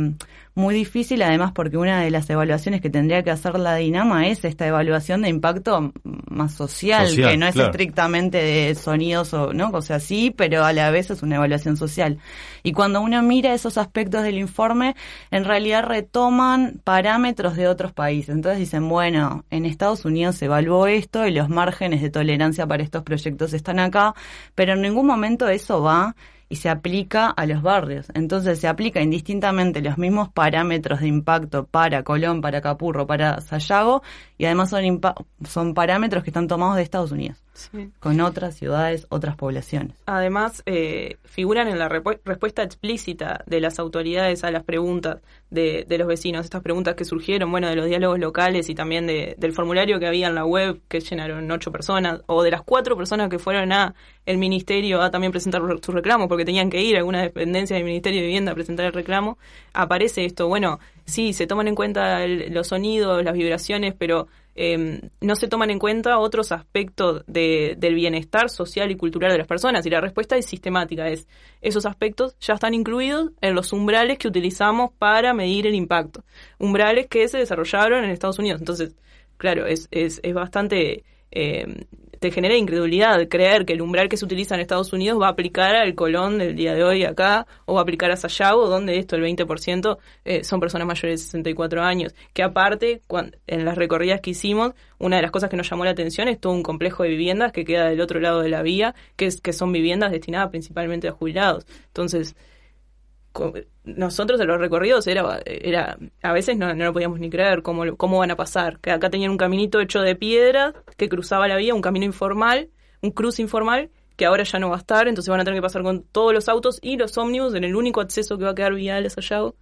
muy difícil, además, porque una de las evaluaciones que tendría que hacer la Dinama es esta evaluación de impacto más social, social que no es, claro, estrictamente de sonidos o no, o sea, sí, pero a la vez es una evaluación social. Y cuando uno mira esos aspectos del informe, en realidad retoman parámetros de otros países. Entonces dicen, bueno, en Estados Unidos se evaluó esto y los márgenes de tolerancia para estos proyectos están acá, pero en ningún momento eso va y se aplica a los barrios. Entonces se aplica indistintamente los mismos parámetros de impacto para Colón, para Capurro, para Sayago, y además son impa- son parámetros que están tomados de Estados Unidos, sí, con otras ciudades, otras poblaciones. Además, eh, figuran en la repu- respuesta explícita de las autoridades a las preguntas de, de los vecinos, estas preguntas que surgieron, bueno, de los diálogos locales y también de, del formulario que había en la web que llenaron ocho personas, o de las cuatro personas que fueron a el ministerio a también presentar su reclamo, porque tenían que ir a alguna dependencia del Ministerio de Vivienda a presentar el reclamo, aparece esto, bueno, sí, se toman en cuenta el, los sonidos, las vibraciones, pero eh, no se toman en cuenta otros aspectos de, del bienestar social y cultural de las personas, y la respuesta es sistemática, es esos aspectos ya están incluidos en los umbrales que utilizamos para medir el impacto, umbrales que se desarrollaron en Estados Unidos. Entonces, claro, es, es, es bastante... Eh, te genera incredulidad creer que el umbral que se utiliza en Estados Unidos va a aplicar al Colón del día de hoy acá, o va a aplicar a Sayago, donde esto, el veinte por ciento eh, son personas mayores de sesenta y cuatro años, que aparte, cuando, en las recorridas que hicimos, una de las cosas que nos llamó la atención es todo un complejo de viviendas que queda del otro lado de la vía, que, es, que son viviendas destinadas principalmente a jubilados. Entonces, nosotros en los recorridos era era a veces no, no lo podíamos ni creer cómo, cómo van a pasar, que acá tenían un caminito hecho de piedra que cruzaba la vía, un camino informal, un cruce informal que ahora ya no va a estar, entonces van a tener que pasar con todos los autos y los ómnibus en el único acceso que va a quedar vial a Sayago.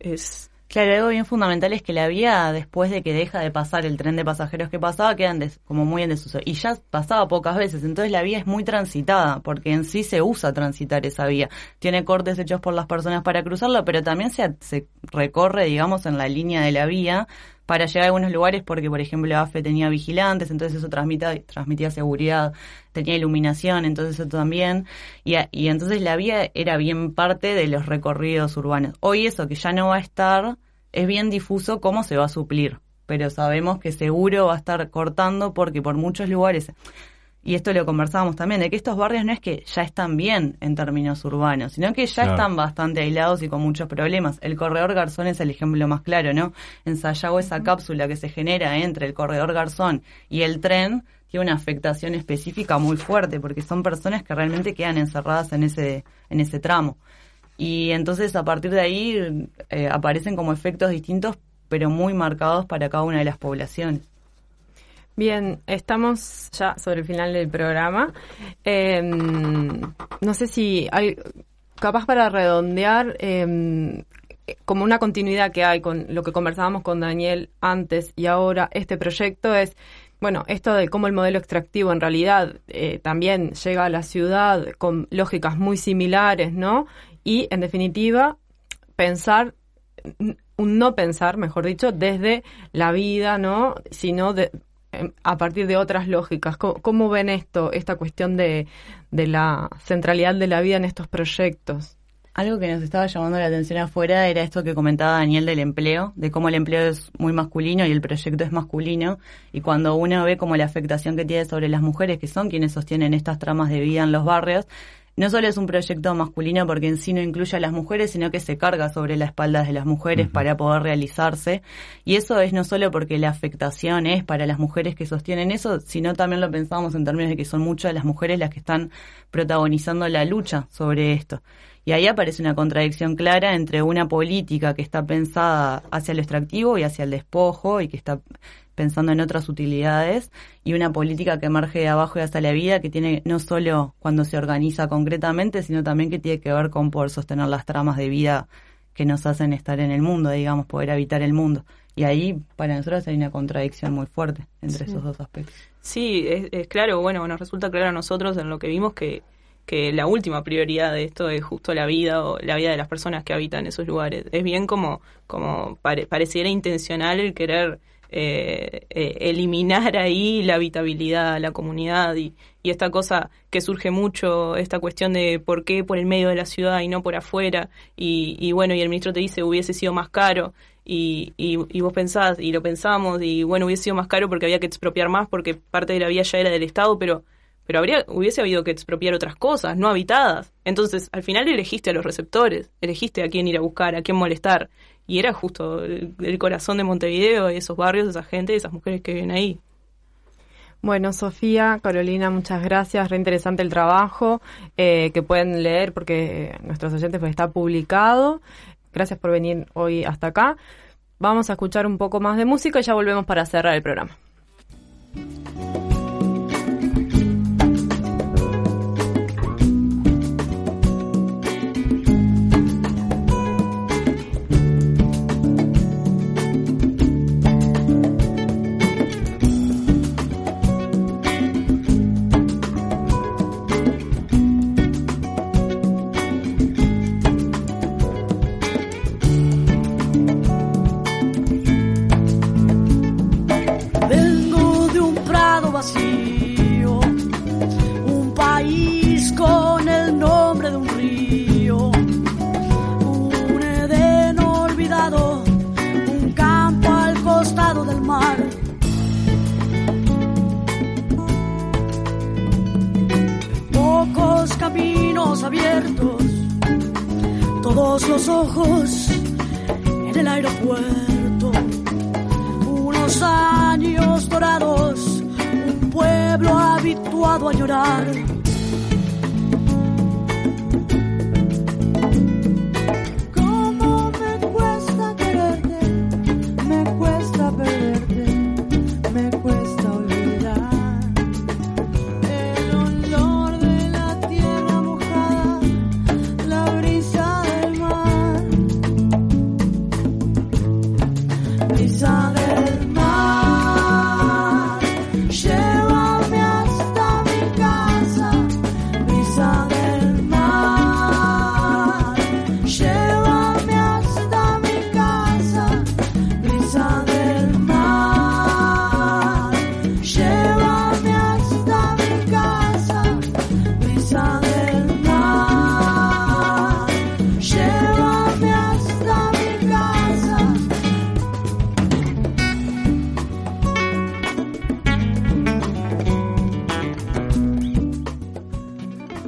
Es claro, algo bien fundamental es que la vía, después de que deja de pasar el tren de pasajeros que pasaba, quedan des, como muy en desuso. Y ya pasaba pocas veces, entonces la vía es muy transitada, porque en sí se usa transitar esa vía. Tiene cortes hechos por las personas para cruzarla, pero también se, se recorre, digamos, en la línea de la vía para llegar a algunos lugares, porque, por ejemplo, AFE tenía vigilantes, entonces eso transmitía, transmitía seguridad, tenía iluminación, entonces eso también. Y, y entonces la vía era bien parte de los recorridos urbanos. Hoy eso, que ya no va a estar, es bien difuso cómo se va a suplir, pero sabemos que seguro va a estar cortando, porque por muchos lugares... Y esto lo conversábamos también, de que estos barrios no es que ya están bien en términos urbanos, sino que ya, claro, están bastante aislados y con muchos problemas. El corredor Garzón es el ejemplo más claro, ¿no? En Sayago esa cápsula que se genera entre el corredor Garzón y el tren tiene una afectación específica muy fuerte, porque son personas que realmente quedan encerradas en ese, en ese tramo. Y entonces a partir de ahí eh, aparecen como efectos distintos, pero muy marcados para cada una de las poblaciones. Bien, estamos ya sobre el final del programa. Eh, no sé si hay, capaz para redondear, eh, como una continuidad que hay con lo que conversábamos con Daniel antes y ahora, este proyecto es, bueno, esto de cómo el modelo extractivo en realidad eh, también llega a la ciudad con lógicas muy similares, ¿no? Y, en definitiva, pensar... un no pensar, mejor dicho, desde la vida, ¿no? Sino de, a partir de otras lógicas. ¿Cómo, cómo ven esto, esta cuestión de, de la centralidad de la vida en estos proyectos? Algo que nos estaba llamando la atención afuera era esto que comentaba Daniel del empleo, de cómo el empleo es muy masculino y el proyecto es masculino, y cuando uno ve como la afectación que tiene sobre las mujeres, que son quienes sostienen estas tramas de vida en los barrios, no solo es un proyecto masculino porque en sí no incluye a las mujeres, sino que se carga sobre las espaldas de las mujeres, uh-huh, para poder realizarse. Y eso es no solo porque la afectación es para las mujeres que sostienen eso, sino también lo pensamos en términos de que son muchas las mujeres las que están protagonizando la lucha sobre esto. Y ahí aparece una contradicción clara entre una política que está pensada hacia lo extractivo y hacia el despojo, y que está pensando en otras utilidades, y una política que emerge de abajo y hacia la vida, que tiene no solo cuando se organiza concretamente, sino también que tiene que ver con poder sostener las tramas de vida que nos hacen estar en el mundo, digamos, poder habitar el mundo. Y ahí para nosotros hay una contradicción muy fuerte entre sí. esos dos aspectos. Sí, es, es claro, bueno, nos resulta claro a nosotros en lo que vimos que, que la última prioridad de esto es justo la vida o la vida de las personas que habitan esos lugares. Es bien como, como pare, pareciera intencional el querer eh, eh, eliminar ahí la habitabilidad, la comunidad y, y esta cosa que surge mucho, esta cuestión de por qué por el medio de la ciudad y no por afuera. Y, y bueno, y el ministro te dice hubiese sido más caro. Y, y, y vos pensás, y lo pensamos, y bueno, hubiese sido más caro porque había que expropiar más, porque parte de la vía ya era del Estado, pero pero habría hubiese habido que expropiar otras cosas, no habitadas. Entonces, al final elegiste a los receptores, elegiste a quién ir a buscar, a quién molestar. Y era justo el, el corazón de Montevideo, esos barrios, esa gente, esas mujeres que viven ahí. Bueno, Sofía, Carolina, muchas gracias. Re interesante el trabajo eh, que pueden leer porque nuestros oyentes pues, está publicado. Gracias por venir hoy hasta acá. Vamos a escuchar un poco más de música y ya volvemos para cerrar el programa. Caminos abiertos, todos los ojos en el aeropuerto, unos años dorados, un pueblo habituado a llorar. Cómo me cuesta quererte, me cuesta perderte, me cuesta olvidar.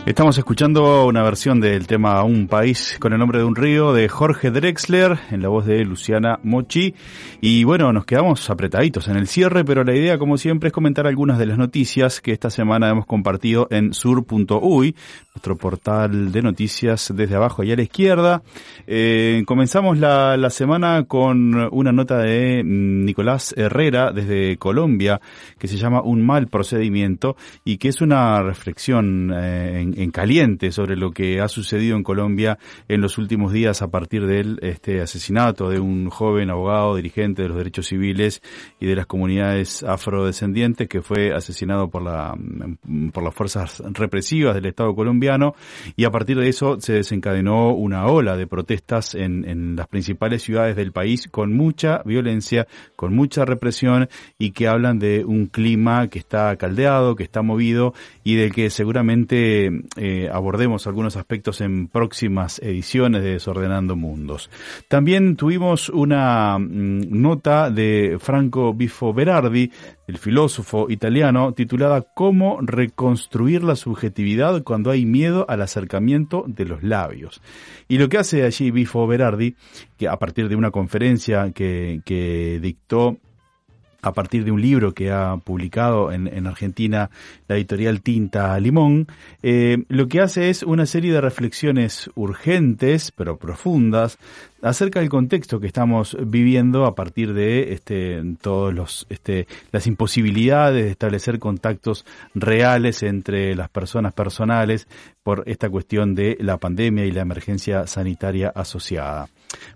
Estamos escuchando una versión del tema Un País con el Nombre de un Río de Jorge Drexler, en la voz de Luciana Mochi. Y bueno, nos quedamos apretaditos en el cierre, pero la idea, como siempre, es comentar algunas de las noticias que esta semana hemos compartido en sur punto u y, nuestro portal de noticias desde abajo y a la izquierda. Eh, comenzamos la, la semana con una nota de Nicolás Herrera desde Colombia, que se llama Un Mal Procedimiento, y que es una reflexión eh, en en caliente sobre lo que ha sucedido en Colombia en los últimos días a partir del este asesinato de un joven abogado, dirigente de los derechos civiles y de las comunidades afrodescendientes que fue asesinado por la por las fuerzas represivas del Estado colombiano, y a partir de eso se desencadenó una ola de protestas en, en las principales ciudades del país con mucha violencia, con mucha represión, y que hablan de un clima que está caldeado, que está movido y del que seguramente Eh, abordemos algunos aspectos en próximas ediciones de Desordenando Mundos. También tuvimos una mm, nota de Franco Bifo Berardi, el filósofo italiano, titulada ¿Cómo reconstruir la subjetividad cuando hay miedo al acercamiento de los labios? Y lo que hace allí Bifo Berardi, que a partir de una conferencia que, que dictó a partir de un libro que ha publicado en, en Argentina la editorial Tinta Limón, eh, lo que hace es una serie de reflexiones urgentes, pero profundas, acerca del contexto que estamos viviendo a partir de este, todos los, este, las imposibilidades de establecer contactos reales entre las personas personales por esta cuestión de la pandemia y la emergencia sanitaria asociada.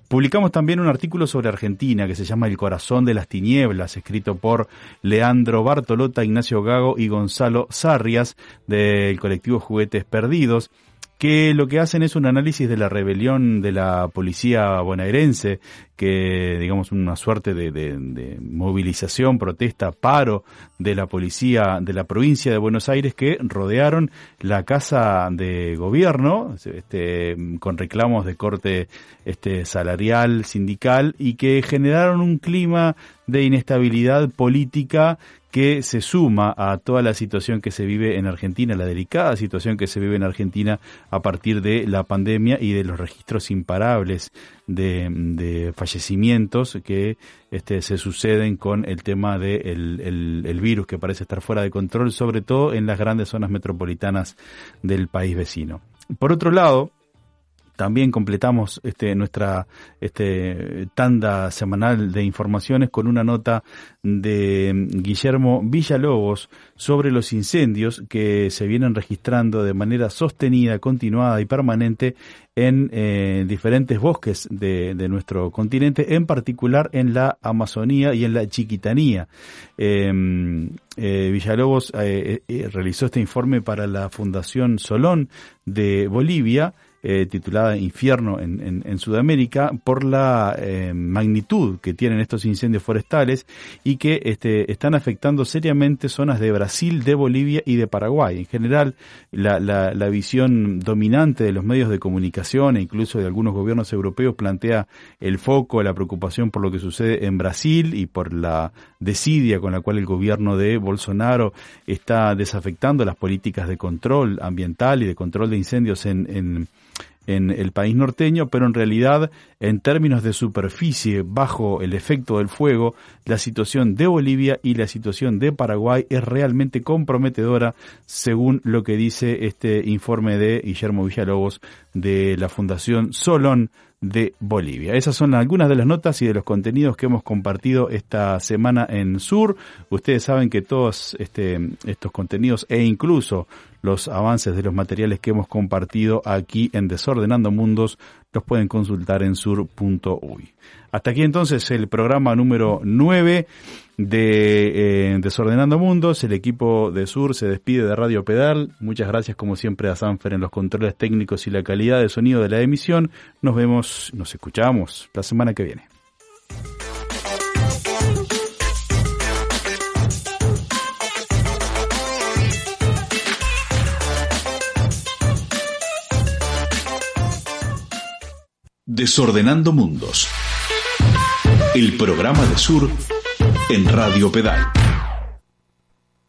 Publicamos también un artículo sobre Argentina que se llama El corazón de las tinieblas, escrito por Leandro Bartolota, Ignacio Gago y Gonzalo Sarrias del colectivo Juguetes Perdidos, que lo que hacen es un análisis de la rebelión de la policía bonaerense, que digamos una suerte de, de, de movilización, protesta, paro de la policía de la provincia de Buenos Aires que rodearon la casa de gobierno, este, con reclamos de corte este, salarial, sindical, y que generaron un clima de inestabilidad política que se suma a toda la situación que se vive en Argentina, la delicada situación que se vive en Argentina a partir de la pandemia y de los registros imparables de, de fallecimientos que este, se suceden con el tema del el, el virus que parece estar fuera de control, sobre todo en las grandes zonas metropolitanas del país vecino. Por otro lado, también completamos este, nuestra este, tanda semanal de informaciones con una nota de Guillermo Villalobos sobre los incendios que se vienen registrando de manera sostenida, continuada y permanente en eh, diferentes bosques de, de nuestro continente, en particular en la Amazonía y en la Chiquitanía. Eh, eh, Villalobos eh, eh, realizó este informe para la Fundación Solón de Bolivia, Eh, titulada Infierno en, en, en Sudamérica, por la eh, magnitud que tienen estos incendios forestales y que este, están afectando seriamente zonas de Brasil, de Bolivia y de Paraguay. En general, la, la, la visión dominante de los medios de comunicación e incluso de algunos gobiernos europeos plantea el foco, la preocupación por lo que sucede en Brasil y por la desidia con la cual el gobierno de Bolsonaro está desafectando las políticas de control ambiental y de control de incendios en, en en el país norteño, pero en realidad, en términos de superficie, bajo el efecto del fuego, la situación de Bolivia y la situación de Paraguay es realmente comprometedora, según lo que dice este informe de Guillermo Villalobos de la Fundación Solón de Bolivia. Esas son algunas de las notas y de los contenidos que hemos compartido esta semana en Sur. Ustedes saben que todos este, estos contenidos e incluso los avances de los materiales que hemos compartido aquí en Desordenando Mundos los pueden consultar en sur punto u y. Hasta aquí entonces el programa número nueve de eh, Desordenando Mundos. El equipo de Sur se despide de Radio Pedal. Muchas gracias como siempre a Sanfer en los controles técnicos y la calidad de sonido de la emisión. Nos vemos, nos escuchamos la semana que viene. Desordenando Mundos, el programa de Sur en Radio Pedal.